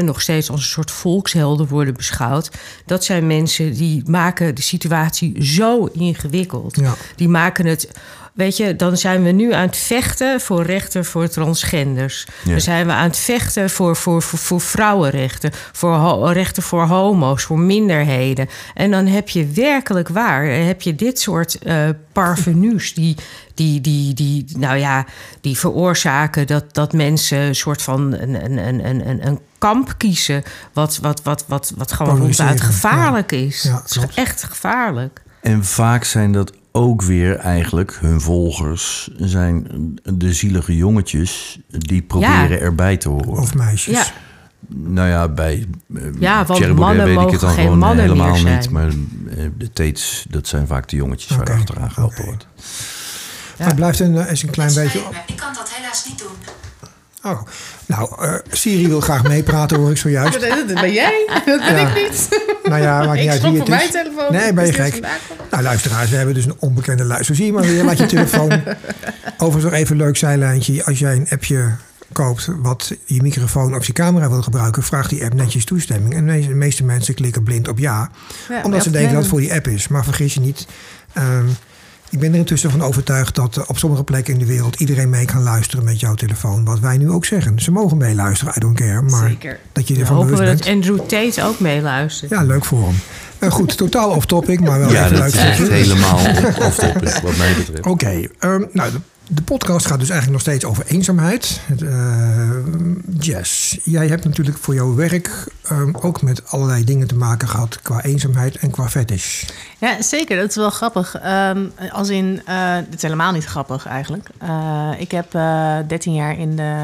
nog steeds als een soort volkshelden worden beschouwd. Dat zijn mensen die maken de situatie zo ingewikkeld. Ja. Die maken het, weet je, dan zijn we nu aan het vechten voor rechten voor transgenders. Ja. Dan zijn we aan het vechten voor vrouwenrechten, voor rechten voor homo's, voor minderheden. En dan heb je werkelijk waar, heb je dit soort parvenu's die veroorzaken dat mensen een soort van een kamp kiezen wat gewoon ronduit gevaarlijk is. Ja, het is echt gevaarlijk. En vaak zijn dat ook weer eigenlijk hun volgers zijn de zielige jongetjes die proberen erbij te horen. Of meisjes. Ja. Nou ja, bij Thierry Baudet weet ik het dan gewoon helemaal niet. Maar de Tates, dat zijn vaak de jongetjes waar achteraan geholpen wordt. Ja. Het blijft een klein beetje op. Ik kan dat helaas niet doen. Oh, nou, Siri wil graag meepraten, hoor ik zojuist. Dat ben jij, dat ben ik niet. Nou ja, maakt niet uit wie het is. Ik stop mijn telefoon. Nee, ben je gek. Nou, luisteraars, we hebben dus een onbekende luister. Zie je maar weer, laat je telefoon. Overigens nog even een leuk zijlijntje. Als jij een appje koopt wat je microfoon of je camera wil gebruiken, vraag die app netjes toestemming. En de meeste mensen klikken blind op ja omdat ze denken dat het voor die app is. Maar vergis je niet. Ik ben er intussen van overtuigd dat op sommige plekken in de wereld iedereen mee kan luisteren met jouw telefoon. Wat wij nu ook zeggen. Ze mogen meeluisteren, I don't care. Maar zeker. Dat je ervan bewust bent. Hopen we dat Andrew Tate ook meeluistert. Ja, leuk voor hem. Goed, totaal off-topic, maar wel even leuk. Ja, dat is helemaal off-topic wat mij betreft. Oké, de podcast gaat dus eigenlijk nog steeds over eenzaamheid. Jess, jij hebt natuurlijk voor jouw werk ook met allerlei dingen te maken gehad qua eenzaamheid en qua fetish. Ja, zeker. Dat is wel grappig. Het is helemaal niet grappig eigenlijk. Ik heb 13 jaar in de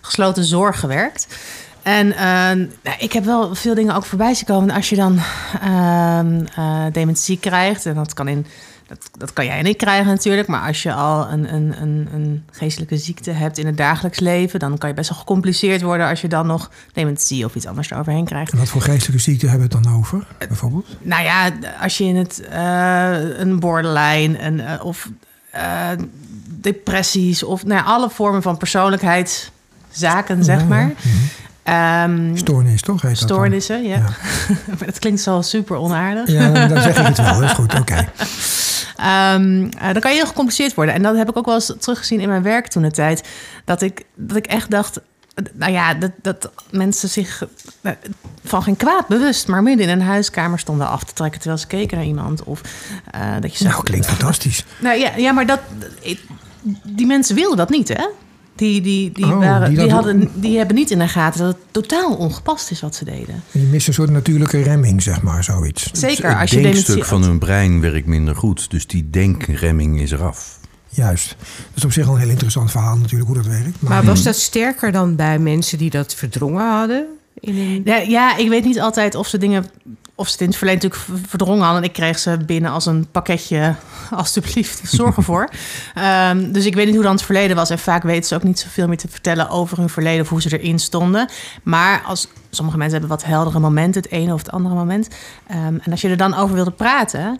gesloten zorg gewerkt. En ik heb wel veel dingen ook voorbij zien komen. Als je dan dementie krijgt, en dat kan in... Dat kan jij en ik krijgen natuurlijk. Maar als je al een geestelijke ziekte hebt in het dagelijks leven, dan kan je best wel gecompliceerd worden als je dan nog dementie of iets anders eroverheen krijgt. En wat voor geestelijke ziekte hebben we het dan over, bijvoorbeeld? Nou ja, als je in het een borderline of depressies of alle vormen van persoonlijkheidszaken, zeg maar. Mm-hmm. Stoornis, toch? Stoornissen, ja. Maar dat klinkt zo super onaardig. Ja, dan zeg ik het wel. Dat is goed, oké. Dan kan je heel gecompliceerd worden. En dat heb ik ook wel eens teruggezien in mijn werk toen de tijd. Dat ik echt dacht, dat mensen zich van geen kwaad bewust, maar midden in een huiskamer stonden af te trekken terwijl ze keken naar iemand. Of, dat je klinkt fantastisch. Maar die mensen wilden dat niet, hè? Die hebben niet in de gaten dat het totaal ongepast is wat ze deden. Je mist een soort natuurlijke remming, zeg maar, zoiets. Zeker. Dus als je denkt, het stuk van hun brein werkt minder goed. Dus die denkremming is eraf. Juist. Dat is op zich al een heel interessant verhaal natuurlijk, hoe dat werkt. Maar was dat sterker dan bij mensen die dat verdrongen hadden? Ja, ik weet niet altijd of ze dingen... Of ze het in het verleden natuurlijk verdrongen hadden. En ik kreeg ze binnen als een pakketje. Alsjeblieft, zorg ervoor. Dus ik weet niet hoe dan het verleden was. En vaak weten ze ook niet zoveel meer te vertellen over hun verleden. Of hoe ze erin stonden. Maar als sommige mensen hebben wat heldere momenten. Het ene of het andere moment. En als je er dan over wilde praten.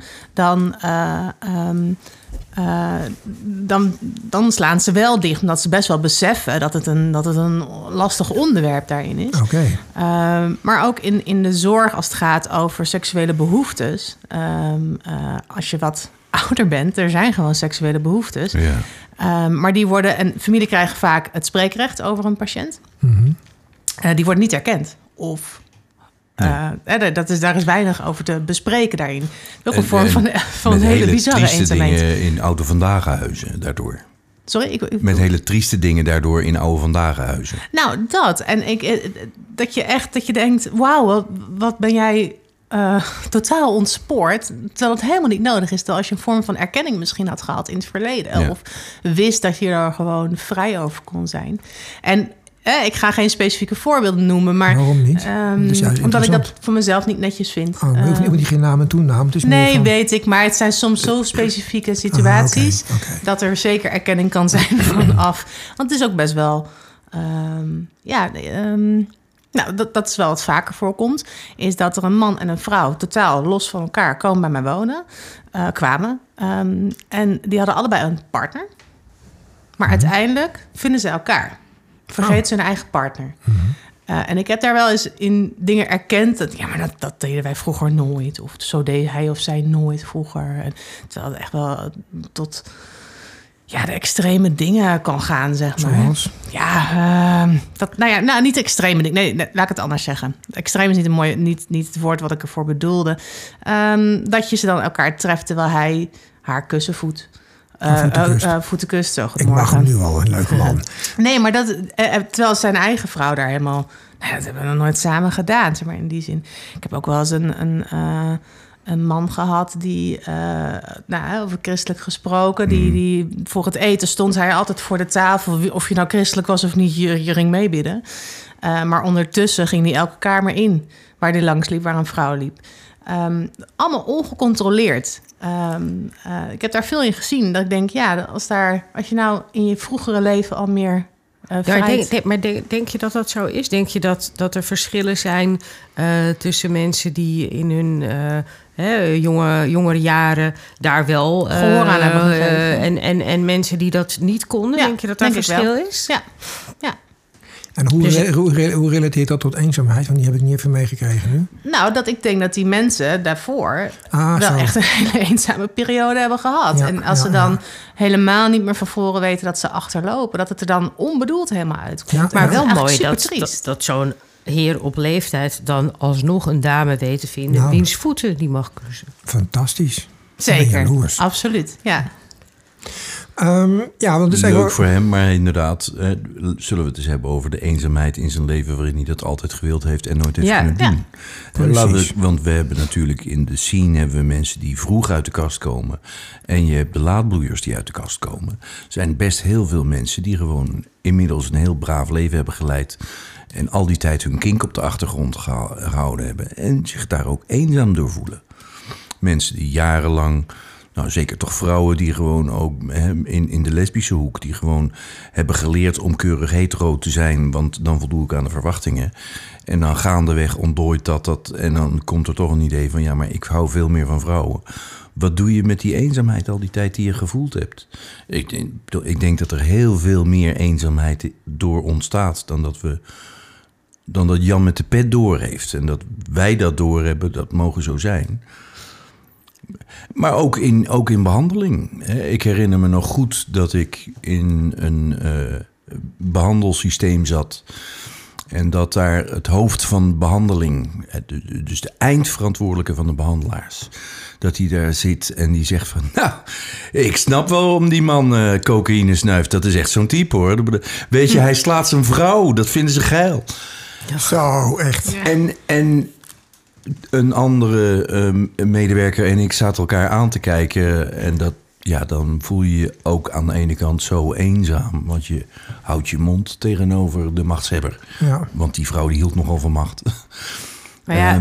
Dan slaan ze wel dicht. Omdat ze best wel beseffen dat het een lastig onderwerp daarin is. Okay. Maar ook in de zorg als het gaat over seksuele behoeftes. Als je wat ouder bent, er zijn gewoon seksuele behoeftes. Ja. Maar die worden... En familie krijgen vaak het spreekrecht over een patiënt. Mm-hmm. die wordt niet erkend. Of... daar is weinig over te bespreken daarin. Ook een vorm van een hele bizarre eenzaamheid. Met hele trieste dingen in oude vandaaghuizen daardoor. Sorry? Met hele trieste dingen daardoor in oude vandaaghuizen. Nou, dat. En dat je denkt, wauw, wat ben jij totaal ontspoord. Terwijl het helemaal niet nodig is. Terwijl als je een vorm van erkenning misschien had gehad in het verleden. Ja. Of wist dat je er gewoon vrij over kon zijn. En... ik ga geen specifieke voorbeelden noemen, maar waarom niet? Dus ja, omdat ik dat voor mezelf niet netjes vind. Oh, maar ik moet geen naam en toenaam. Nee, van... weet ik, maar het zijn soms zo specifieke situaties dat er zeker erkenning kan zijn vanaf. Want het is ook best wel, dat is wel wat vaker voorkomt, is dat er een man en een vrouw totaal los van elkaar komen bij mij wonen, en die hadden allebei een partner, maar uiteindelijk vinden ze elkaar. Vergeet ze hun eigen partner. Mm-hmm. En ik heb daar wel eens in dingen erkend. Dat deden wij vroeger nooit. Of zo deed hij of zij nooit vroeger. En terwijl het echt wel tot de extreme dingen kan gaan, zeg maar. Zoals? Niet extreme dingen. Nee, laat ik het anders zeggen. Extreem is niet het woord wat ik ervoor bedoelde. Dat je ze dan elkaar treft terwijl hij haar kussen voedt. Voetenkust, zo goed. Ik mag hem nu al, een leuke man. Nee, maar terwijl zijn eigen vrouw daar helemaal... dat hebben we nog nooit samen gedaan, zeg maar, in die zin. Ik heb ook wel eens een man gehad die... over christelijk gesproken... Die voor het eten stond hij altijd voor de tafel. Of je nou christelijk was of niet, je ging meebidden. Maar ondertussen ging hij elke kamer in... waar hij langs liep, waar een vrouw liep. Allemaal ongecontroleerd... ik heb daar veel in gezien. Dat ik denk, als je nou in je vroegere leven al meer vrijheid... denk je dat dat zo is? Denk je dat er verschillen zijn tussen mensen die in hun jongere jaren daar wel... gehoor aan hebben gegeven. En mensen die dat niet konden? Ja, denk je dat daar verschil is? Ja. En hoe relateert dat tot eenzaamheid? Want die heb ik niet even meegekregen nu. Nou, dat ik denk dat die mensen daarvoor... echt een hele eenzame periode hebben gehad. Ja, en als ze dan helemaal niet meer van voren weten dat ze achterlopen... dat het er dan onbedoeld helemaal uitkomt. Ja, maar wel mooi dat zo'n heer op leeftijd... dan alsnog een dame weet te vinden... wiens voeten die mag kussen. Fantastisch. Zeker, absoluut, ja. Want dus leuk eigenlijk... voor hem, maar inderdaad, zullen we het eens hebben over de eenzaamheid in zijn leven... waarin hij dat altijd gewild heeft en nooit heeft kunnen doen. Ja. Want we hebben natuurlijk in de scene hebben we mensen die vroeg uit de kast komen... en je hebt de laadbloeiers die uit de kast komen. Er zijn best heel veel mensen die gewoon inmiddels een heel braaf leven hebben geleid... en al die tijd hun kink op de achtergrond gehouden hebben... en zich daar ook eenzaam door voelen. Mensen die jarenlang... Nou, zeker toch vrouwen die gewoon ook in de lesbische hoek... die gewoon hebben geleerd om keurig hetero te zijn... want dan voldoe ik aan de verwachtingen. En dan gaandeweg ontdooit dat... en dan komt er toch een idee van... ja, maar ik hou veel meer van vrouwen. Wat doe je met die eenzaamheid al die tijd die je gevoeld hebt? Ik denk dat er heel veel meer eenzaamheid door ontstaat... dan dat Jan met de pet door heeft. En dat wij dat door hebben, dat mogen zo zijn... Maar ook in behandeling. Ik herinner me nog goed dat ik in een behandelsysteem zat... en dat daar het hoofd van behandeling, dus de eindverantwoordelijke van de behandelaars... dat hij daar zit en die zegt van... nou, ik snap wel waarom die man cocaïne snuift. Dat is echt zo'n type, hoor. Weet je, hij slaat zijn vrouw. Dat vinden ze geil. Ja. Zo, echt. Ja. En een andere medewerker en ik zaten elkaar aan te kijken. En dan voel je je ook aan de ene kant zo eenzaam. Want je houdt je mond tegenover de machtshebber. Ja. Want die vrouw die hield nogal van macht. Maar ja,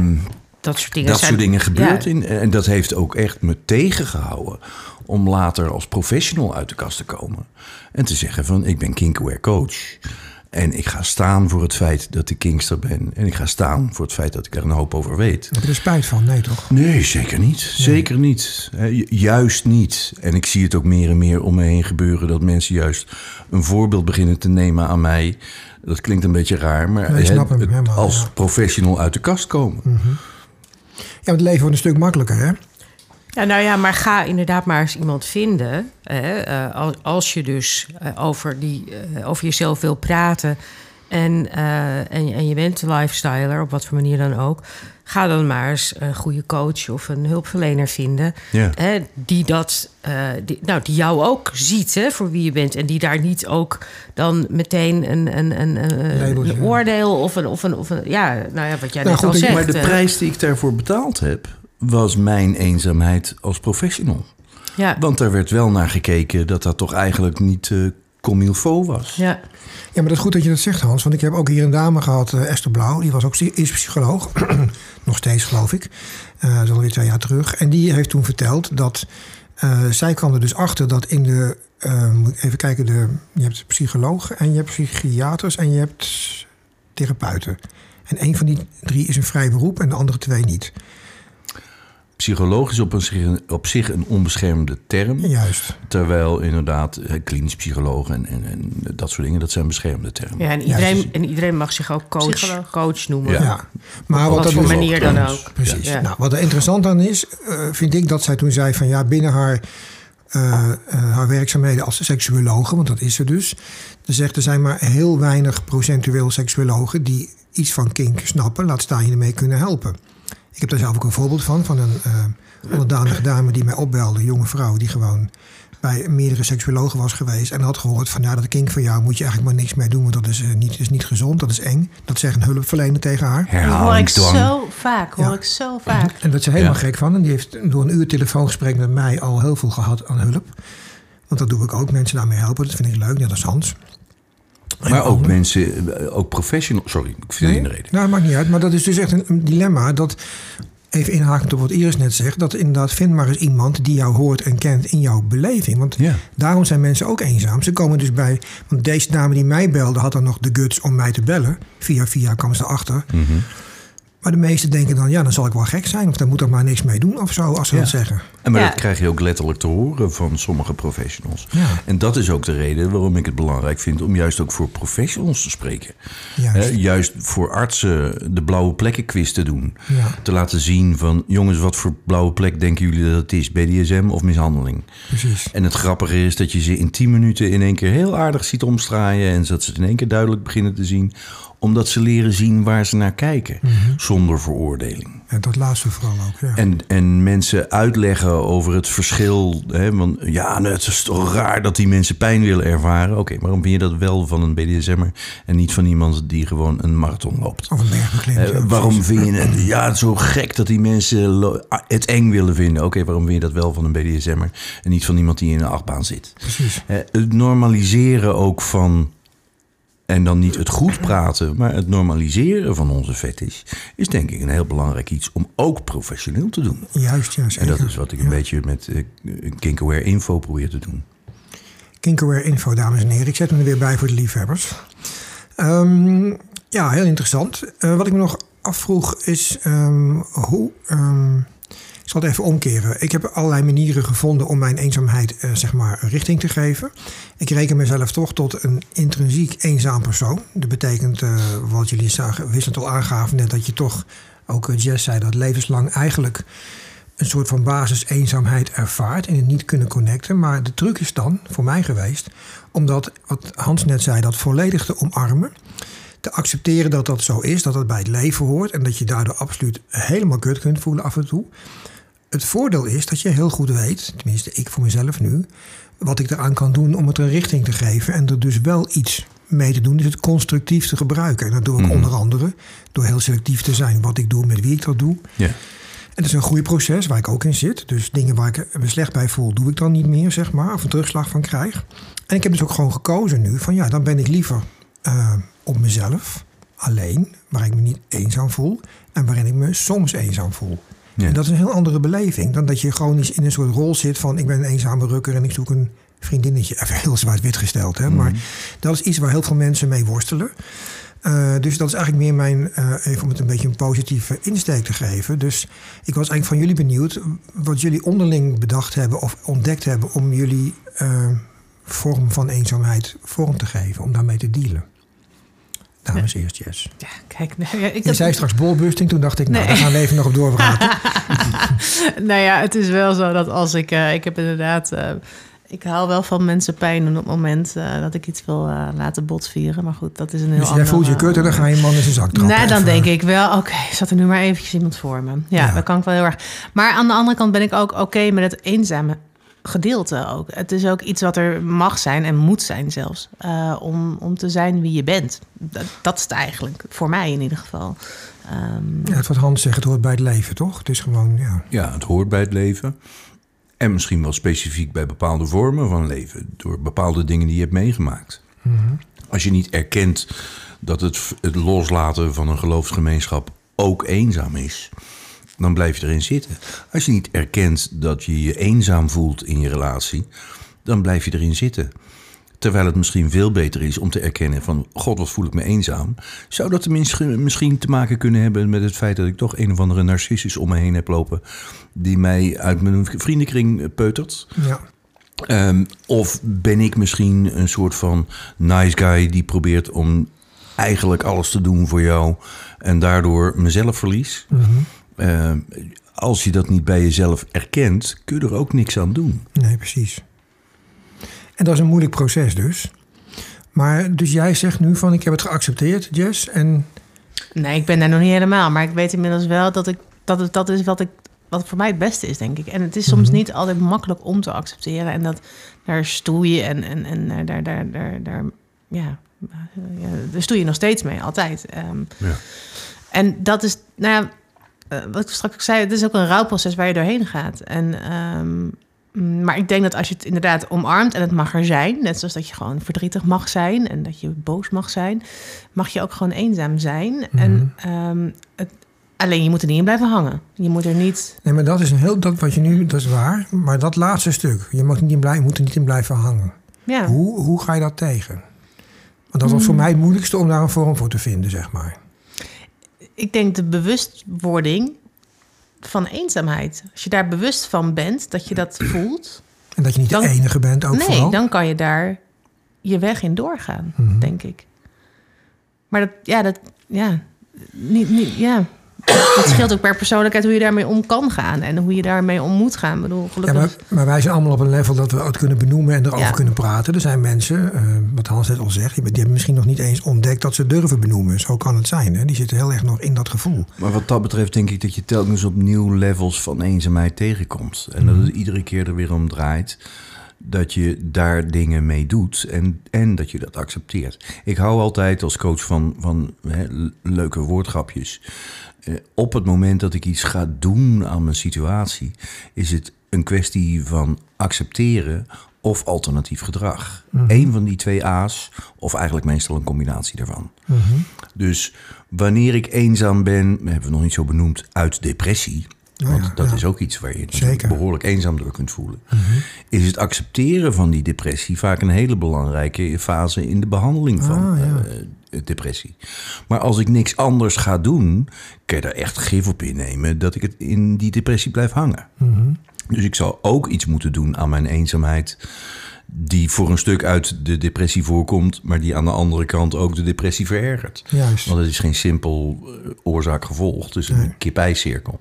dat soort dingen gebeurt. Ja. En dat heeft ook echt me tegengehouden. Om later als professional uit de kast te komen. En te zeggen van, ik ben Kinkaware coach. En ik ga staan voor het feit dat ik kinkster ben. En ik ga staan voor het feit dat ik er een hoop over weet. Heb je er spijt van? Nee, toch? Nee, zeker niet. Nee. Zeker niet. Juist niet. En ik zie het ook meer en meer om me heen gebeuren... dat mensen juist een voorbeeld beginnen te nemen aan mij. Dat klinkt een beetje raar, maar als professional uit de kast komen. Mm-hmm. Ja, want het leven wordt een stuk makkelijker, hè? Ja, maar ga inderdaad maar eens iemand vinden. Hè, als je dus over jezelf wil praten... En je bent lifestyler, op wat voor manier dan ook. Ga dan maar eens een goede coach of een hulpverlener vinden. Ja. Hè, die jou ook ziet, hè, voor wie je bent. En die daar niet ook dan meteen een oordeel of een wat jij net al zegt. Maar de prijs die ik daarvoor betaald heb, was mijn eenzaamheid als professional. Ja. Want er werd wel naar gekeken dat toch eigenlijk niet comilfo was. Ja. Ja, maar dat is goed dat je dat zegt, Hans. Want ik heb ook hier een dame gehad, Esther Blauw. Die was ook psycholoog. Nog steeds, geloof ik. Dat is alweer 2 jaar terug. En die heeft toen verteld dat zij kwam er dus achter dat in de... je hebt psychologen en je hebt psychiaters en je hebt therapeuten. En een van die 3 is een vrij beroep en de andere 2 niet. Psycholoog is op zich een onbeschermde term. Juist. Terwijl inderdaad klinisch psychologen en dat soort dingen, dat zijn beschermde termen. Ja, en iedereen mag zich ook coach noemen. Ja. Ja. Maar op wat voor manier dan ook. Precies. Ja. Nou, wat er interessant aan is, vind ik dat zij toen zei van ja, binnen haar werkzaamheden als seksuologe, want dat is ze dus. Ze zegt er zijn maar heel weinig procentueel seksuologen die iets van kink snappen, laat staan je ermee kunnen helpen. Ik heb daar zelf ook een voorbeeld van een onderdanige dame die mij opbelde, een jonge vrouw die gewoon bij meerdere seksuologen was geweest en had gehoord van ja, dat kink van jou moet je eigenlijk maar niks mee doen, want dat is niet gezond, dat is eng. Dat zegt een hulpverlener tegen haar. Dat hoor ik zo vaak. En daar werd ze helemaal gek van en die heeft door een uur telefoongesprek met mij al heel veel gehad aan hulp. Want dat doe ik ook, mensen daarmee helpen, dat vind ik leuk, net als Hans. Maar ook mensen, ook professionals... Sorry, ik viel in de reden. Nou, dat maakt niet uit. Maar dat is dus echt een dilemma. Dat, even inhakend op wat Iris net zegt... dat inderdaad, vind maar eens iemand die jou hoort en kent in jouw beleving. Want daarom zijn mensen ook eenzaam. Ze komen dus bij... Want deze dame die mij belde had dan nog de guts om mij te bellen. Via kwam ze erachter. Mm-hmm. Maar de meesten denken dan... ja, dan zal ik wel gek zijn. Of daar moet ik maar niks mee doen of zo, als ze dat zeggen. En maar dat krijg je ook letterlijk te horen van sommige professionals. Ja. En dat is ook de reden waarom ik het belangrijk vind... om juist ook voor professionals te spreken. Juist voor artsen de blauwe plekken quiz te doen. Ja. Te laten zien van... jongens, wat voor blauwe plek denken jullie dat het is? BDSM of mishandeling? Precies. En het grappige is dat je ze in 10 minuten... in één keer heel aardig ziet omstraaien... en dat ze het in één keer duidelijk beginnen te zien... omdat ze leren zien waar ze naar kijken, zonder veroordeling. En dat laatste vooral ook, ja. En mensen uitleggen over het verschil. Hè, want het is toch raar dat die mensen pijn willen ervaren. Oké, waarom ben je dat wel van een BDSM'er... en niet van iemand die gewoon een marathon loopt? Of een bergbeklimmer. Waarom vind je het zo gek dat die mensen het eng willen vinden? Oké, waarom vind je dat wel van een BDSM'er... en niet van iemand die in een achtbaan zit? Precies. Het normaliseren ook van... En dan niet het goed praten, maar het normaliseren van onze fetish... is denk ik een heel belangrijk iets om ook professioneel te doen. Juist. En dat is wat ik een beetje met Kinkaware Info probeer te doen. Kinkaware Info, dames en heren. Ik zet hem er weer bij voor de liefhebbers. Heel interessant. Wat ik me nog afvroeg is hoe... Ik zal het even omkeren. Ik heb allerlei manieren gevonden om mijn eenzaamheid richting te geven. Ik reken mezelf toch tot een intrinsiek eenzaam persoon. Dat betekent, wat jullie wissend al aangaven net... dat je toch, ook Jess zei, dat levenslang eigenlijk... een soort van basis eenzaamheid ervaart... en het niet kunnen connecten. Maar de truc is dan, voor mij geweest... om dat, wat Hans net zei, dat volledig te omarmen... te accepteren dat dat zo is, dat dat bij het leven hoort... en dat je daardoor absoluut helemaal kut kunt voelen af en toe... Het voordeel is dat je heel goed weet, tenminste ik voor mezelf nu... wat ik eraan kan doen om het een richting te geven... en er dus wel iets mee te doen, is het constructief te gebruiken. En dat doe ik onder andere door heel selectief te zijn... wat ik doe, met wie ik dat doe. Ja. En dat is een groeiproces waar ik ook in zit. Dus dingen waar ik me slecht bij voel, doe ik dan niet meer, of een terugslag van krijg. En ik heb dus ook gewoon gekozen nu van dan ben ik liever op mezelf... alleen, waar ik me niet eenzaam voel... en waarin ik me soms eenzaam voel... Ja. En dat is een heel andere beleving dan dat je chronisch in een soort rol zit van... ik ben een eenzame rukker en ik zoek een vriendinnetje. Even heel zwart-wit gesteld, hè? Maar dat is iets waar heel veel mensen mee worstelen. Dus dat is eigenlijk meer mijn, even om het een beetje een positieve insteek te geven. Dus ik was eigenlijk van jullie benieuwd wat jullie onderling bedacht hebben... of ontdekt hebben om jullie vorm van eenzaamheid vorm te geven, om daarmee te dealen. Dames eerst, Jess. Ja, kijk. Je zei straks ballbusting, toen dacht ik, daar gaan we even nog op doorpraten. Het is wel zo dat als ik... ik heb inderdaad Ik hou wel van mensen pijn doen op het moment dat ik iets wil laten botvieren. Maar goed, dat is een heel ander... Dus jij voelt je kut en dan ga je man in zijn zak trappen. Nee, dan denk ik wel, oké, zat er nu maar eventjes iemand voor me. Ja, dat kan ik wel heel erg. Maar aan de andere kant ben ik ook oké met het eenzame gedeelte ook. Het is ook iets wat er mag zijn en moet zijn zelfs. Om te zijn wie je bent. Dat is het eigenlijk, voor mij in ieder geval. Ja, het wat Hans zegt, het hoort bij het leven, toch? Het is gewoon, ja... Ja, het hoort bij het leven. En misschien wel specifiek bij bepaalde vormen van leven. Door bepaalde dingen die je hebt meegemaakt. Mm-hmm. Als je niet erkent dat het loslaten van een geloofsgemeenschap ook eenzaam is, dan blijf je erin zitten. Als je niet erkent dat je je eenzaam voelt in je relatie, dan blijf je erin zitten. Terwijl het misschien veel beter is om te erkennen van, god, wat voel ik me eenzaam. Zou dat misschien te maken kunnen hebben met het feit dat ik toch een of andere narcissus om me heen heb lopen, die mij uit mijn vriendenkring peutert? Ja. Of ben ik misschien een soort van nice guy die probeert om eigenlijk alles te doen voor jou en daardoor mezelf verlies? Mm-hmm. Als je dat niet bij jezelf erkent, kun je er ook niks aan doen. Nee, precies. En dat is een moeilijk proces dus. Maar dus jij zegt nu van, ik heb het geaccepteerd, Jess. En... Nee, ik ben daar nog niet helemaal. Maar ik weet inmiddels wel dat is wat voor mij het beste is, denk ik. En het is soms niet altijd makkelijk om te accepteren. En dat daar stoei en daar daar stoei je nog steeds mee, altijd. En dat is, wat ik straks zei, het is ook een rouwproces waar je doorheen gaat. En... maar ik denk dat als je het inderdaad omarmt en het mag er zijn, net zoals dat je gewoon verdrietig mag zijn en dat je boos mag zijn, mag je ook gewoon eenzaam zijn. Mm-hmm. En alleen je moet er niet in blijven hangen. Je moet er niet. Nee, maar dat is dat wat je nu, dat is waar. Maar dat laatste stuk, je mag niet moet er niet in blijven hangen. Ja. Hoe ga je dat tegen? Want dat was voor mij het moeilijkste om daar een vorm voor te vinden, zeg maar. Ik denk de bewustwording van eenzaamheid. Als je daar bewust van bent, dat je dat voelt. En dat je niet de enige bent ook vooral. Nee, dan kan je daar je weg in doorgaan, denk ik. Maar dat scheelt ook per persoonlijkheid hoe je daarmee om kan gaan en hoe je daarmee om moet gaan. Ik bedoel, gelukkig. Ja, maar wij zijn allemaal op een level dat we het kunnen benoemen en erover kunnen praten. Er zijn mensen, wat Hans net al zegt, die hebben misschien nog niet eens ontdekt dat ze durven benoemen. Zo kan het zijn. Hè? Die zitten heel erg nog in dat gevoel. Maar wat dat betreft denk ik dat je telkens opnieuw levels van eenzaamheid tegenkomt. En dat het iedere keer er weer om draait. Dat je daar dingen mee doet en dat je dat accepteert. Ik hou altijd als coach van leuke woordgrapjes. Op het moment dat ik iets ga doen aan mijn situatie, is het een kwestie van accepteren of alternatief gedrag. Eén van die twee A's, of eigenlijk meestal een combinatie daarvan. Dus wanneer ik eenzaam ben, hebben we nog niet zo benoemd, uit depressie. Want dat is ook iets waar je behoorlijk eenzaam door kunt voelen. Is het accepteren van die depressie vaak een hele belangrijke fase in de behandeling van depressie. Maar als ik niks anders ga doen, kan je daar echt gif op innemen dat ik het in die depressie blijf hangen. Dus ik zal ook iets moeten doen aan mijn eenzaamheid, die voor een stuk uit de depressie voorkomt, maar die aan de andere kant ook de depressie verergert. Juist. Want het is geen simpel oorzaak-gevolg, dus een kip-ei-cirkel.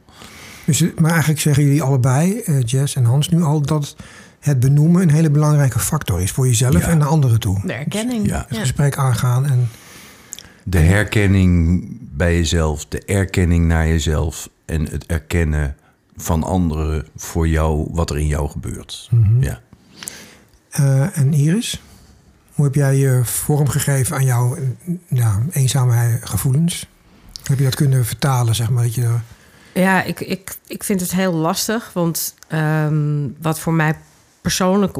Dus, maar eigenlijk zeggen jullie allebei, Jess en Hans, nu al dat het benoemen een hele belangrijke factor is voor jezelf en de anderen toe. De herkenning. Dus, het gesprek aangaan. De herkenning bij jezelf, de erkenning naar jezelf en het erkennen van anderen voor jou, wat er in jou gebeurt. En Iris, hoe heb jij je vorm gegeven aan jouw eenzame gevoelens? Heb je dat kunnen vertalen, zeg maar, dat je... Ja, ik vind het heel lastig. Want wat voor mij persoonlijk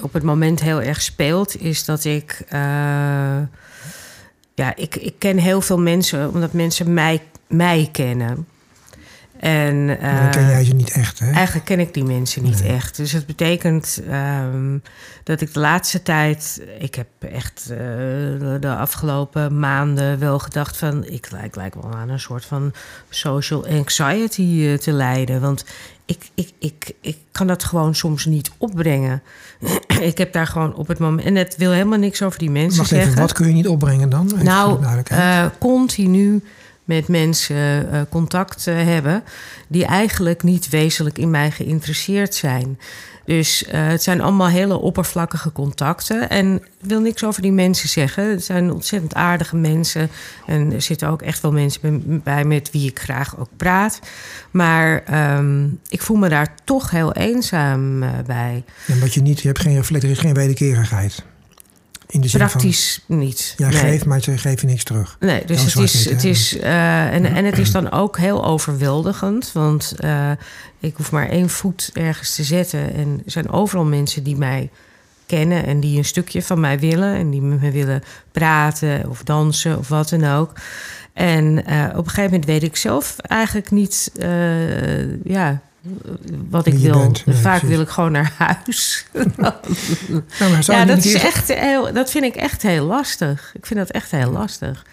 op het moment heel erg speelt, is dat ik... ik ken heel veel mensen, omdat mensen mij kennen. En dan ken jij ze niet echt, hè? Eigenlijk ken ik die mensen niet echt. Dus dat betekent dat ik de laatste tijd... Ik heb echt de afgelopen maanden wel gedacht van... Ik lijk wel aan een soort van social anxiety te lijden. Want ik kan dat gewoon soms niet opbrengen. Ik heb daar gewoon op het moment... En het wil helemaal niks over die mensen zeggen. Wat kun je niet opbrengen dan? Continu... met mensen contact hebben die eigenlijk niet wezenlijk in mij geïnteresseerd zijn. Dus het zijn allemaal hele oppervlakkige contacten. En ik wil niks over die mensen zeggen. Het zijn ontzettend aardige mensen. En er zitten ook echt wel mensen bij met wie ik graag ook praat. Maar ik voel me daar toch heel eenzaam bij. En wat je niet, je hebt geen reflect, er is geen wederkerigheid. In de zin praktisch van, niet. Ja, nee. Geef, maar ze geven niks terug. Nee, dus en het is dan ook heel overweldigend. Want ik hoef maar 1 voet ergens te zetten. En er zijn overal mensen die mij kennen en die een stukje van mij willen. En die met me willen praten of dansen of wat dan ook. En op een gegeven moment weet ik zelf eigenlijk niet... wat ik wil. Bent, nee, vaak precies. Wil ik gewoon naar huis. Dat vind ik echt heel lastig. Ik vind dat echt heel lastig.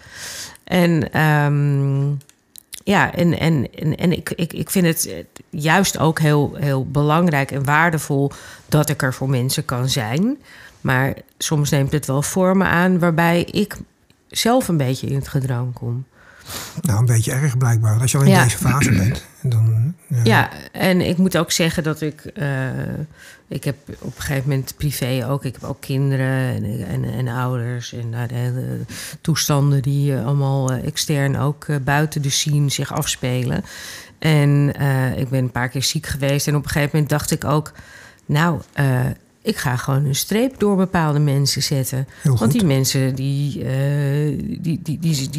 En ik vind het juist ook heel, heel belangrijk en waardevol dat ik er voor mensen kan zijn. Maar soms neemt het wel vormen aan waarbij ik zelf een beetje in het gedrang kom. Nou, een beetje erg blijkbaar. Als je al in deze fase bent. Dan, ja, en ik moet ook zeggen dat ik... ik heb op een gegeven moment privé ook... Ik heb ook kinderen en ouders. En de hele toestanden die allemaal extern ook buiten de scene zich afspelen. En ik ben een paar keer ziek geweest. En op een gegeven moment dacht ik ook... Nou, ik ga gewoon een streep door bepaalde mensen zetten. Want die mensen die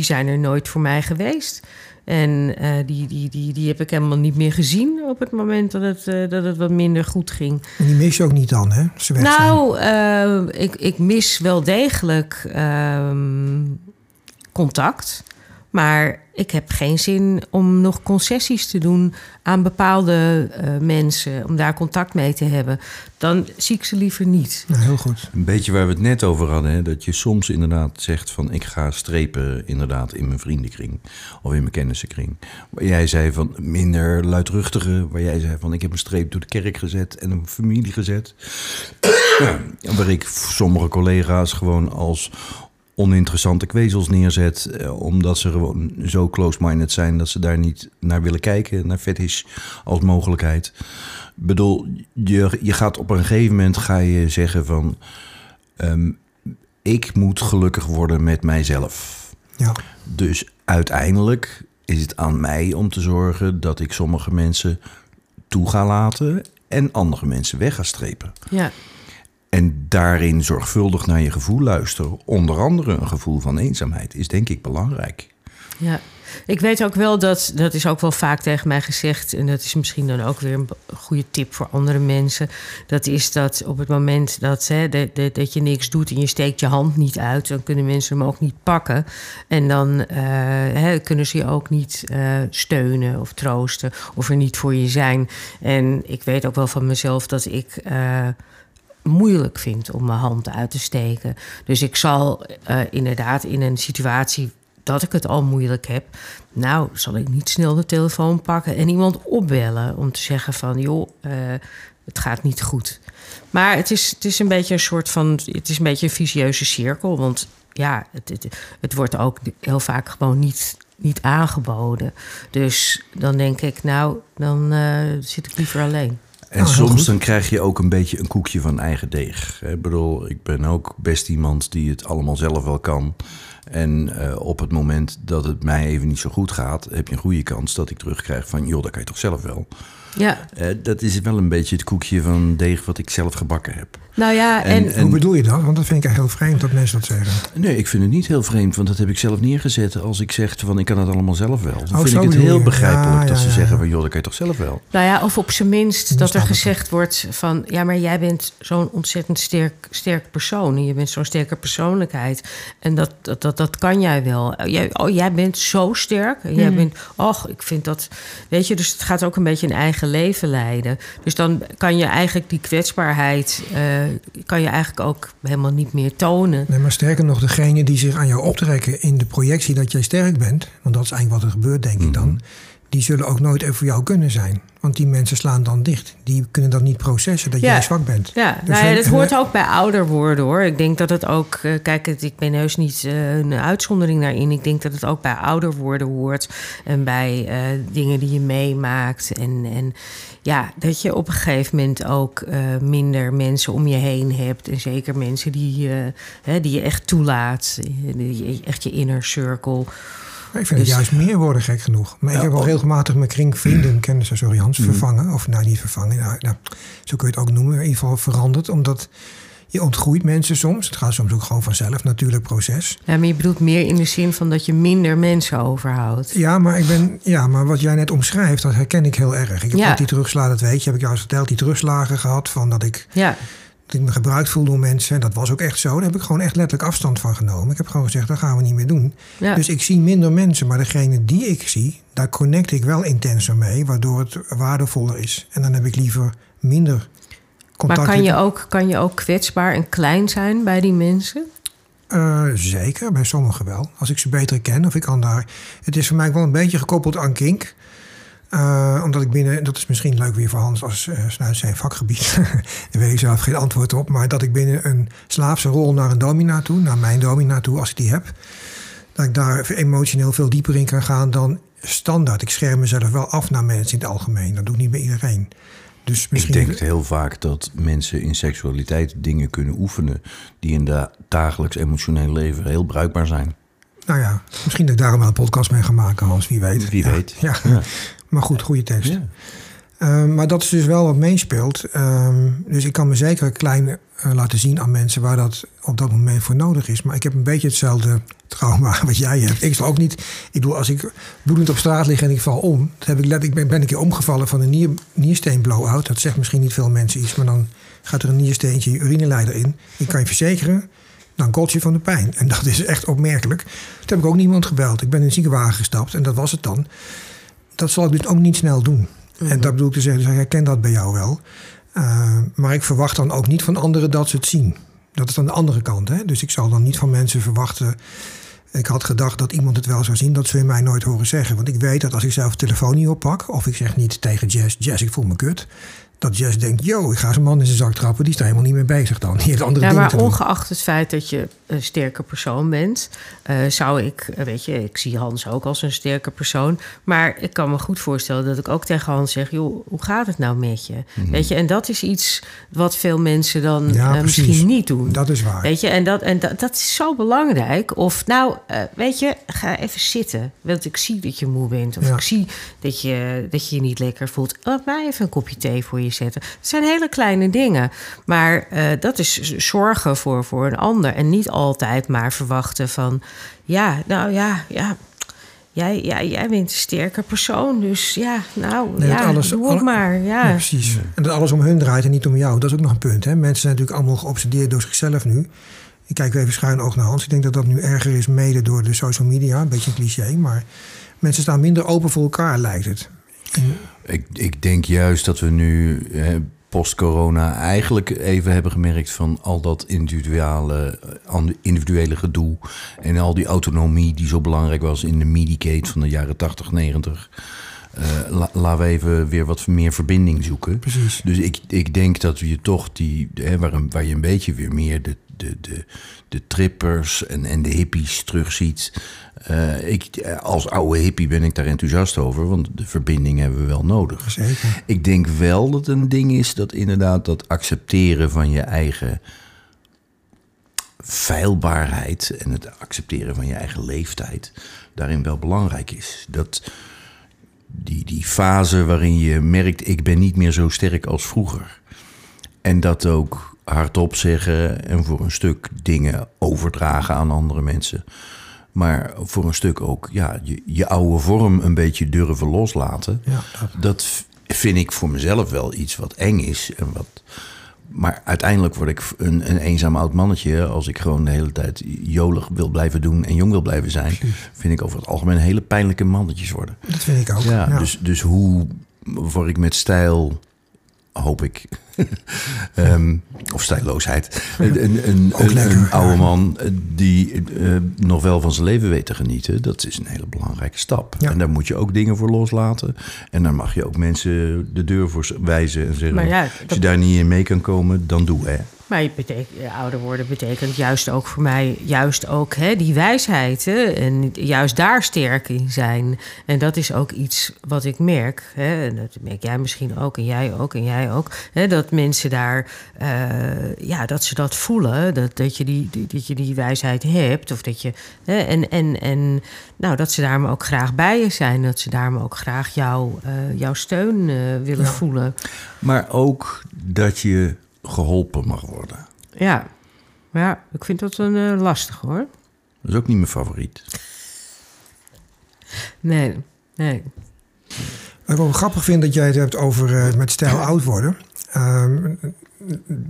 zijn er nooit voor mij geweest. En die heb ik helemaal niet meer gezien op het moment dat het wat minder goed ging. En die mis je ook niet dan, hè? Ik mis wel degelijk contact. Maar ik heb geen zin om nog concessies te doen aan bepaalde mensen. Om daar contact mee te hebben. Dan zie ik ze liever niet. Nou, heel goed. Een beetje waar we het net over hadden. Hè? Dat je soms inderdaad zegt van ik ga strepen inderdaad in mijn vriendenkring. Of in mijn kennissenkring. Waar jij zei van minder luidruchtige. Waar jij zei van ik heb een streep door de kerk gezet. En een familie gezet. Ja, waar ik sommige collega's gewoon als... oninteressante kwezels neerzet... omdat ze gewoon zo close-minded zijn... dat ze daar niet naar willen kijken... naar fetish als mogelijkheid. Ik bedoel, je gaat op een gegeven moment... ga je zeggen van... ik moet gelukkig worden met mijzelf. Ja. Dus uiteindelijk is het aan mij om te zorgen... dat ik sommige mensen toe ga laten... en andere mensen weg ga strepen. Ja. En daarin zorgvuldig naar je gevoel luisteren. Onder andere een gevoel van eenzaamheid is denk ik belangrijk. Ja, ik weet ook wel dat is ook wel vaak tegen mij gezegd... en dat is misschien dan ook weer een goede tip voor andere mensen... dat is dat op het moment dat je niks doet en je steekt je hand niet uit... dan kunnen mensen hem ook niet pakken. En dan kunnen ze je ook niet steunen of troosten of er niet voor je zijn. En ik weet ook wel van mezelf dat ik... moeilijk vindt om mijn hand uit te steken. Dus ik zal inderdaad in een situatie dat ik het al moeilijk heb... nou, zal ik niet snel de telefoon pakken en iemand opbellen... om te zeggen van, joh, het gaat niet goed. Maar het is een beetje een soort van... het is een beetje een vicieuze cirkel, want ja, het wordt ook heel vaak gewoon niet aangeboden. Dus dan denk ik, nou, dan zit ik liever alleen. En soms dan krijg je ook een beetje een koekje van eigen deeg. Ik bedoel, ik ben ook best iemand die het allemaal zelf wel kan. En op het moment dat het mij even niet zo goed gaat... heb je een goede kans dat ik terugkrijg van... joh, dat kan je toch zelf wel? Ja. Dat is wel een beetje het koekje van deeg wat ik zelf gebakken heb. Nou ja, en hoe bedoel je dat? Want dat vind ik eigenlijk heel vreemd dat mensen dat zeggen. Nee, ik vind het niet heel vreemd, want dat heb ik zelf neergezet. Als ik zeg van ik kan het allemaal zelf wel. Dan vind ik het heel begrijpelijk dat ze zeggen van joh, dat kan je toch zelf wel? Nou ja, of op zijn minst dat er gezegd wordt van... ja, maar jij bent zo'n ontzettend sterk persoon. En je bent zo'n sterke persoonlijkheid. En dat kan jij wel. Jij bent zo sterk. En jij bent, ik vind dat... Weet je, dus het gaat ook een beetje een eigen leven leiden. Dus dan kan je eigenlijk die kwetsbaarheid... kan je eigenlijk ook helemaal niet meer tonen. Nee, maar sterker nog, degene die zich aan jou optrekken... in de projectie dat jij sterk bent... want dat is eigenlijk wat er gebeurt, denk ik dan... die zullen ook nooit er voor jou kunnen zijn. Want die mensen slaan dan dicht. Die kunnen dat niet processen, dat jij zwak bent. Ja, dus nou ja, dat hoort ook bij ouder worden, hoor. Ik denk dat het ook... kijk, ik ben heus niet een uitzondering daarin. Ik denk dat het ook bij ouder worden hoort. En bij dingen die je meemaakt. En ja, dat je op een gegeven moment ook minder mensen om je heen hebt. En zeker mensen die je echt toelaat. Echt je inner circle. Ik vind het juist meer worden, gek genoeg. Maar ik heb wel regelmatig mijn kring vrienden, kennissen, vervangen. Of nou, niet vervangen. Nou, zo kun je het ook noemen. In ieder geval veranderd. Omdat je ontgroeit mensen soms. Het gaat soms ook gewoon vanzelf. Natuurlijk proces. Ja, maar je bedoelt meer in de zin van dat je minder mensen overhoudt. Ja, maar, maar wat jij net omschrijft, dat herken ik heel erg. Ik heb ook die terugslagen, dat weet je. Heb ik juist verteld, die terugslagen gehad. Van dat ik... Ja. Dat ik me gebruikt voelde door mensen. En dat was ook echt zo. Daar heb ik gewoon echt letterlijk afstand van genomen. Ik heb gewoon gezegd, dat gaan we niet meer doen. Ja. Dus ik zie minder mensen. Maar degene die ik zie, daar connect ik wel intenser mee. Waardoor het waardevoller is. En dan heb ik liever minder contact. Maar kan je ook kwetsbaar en klein zijn bij die mensen? Zeker, bij sommigen wel. Als ik ze beter ken of ik kan daar... Het is voor mij wel een beetje gekoppeld aan kink... omdat ik binnen, dat is misschien leuk weer voor Hans als vanuit zijn vakgebied, daar weet ik zelf geen antwoord op, maar dat ik binnen een slaafse rol naar een domina toe, naar mijn domina toe, als ik die heb, dat ik daar emotioneel veel dieper in kan gaan dan standaard. Ik scherm mezelf wel af naar mensen in het algemeen, dat doe ik niet bij iedereen. Dus misschien... Ik denk heel vaak dat mensen in seksualiteit dingen kunnen oefenen die in het dagelijks emotioneel leven heel bruikbaar zijn. Nou ja, misschien dat ik daarom wel een podcast mee ga maken, Hans, wie weet. Wie weet. Ja. Maar goed, goede tekst. Ja. Maar dat is dus wel wat meespeelt. Dus ik kan me zeker klein laten zien aan mensen waar dat op dat moment voor nodig is. Maar ik heb een beetje hetzelfde trauma wat jij hebt. Ik zal ook niet... Ik bedoel, als ik bloedend op straat lig en ik val om... Ik ben een keer omgevallen van een niersteenblow-out. Dat zegt misschien niet veel mensen iets, maar dan gaat er een niersteentje je urineleider in. Ik kan je verzekeren... Dan kots je van de pijn. En dat is echt opmerkelijk. Toen heb ik ook niemand gebeld. Ik ben in een ziekenwagen gestapt en dat was het dan. Dat zal ik dus ook niet snel doen. Mm-hmm. En dat bedoel ik te zeggen, dus ik herken dat bij jou wel. Maar ik verwacht dan ook niet van anderen dat ze het zien. Dat is aan de andere kant. Hè? Dus ik zal dan niet van mensen verwachten... Ik had gedacht dat iemand het wel zou zien, dat ze mij nooit horen zeggen. Want ik weet dat als ik zelf de telefoon niet oppak... of ik zeg niet tegen Jess, ik voel me kut... dat Jess denkt, ik ga zo'n man in zijn zak trappen... die is er helemaal niet mee bezig dan. Die heeft andere dingen te doen. Maar ongeacht het feit dat je een sterke persoon bent... zou ik, ik zie Hans ook als een sterke persoon... maar ik kan me goed voorstellen dat ik ook tegen Hans zeg... joh, hoe gaat het nou met je? Mm-hmm. Weet je, en dat is iets wat veel mensen dan misschien niet doen. Dat is waar. Weet je, en dat is zo belangrijk. Of nou, ga even zitten. Want ik zie dat je moe bent. Of ik zie dat je je niet lekker voelt. Laat mij even een kopje thee voor je zetten. Het zijn hele kleine dingen. Maar dat is zorgen voor een ander. En niet altijd maar verwachten van... Jij bent een sterke persoon. Dus doe het maar. Ja. Ja, precies. En dat alles om hun draait en niet om jou. Dat is ook nog een punt. Hè? Mensen zijn natuurlijk allemaal geobsedeerd door zichzelf nu. Ik kijk even schuin oog naar Hans. Ik denk dat dat nu erger is mede door de social media. Een beetje een cliché. Maar mensen staan minder open voor elkaar, lijkt het. Ik denk juist dat we nu post-corona eigenlijk even hebben gemerkt... van al dat individuele gedoe... en al die autonomie die zo belangrijk was in de Medicate van de jaren 80, 90... Laten we even weer wat meer verbinding zoeken. Precies. Dus ik denk dat je toch waar je een beetje weer meer de trippers en de hippies terugziet. Als oude hippie ben ik daar enthousiast over, want de verbinding hebben we wel nodig. Zeker. Ik denk wel dat een ding is dat inderdaad dat accepteren van je eigen feilbaarheid en het accepteren van je eigen leeftijd daarin wel belangrijk is. Dat die fase waarin je merkt, ik ben niet meer zo sterk als vroeger. En dat ook hardop zeggen en voor een stuk dingen overdragen aan andere mensen. Maar voor een stuk ook je oude vorm een beetje durven loslaten. Ja, dat vind ik voor mezelf wel iets wat eng is. Maar uiteindelijk word ik een eenzaam oud mannetje... als ik gewoon de hele tijd jolig wil blijven doen en jong wil blijven zijn... vind ik over het algemeen hele pijnlijke mannetjes worden. Dat vind ik ook. Ja. Dus hoe word ik met stijl hoop ik. Of stijloosheid. Een oude man die nog wel van zijn leven weet te genieten. Dat is een hele belangrijke stap. Ja. En daar moet je ook dingen voor loslaten. En daar mag je ook mensen de deur voor wijzen. En zeggen, maar ja, als je daar niet in mee kan komen, dan doe hè. Maar ouder worden betekent juist ook voor mij... juist ook die wijsheid. Hè, en juist daar sterk in zijn. En dat is ook iets wat ik merk. Hè, en dat merk jij misschien ook en jij ook en jij ook. Hè, dat mensen daar... dat ze dat voelen. Dat je die wijsheid hebt. Of dat je... dat ze daar maar ook graag bij je zijn. Dat ze daar maar ook graag jouw steun willen voelen. Maar ook dat je... geholpen mag worden. Ja, ja, ik vind dat een lastig hoor. Dat is ook niet mijn favoriet. Nee. Wat ik wel grappig vind dat jij het hebt over met stijl oud worden.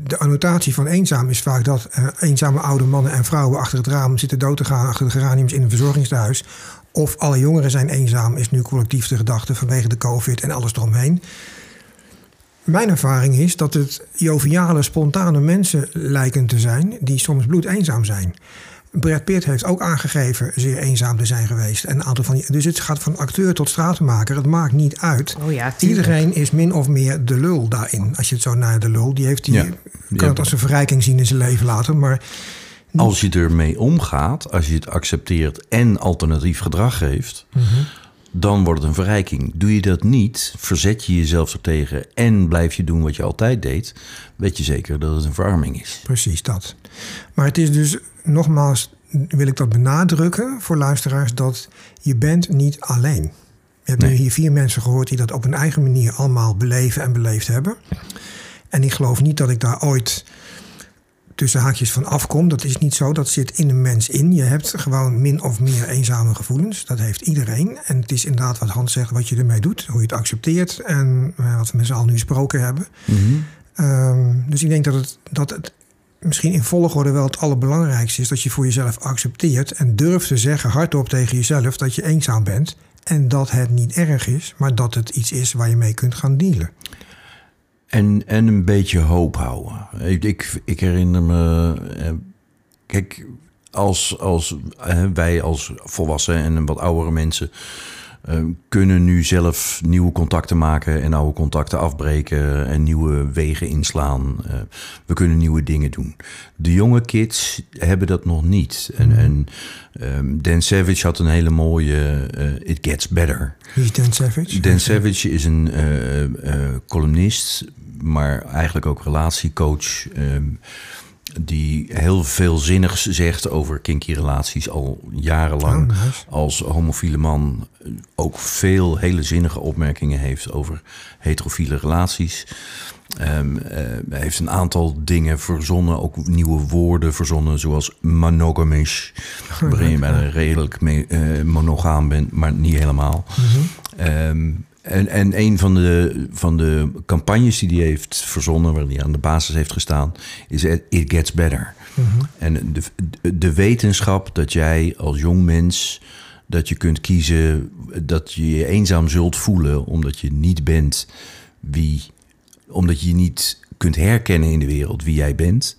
De annotatie van eenzaam is vaak dat eenzame oude mannen en vrouwen achter het raam zitten dood te gaan achter de geraniums in een verzorgingstehuis. Of alle jongeren zijn eenzaam, is nu collectief de gedachte vanwege de COVID en alles eromheen. Mijn ervaring is dat het joviale, spontane mensen lijken te zijn... die soms bloedeenzaam zijn. Brad Pitt heeft ook aangegeven zeer eenzaam te zijn geweest. En een aantal van die, dus het gaat van acteur tot stratenmaker. Het maakt niet uit. Oh ja, iedereen is min of meer de lul daarin. Als je het zo naar de lul... kan het als een verrijking zien in zijn leven later. Maar als je ermee omgaat, als je het accepteert... en alternatief gedrag geeft... Mm-hmm. Dan wordt het een verrijking. Doe je dat niet, verzet je jezelf ertegen... en blijf je doen wat je altijd deed... weet je zeker dat het een verarming is. Precies dat. Maar het is dus, nogmaals wil ik dat benadrukken... voor luisteraars, dat je bent niet alleen. We hebben nu hier 4 mensen gehoord... die dat op hun eigen manier allemaal beleven en beleefd hebben. Ja. En ik geloof niet dat ik daar ooit... tussen haakjes van afkom. Dat is niet zo, dat zit in de mens in. Je hebt gewoon min of meer eenzame gevoelens. Dat heeft iedereen. En het is inderdaad wat Hans zegt, wat je ermee doet. Hoe je het accepteert en wat we met z'n allen nu gesproken hebben. Mm-hmm. Dus ik denk dat het misschien in volgorde wel het allerbelangrijkste is... dat je voor jezelf accepteert en durft te zeggen hardop tegen jezelf... dat je eenzaam bent en dat het niet erg is... maar dat het iets is waar je mee kunt gaan dealen. En een beetje hoop houden. Ik herinner me... Kijk, als wij als volwassenen en wat oudere mensen... kunnen nu zelf nieuwe contacten maken... en oude contacten afbreken en nieuwe wegen inslaan. We kunnen nieuwe dingen doen. De jonge kids hebben dat nog niet. En Dan Savage had een hele mooie... It Gets Better. Wie is Dan Savage? Dan Savage is een columnist... maar eigenlijk ook relatiecoach... die heel veelzinnigs zegt over kinky relaties al jarenlang. Oh, nice. Als homofiele man ook veel hele zinnige opmerkingen heeft over heterofiele relaties. Hij heeft een aantal dingen verzonnen, ook nieuwe woorden verzonnen... zoals monogamish, waarin je bijna redelijk monogaam bent, maar niet helemaal... Mm-hmm. En een van de campagnes die hij heeft verzonnen... waar hij aan de basis heeft gestaan, is It Gets Better. Mm-hmm. En de wetenschap dat jij als jong mens... dat je kunt kiezen, dat je je eenzaam zult voelen... omdat je niet bent omdat je niet kunt herkennen in de wereld wie jij bent.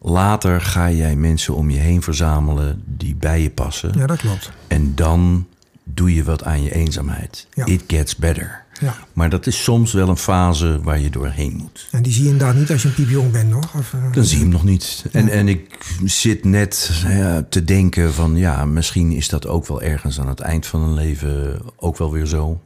Later ga jij mensen om je heen verzamelen die bij je passen. Ja, dat klopt. En dan... doe je wat aan je eenzaamheid. Ja. It gets better. Ja. Maar dat is soms wel een fase waar je doorheen moet. En die zie je inderdaad niet als je een piepjong bent nog? Of, dan zie je hem nog niet. Ja. En ik zit net te denken van... ja, misschien is dat ook wel ergens aan het eind van een leven... ook wel weer zo.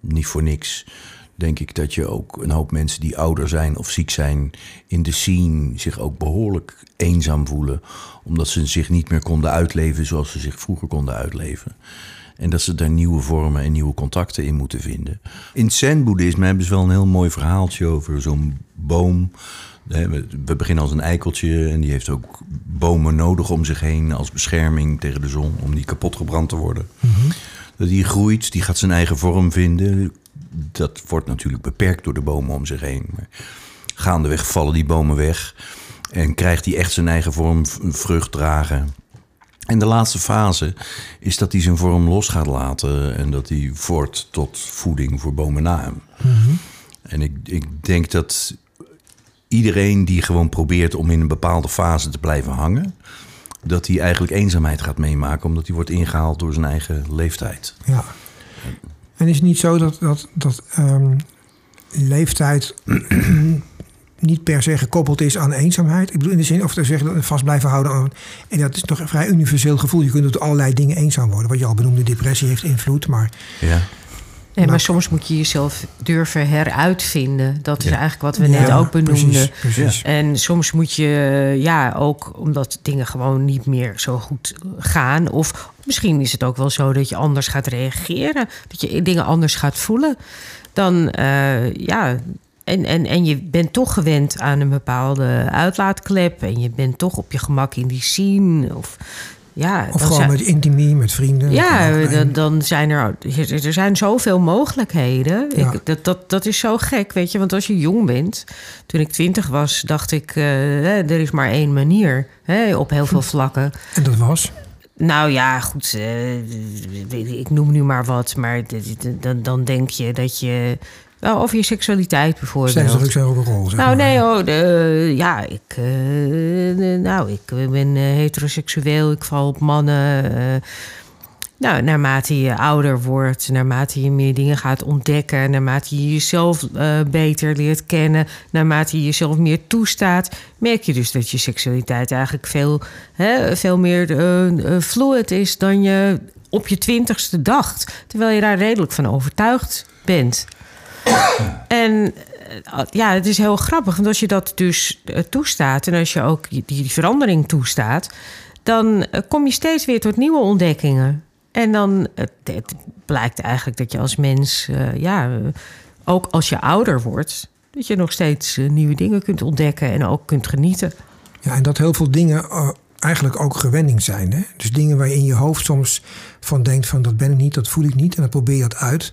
Niet voor niks. Denk ik dat je ook een hoop mensen die ouder zijn of ziek zijn... in de scene zich ook behoorlijk eenzaam voelen... omdat ze zich niet meer konden uitleven zoals ze zich vroeger konden uitleven. En dat ze daar nieuwe vormen en nieuwe contacten in moeten vinden. In Zen-boeddhisme hebben ze wel een heel mooi verhaaltje over zo'n boom. We beginnen als een eikeltje en die heeft ook bomen nodig om zich heen... als bescherming tegen de zon, om niet kapot gebrand te worden. Mm-hmm. Die groeit, die gaat zijn eigen vorm vinden... Dat wordt natuurlijk beperkt door de bomen om zich heen. Maar gaandeweg vallen die bomen weg. En krijgt hij echt zijn eigen vorm, vrucht dragen. En de laatste fase is dat hij zijn vorm los gaat laten. En dat hij voort tot voeding voor bomen na hem. Mm-hmm. En ik denk dat iedereen die gewoon probeert om in een bepaalde fase te blijven hangen, dat hij eigenlijk eenzaamheid gaat meemaken, omdat hij wordt ingehaald door zijn eigen leeftijd. Ja. En is het niet zo dat leeftijd niet per se gekoppeld is aan eenzaamheid? Ik bedoel, in de zin of te zeggen vast blijven houden aan. En dat is toch een vrij universeel gevoel. Je kunt door allerlei dingen eenzaam worden. Wat je al benoemde, depressie heeft invloed, maar. Ja. Nee, maar soms moet je jezelf durven heruitvinden. Dat is eigenlijk wat we net ook benoemden. Precies. En soms moet je ook omdat dingen gewoon niet meer zo goed gaan. Of misschien is het ook wel zo dat je anders gaat reageren. Dat je dingen anders gaat voelen. Dan En je bent toch gewend aan een bepaalde uitlaatklep. En je bent toch op je gemak in die scene. Of gewoon met intimie, met vrienden. Ja, dan zijn er zijn zoveel mogelijkheden. Ja. Dat is zo gek, weet je. Want als je jong bent, toen ik 20 was, dacht ik, er is maar één manier op heel veel vlakken. En dat was? Nou ja, goed, ik noem nu maar wat. Maar dan denk je dat je... Nou, of je seksualiteit bijvoorbeeld. Steeds dat ik zo ook een rol. Ik ben heteroseksueel. Ik val op mannen. Naarmate je ouder wordt, naarmate je meer dingen gaat ontdekken, naarmate je jezelf beter leert kennen, naarmate je jezelf meer toestaat, merk je dus dat je seksualiteit eigenlijk veel meer fluid is dan je op je 20ste dacht, terwijl je daar redelijk van overtuigd bent. En ja, het is heel grappig. Want als je dat dus toestaat en als je ook die verandering toestaat, dan kom je steeds weer tot nieuwe ontdekkingen. En dan het blijkt eigenlijk dat je als mens, ook als je ouder wordt, dat je nog steeds nieuwe dingen kunt ontdekken en ook kunt genieten. Ja, en dat heel veel dingen eigenlijk ook gewenning zijn. Hè? Dus dingen waar je in je hoofd soms van denkt van dat ben ik niet, dat voel ik niet. En dan probeer je dat uit.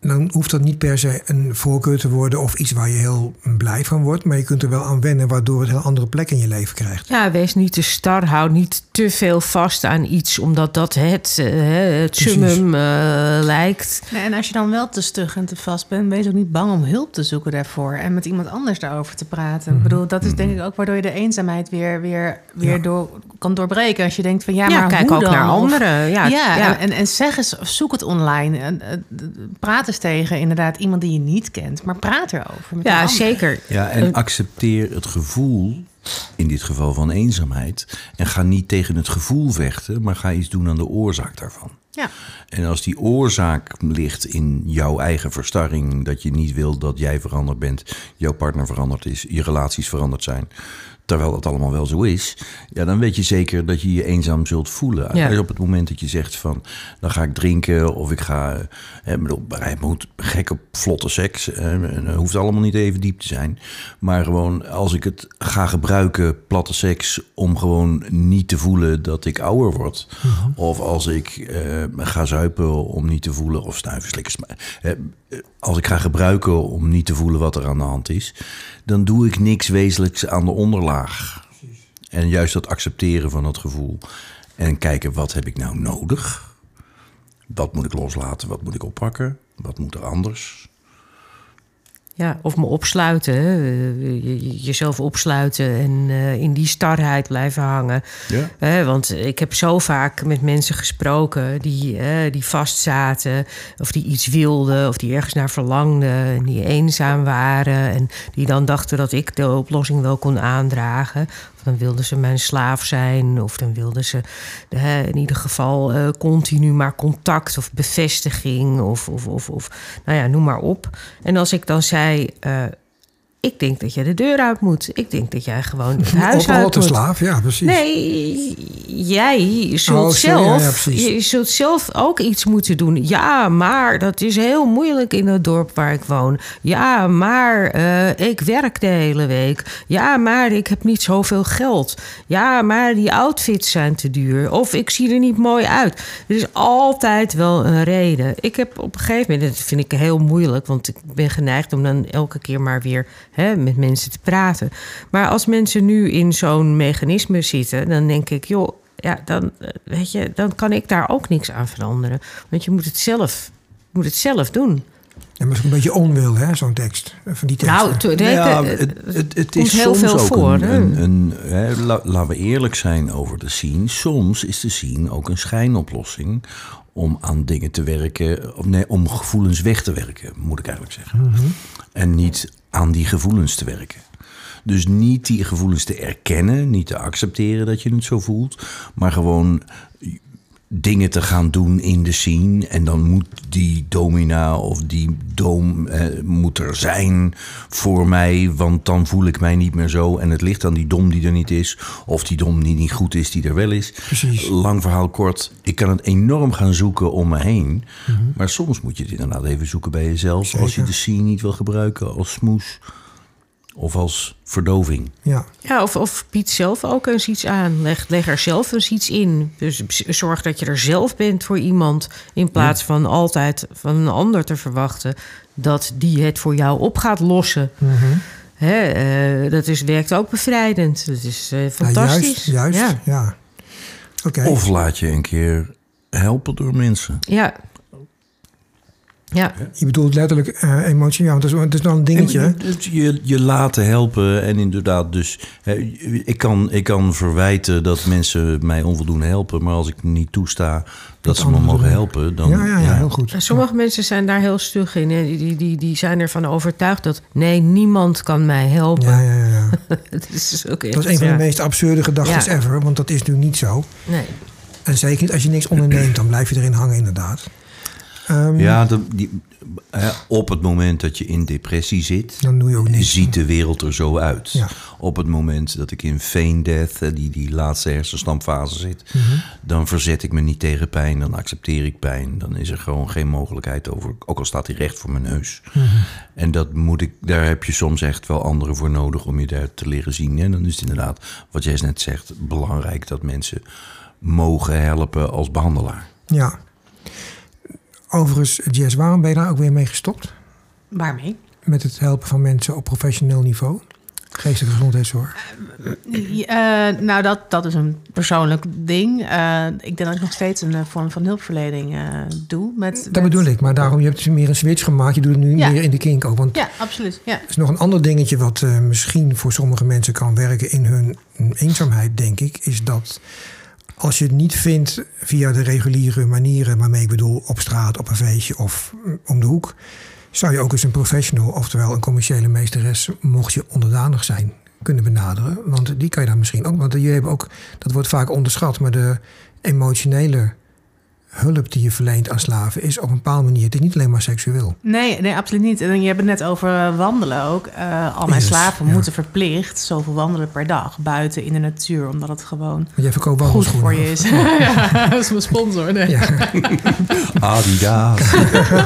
Dan hoeft dat niet per se een voorkeur te worden of iets waar je heel blij van wordt. Maar je kunt er wel aan wennen, waardoor het een heel andere plek in je leven krijgt. Ja, wees niet te star. Hou niet te veel vast aan iets, omdat dat het summum lijkt. Ja, en als je dan wel te stug en te vast bent, wees ook niet bang om hulp te zoeken daarvoor. En met iemand anders daarover te praten. Mm. Ik bedoel, dat is denk ik ook waardoor je de eenzaamheid weer kan doorbreken. Als je denkt van maar kijk hoe ook dan? Naar anderen. En zeg eens, of zoek het online. Praat eens tegen inderdaad iemand die je niet kent, maar praat erover. Ja, zeker. Ja, en accepteer het gevoel, in dit geval van eenzaamheid, en ga niet tegen het gevoel vechten, maar ga iets doen aan de oorzaak daarvan. Ja. En als die oorzaak ligt in jouw eigen verstarring, dat je niet wil dat jij veranderd bent, jouw partner veranderd is, je relaties veranderd zijn, terwijl dat allemaal wel zo is, dan weet je zeker dat je je eenzaam zult voelen. Ja. Op het moment dat je zegt van, dan ga ik drinken of ik ga... Hij moet gek op vlotte seks. Het hoeft allemaal niet even diep te zijn. Maar gewoon als ik het ga gebruiken, platte seks, om gewoon niet te voelen dat ik ouder word. Uh-huh. Of als ik ga zuipen om niet te voelen, of snuiven, slikkers. Als ik ga gebruiken om niet te voelen wat er aan de hand is, dan doe ik niks wezenlijks aan de onderlaag. Precies. En juist dat accepteren van dat gevoel en kijken, wat heb ik nou nodig? Wat moet ik loslaten? Wat moet ik oppakken? Wat moet er anders? Ja, of me opsluiten. Jezelf opsluiten en in die starheid blijven hangen. Ja. Want ik heb zo vaak met mensen gesproken die vast zaten, of die iets wilden, of die ergens naar verlangden en die eenzaam waren en die dan dachten dat ik de oplossing wel kon aandragen. Of dan wilden ze mijn slaaf zijn, of dan wilden ze in ieder geval continu maar contact of bevestiging of noem maar op. En als ik dan zei, ik denk dat jij de deur uit moet. Ik denk dat jij gewoon het huis uit moet. Te slaaf, ja, precies. Nee, jij zult je zult zelf ook iets moeten doen. Ja, maar dat is heel moeilijk in het dorp waar ik woon. Ja, maar ik werk de hele week. Ja, maar ik heb niet zoveel geld. Ja, maar die outfits zijn te duur. Of ik zie er niet mooi uit. Er is altijd wel een reden. Ik heb op een gegeven moment, dat vind ik heel moeilijk, want ik ben geneigd om dan elke keer maar weer met mensen te praten. Maar als mensen nu in zo'n mechanisme zitten, dan denk ik, dan kan ik daar ook niks aan veranderen. Want je moet het zelf doen. En misschien een beetje onwil, hè, zo'n tekst. Van die tekst. Nou, ja, het is heel soms veel ook voor. Laten we eerlijk zijn over de scene. Soms is de scene ook een schijnoplossing om aan dingen te werken. Om gevoelens weg te werken, moet ik eigenlijk zeggen. Mm-hmm. En niet aan die gevoelens te werken. Dus niet die gevoelens te erkennen, niet te accepteren dat je het zo voelt, maar gewoon dingen te gaan doen in de scene. En dan moet die domina of die dom moet er zijn voor mij, want dan voel ik mij niet meer zo. En het ligt aan die dom die er niet is, of die dom die niet goed is, die er wel is. Precies. Lang verhaal kort, ik kan het enorm gaan zoeken om me heen. Mm-hmm. Maar soms moet je het inderdaad even zoeken bij jezelf. Zeker. Als je de scene niet wil gebruiken als smoes. Of als verdoving. Ja, of bied zelf ook eens iets aan. Leg er zelf eens iets in. Dus zorg dat je er zelf bent voor iemand, in plaats van altijd van een ander te verwachten dat die het voor jou op gaat lossen. Mm-hmm. Dat werkt ook bevrijdend. Dat is fantastisch. Ja, juist. Ja. Okay. Of laat je een keer helpen door mensen. Ja. Ja. Je bedoelt letterlijk emotie. Ja, het is dan een dingetje. Je laten helpen en inderdaad dus... Ik kan verwijten dat mensen mij onvoldoende helpen... maar als ik niet toesta dat ze me mogen helpen... dan ja, heel goed. Sommige mensen zijn daar heel stug in. Die zijn ervan overtuigd dat... nee, niemand kan mij helpen. Ja. Dat is een van de meest absurde gedachten ever... want dat is nu niet zo. Nee. En zeker niet als je niks onderneemt... dan blijf je erin hangen inderdaad. Op het moment dat je in depressie zit... dan doe je ook niks. Ziet de wereld er zo uit. Ja. Op het moment dat ik in feign death... die laatste hersenstampfase zit... Mm-hmm. Dan verzet ik me niet tegen pijn. Dan accepteer ik pijn. Dan is er gewoon geen mogelijkheid over. Ook al staat hij recht voor mijn neus. Mm-hmm. En daar heb je soms echt wel anderen voor nodig... om je daar te leren zien. En dan is het inderdaad, wat jij net zegt... belangrijk dat mensen mogen helpen als behandelaar. Ja. Overigens, Jess, waarom ben je daar ook weer mee gestopt? Waarmee? Met het helpen van mensen op professioneel niveau. Geestelijke gezondheidszorg. Dat is een persoonlijk ding. Ik denk dat ik nog steeds een vorm van hulpverlening doe. Dat bedoel ik, maar daarom heb je meer een switch gemaakt. Je doet het nu meer in de kink ook. Want ja, absoluut. Ja. Het is nog een ander dingetje wat misschien voor sommige mensen kan werken... in hun eenzaamheid, denk ik, is dat... als je het niet vindt via de reguliere manieren... waarmee ik bedoel op straat, op een feestje of om de hoek... zou je ook eens een professional, oftewel een commerciële meesteres... mocht je onderdanig zijn, kunnen benaderen. Want die kan je daar misschien ook... want je hebt ook, dat wordt vaak onderschat... maar de emotionele hulp die je verleent aan slaven... is op een bepaalde manier, het is niet alleen maar seksueel. Nee, absoluut niet. En je hebt het net over wandelen ook. Al mijn slaven moeten verplicht zoveel wandelen per dag... buiten in de natuur, omdat het gewoon goed voor je is. Ja, dat is mijn sponsor. Nee. Ja. Adidas. Ja,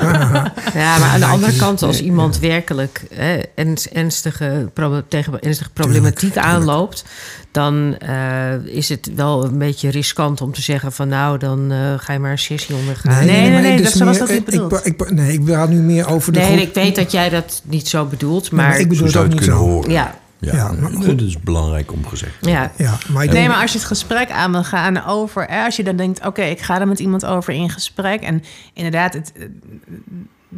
maar aan de andere kant, als iemand werkelijk... tegen ernstige problematiek aanloopt... dan is het wel een beetje riskant om te zeggen van... nou, dan ga je maar een sessie ondergaan. Nee, ik praat nu meer over de... ik weet dat jij dat niet zo bedoelt, maar... ik bedoel dat niet zo. Horen. Ja, maar goed, het is belangrijk om gezegd. Ja, maar als je het gesprek aan wil gaan over... als je dan denkt, oké, ik ga er met iemand over in gesprek... en inderdaad...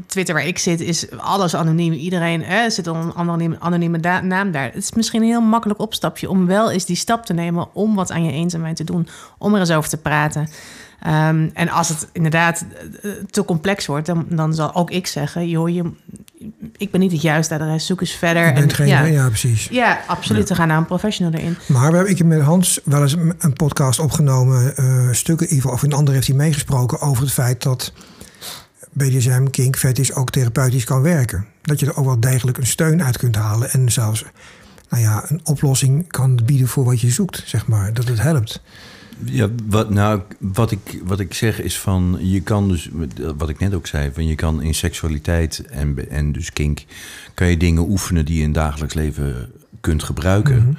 Twitter waar ik zit is alles anoniem. Iedereen zit al een anonieme naam daar. Het is misschien een heel makkelijk opstapje... om wel eens die stap te nemen om wat aan je eenzaamheid te doen. Om er eens over te praten. En als het inderdaad te complex wordt... dan zal ook ik zeggen... joh, ik ben niet het juiste adres, zoek eens verder. Precies. Ja, absoluut, we gaan naar een professional erin. Maar we hebben met Hans wel eens een podcast opgenomen... stukken, of een ander heeft hij meegesproken... over het feit dat... BDSM, kink, fetish ook therapeutisch kan werken. Dat je er ook wel degelijk een steun uit kunt halen... en zelfs een oplossing kan bieden voor wat je zoekt, zeg maar. Dat het helpt. Ja, wat ik zeg is van... je kan dus, wat ik net ook zei... van je kan in seksualiteit en dus kink... kan je dingen oefenen die je in het dagelijks leven kunt gebruiken.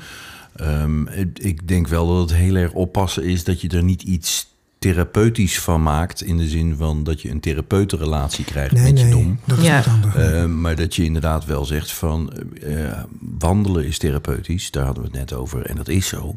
Mm-hmm. Ik denk wel dat het heel erg oppassen is... dat je er niet iets... therapeutisch van maakt, in de zin van dat je een therapeutenrelatie krijgt met je dom. Dat is niet handig. Maar dat je inderdaad wel zegt van wandelen is therapeutisch, daar hadden we het net over en dat is zo.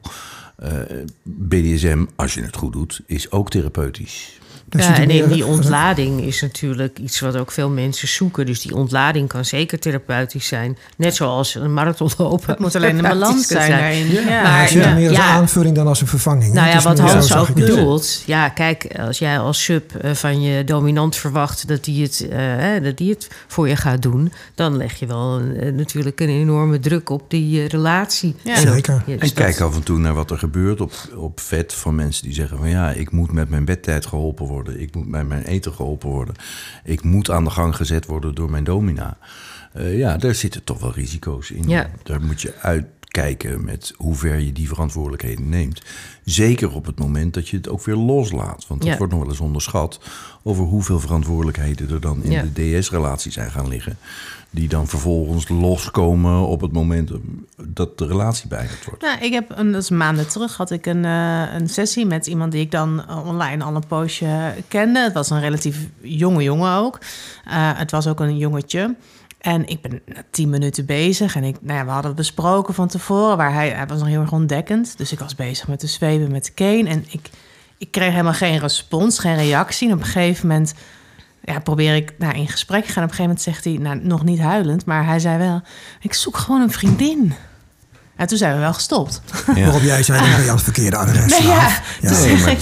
BDSM, als je het goed doet, is ook therapeutisch. Ja, en die ontlading is natuurlijk iets wat ook veel mensen zoeken. Dus die ontlading kan zeker therapeutisch zijn. Net zoals een marathon lopen. Het moet alleen een balans zijn daarin. Ja. Ja. Maar het is meer als een aanvulling dan als een vervanging. Nou ja, wat Hans ook bedoelt. Ja, kijk, als jij als sub van je dominant verwacht dat die het voor je gaat doen, dan leg je wel natuurlijk een enorme druk op die relatie. Ja. Zeker. Ja, dus en kijk af en toe naar wat er gebeurt op vet van mensen die zeggen van ja, ik moet met mijn bedtijd geholpen worden. Ik moet met mijn eten geholpen worden. Ik moet aan de gang gezet worden door mijn domina. Ja, daar zitten toch wel risico's in. Ja. Daar moet je uitkijken met hoe ver je die verantwoordelijkheden neemt. Zeker op het moment dat je het ook weer loslaat. Want dat wordt nog wel eens onderschat over hoeveel verantwoordelijkheden er dan in de DS-relatie zijn gaan liggen. Die dan vervolgens loskomen op het moment dat de relatie bijgezet wordt. Nou, ik heb dus maanden terug had ik een sessie met iemand die ik dan online al een poosje kende. Het was een relatief jonge jongen ook. Het was ook een jongetje. En ik ben 10 minuten bezig. En we hadden het besproken van tevoren. Waar hij was nog heel erg ontdekkend. Dus ik was bezig met de zweven met de cane. En ik kreeg helemaal geen respons, geen reactie. En op een gegeven moment probeer ik in gesprek te gaan. Op een gegeven moment zegt hij, nog niet huilend, maar hij zei wel, ik zoek gewoon een vriendin. En toen zijn we wel gestopt. Ja. Waarop jij zei, dan ben je aan het verkeerde adres. Het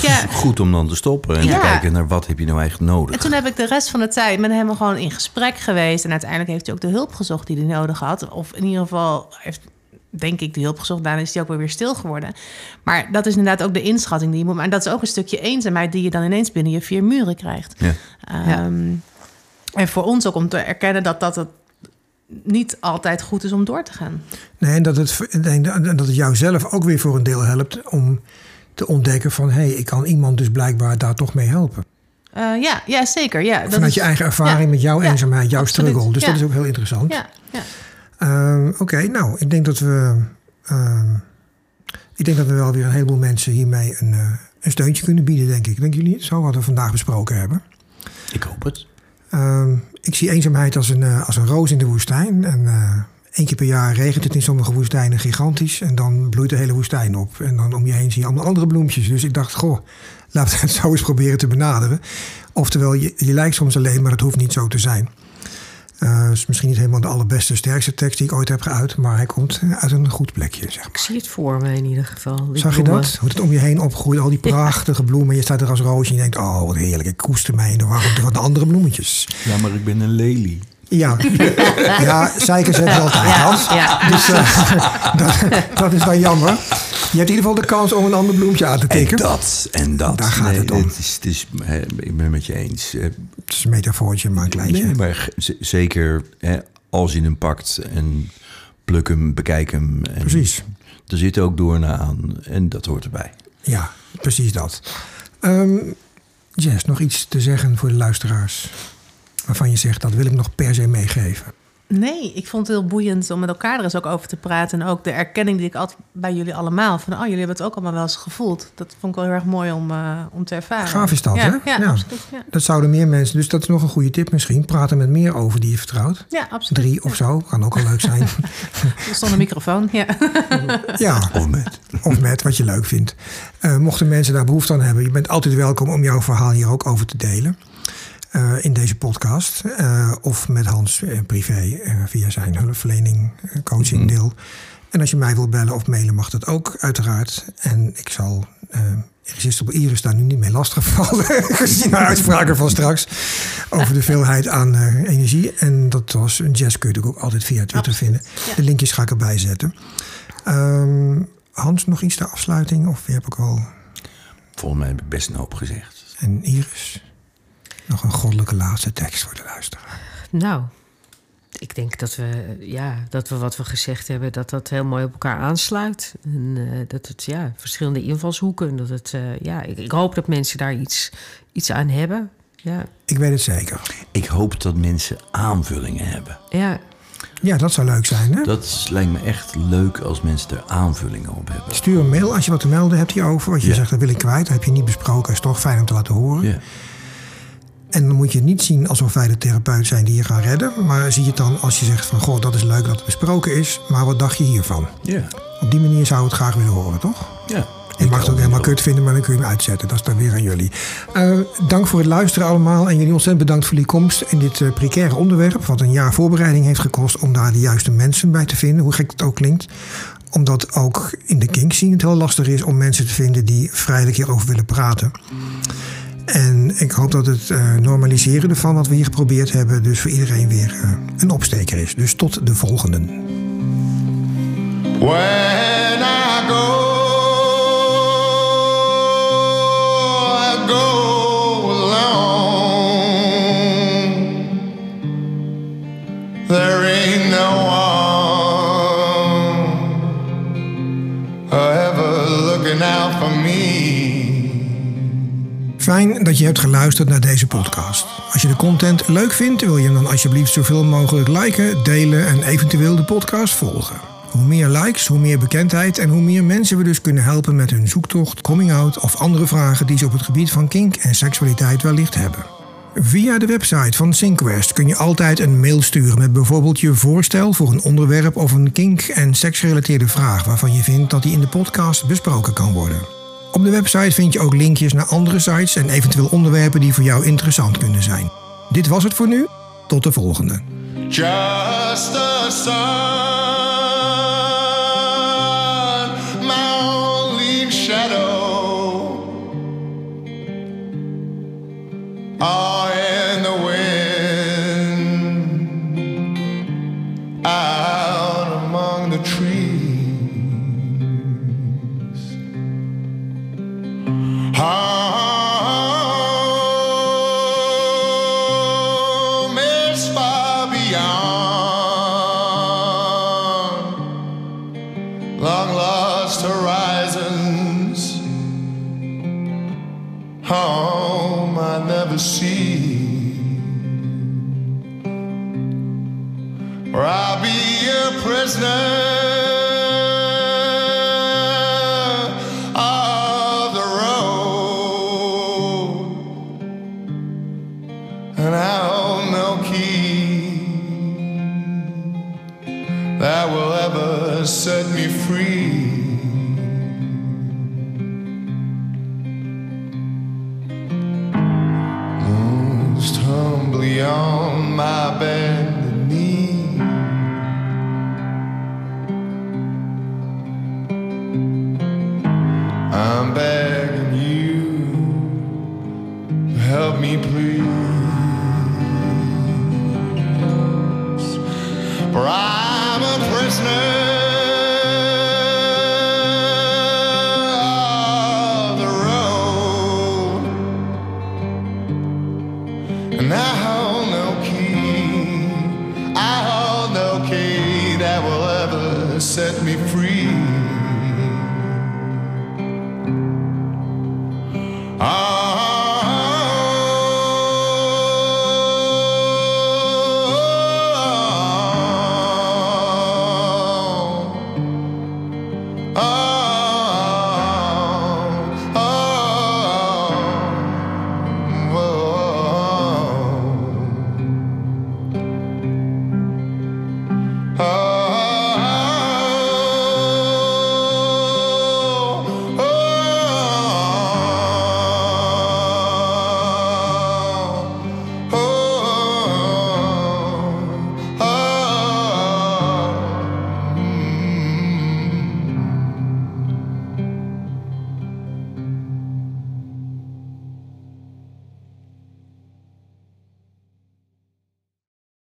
is goed om dan te stoppen en te kijken naar wat heb je nou eigenlijk nodig. En toen heb ik de rest van de tijd met hem gewoon in gesprek geweest. En uiteindelijk heeft hij ook de hulp gezocht die hij nodig had. Of in ieder geval heeft, denk ik, de hulp gezocht. Daarna is hij ook weer stil geworden. Maar dat is inderdaad ook de inschatting die je moet. En dat is ook een stukje eenzaamheid die je dan ineens binnen je 4 muren krijgt. Ja. En voor ons ook om te erkennen dat het niet altijd goed is om door te gaan. Nee, en dat het jou zelf ook weer voor een deel helpt om te ontdekken van ik kan iemand dus blijkbaar daar toch mee helpen. Zeker. Ja, vanuit je eigen ervaring met jouw eenzaamheid, jouw struggle. Dus dat is ook heel interessant. Ja, ja. Oké, nou, ik denk dat we wel weer een heleboel mensen hiermee een steuntje kunnen bieden, denk ik. Denken jullie het zo wat we vandaag besproken hebben? Ik hoop het. Ik zie eenzaamheid als een roos in de woestijn. En 1 keer per jaar regent het in sommige woestijnen gigantisch. En dan bloeit de hele woestijn op. En dan om je heen zie je allemaal andere bloempjes. Dus ik dacht, laten we het zo eens proberen te benaderen. Oftewel, je lijkt soms alleen, maar het hoeft niet zo te zijn. Is misschien niet helemaal de allerbeste, sterkste tekst die ik ooit heb geuit. Maar hij komt uit een goed plekje, zeg maar. Ik zie het voor me in ieder geval. Zag je dat? Hoe het om je heen opgroeit, al die prachtige bloemen. Je staat er als roosje en je denkt, oh wat heerlijk. Ik koester mij in de warmte van de andere bloemetjes. Ja, maar ik ben een lelie. Ja, zeikers hebben ze altijd gehad. Ja. Dus dat is wel jammer. Je hebt in ieder geval de kans om een ander bloempje aan te tikken. En dat. Daar gaat het om. Het is, ik ben het met je eens. Het is een metafoortje, maar een kleintje. Nee, maar zeker als je hem pakt en pluk hem, bekijk hem. En precies. Er zit ook doornen aan en dat hoort erbij. Ja, precies dat. Jess, nog iets te zeggen voor de luisteraars? Waarvan je zegt, dat wil ik nog per se meegeven. Nee, ik vond het heel boeiend om met elkaar er eens ook over te praten. En ook de erkenning die ik had bij jullie allemaal. Van, jullie hebben het ook allemaal wel eens gevoeld. Dat vond ik wel heel erg mooi om te ervaren. Gaaf is dat, hè? Ja, absoluut. Ja. Dat zouden meer mensen. Dus dat is nog een goede tip misschien. Praten met meer over die je vertrouwt. Ja, absoluut. 3 of zo, kan ook al leuk zijn. Zonder microfoon, ja. Of met, wat je leuk vindt. Mochten mensen daar behoefte aan hebben. Je bent altijd welkom om jouw verhaal hier ook over te delen. In deze podcast. Of met Hans privé via zijn hulpverlening, coachingdeel. En als je mij wilt bellen of mailen mag dat ook, uiteraard. En ik zal Irresistible Iris daar nu niet mee lastigvallen. Gezien mijn uitspraken van straks. Over de veelheid aan energie. En dat was een Jess, kun je natuurlijk ook altijd via Twitter vinden. Ja. De linkjes ga ik erbij zetten. Hans, nog iets ter afsluiting? Of heb ik al? Volgens mij heb ik best een hoop gezegd. En Iris? Nog een goddelijke laatste tekst voor de luisteraar. Nou, ik denk dat we wat we gezegd hebben, dat heel mooi op elkaar aansluit. En dat het verschillende invalshoeken. Dat het, ik hoop dat mensen daar iets aan hebben. Ja. Ik weet het zeker. Ik hoop dat mensen aanvullingen hebben. Ja. Ja, dat zou leuk zijn, hè? Dat lijkt me echt leuk als mensen er aanvullingen op hebben. Stuur een mail als je wat te melden hebt hierover. Wat je zegt, dat wil ik kwijt. Dat heb je niet besproken. Is toch fijn om te laten horen. Ja. En dan moet je het niet zien alsof wij de therapeut zijn die je gaan redden. Maar zie je het dan als je zegt van, dat is leuk dat het besproken is. Maar wat dacht je hiervan? Ja. Op die manier zou ik het graag willen horen, toch? Ja. Je mag het ook helemaal kut vinden, maar dan kun je hem uitzetten. Dat is dan weer aan jullie. Dank voor het luisteren allemaal. En jullie ontzettend bedankt voor die komst in dit precaire onderwerp. Wat een jaar voorbereiding heeft gekost om daar de juiste mensen bij te vinden. Hoe gek het ook klinkt. Omdat ook in de kinkscene het heel lastig is om mensen te vinden die vrijelijk hierover willen praten. En ik hoop dat het normaliseren ervan wat we hier geprobeerd hebben... dus voor iedereen weer een opsteker is. Dus tot de volgende. When I go. There ain't no one ever looking out for me. Fijn dat je hebt geluisterd naar deze podcast. Als je de content leuk vindt, wil je hem dan alsjeblieft zoveel mogelijk liken, delen en eventueel de podcast volgen. Hoe meer likes, hoe meer bekendheid en hoe meer mensen we dus kunnen helpen met hun zoektocht, coming-out of andere vragen die ze op het gebied van kink en seksualiteit wellicht hebben. Via de website van SynQuest kun je altijd een mail sturen met bijvoorbeeld je voorstel voor een onderwerp of een kink- en seksgerelateerde vraag waarvan je vindt dat die in de podcast besproken kan worden. Op de website vind je ook linkjes naar andere sites en eventueel onderwerpen die voor jou interessant kunnen zijn. Dit was het voor nu, tot de volgende. Just a sun, my only shadow. Oh, and the wind out among the trees. Home is far beyond long lost horizons. Home I never see, or I'll be a prisoner of the road, and I'll no key that will ever set me free. On my bended knee, I'm begging you, help me please, for I'm a prisoner. Set me free.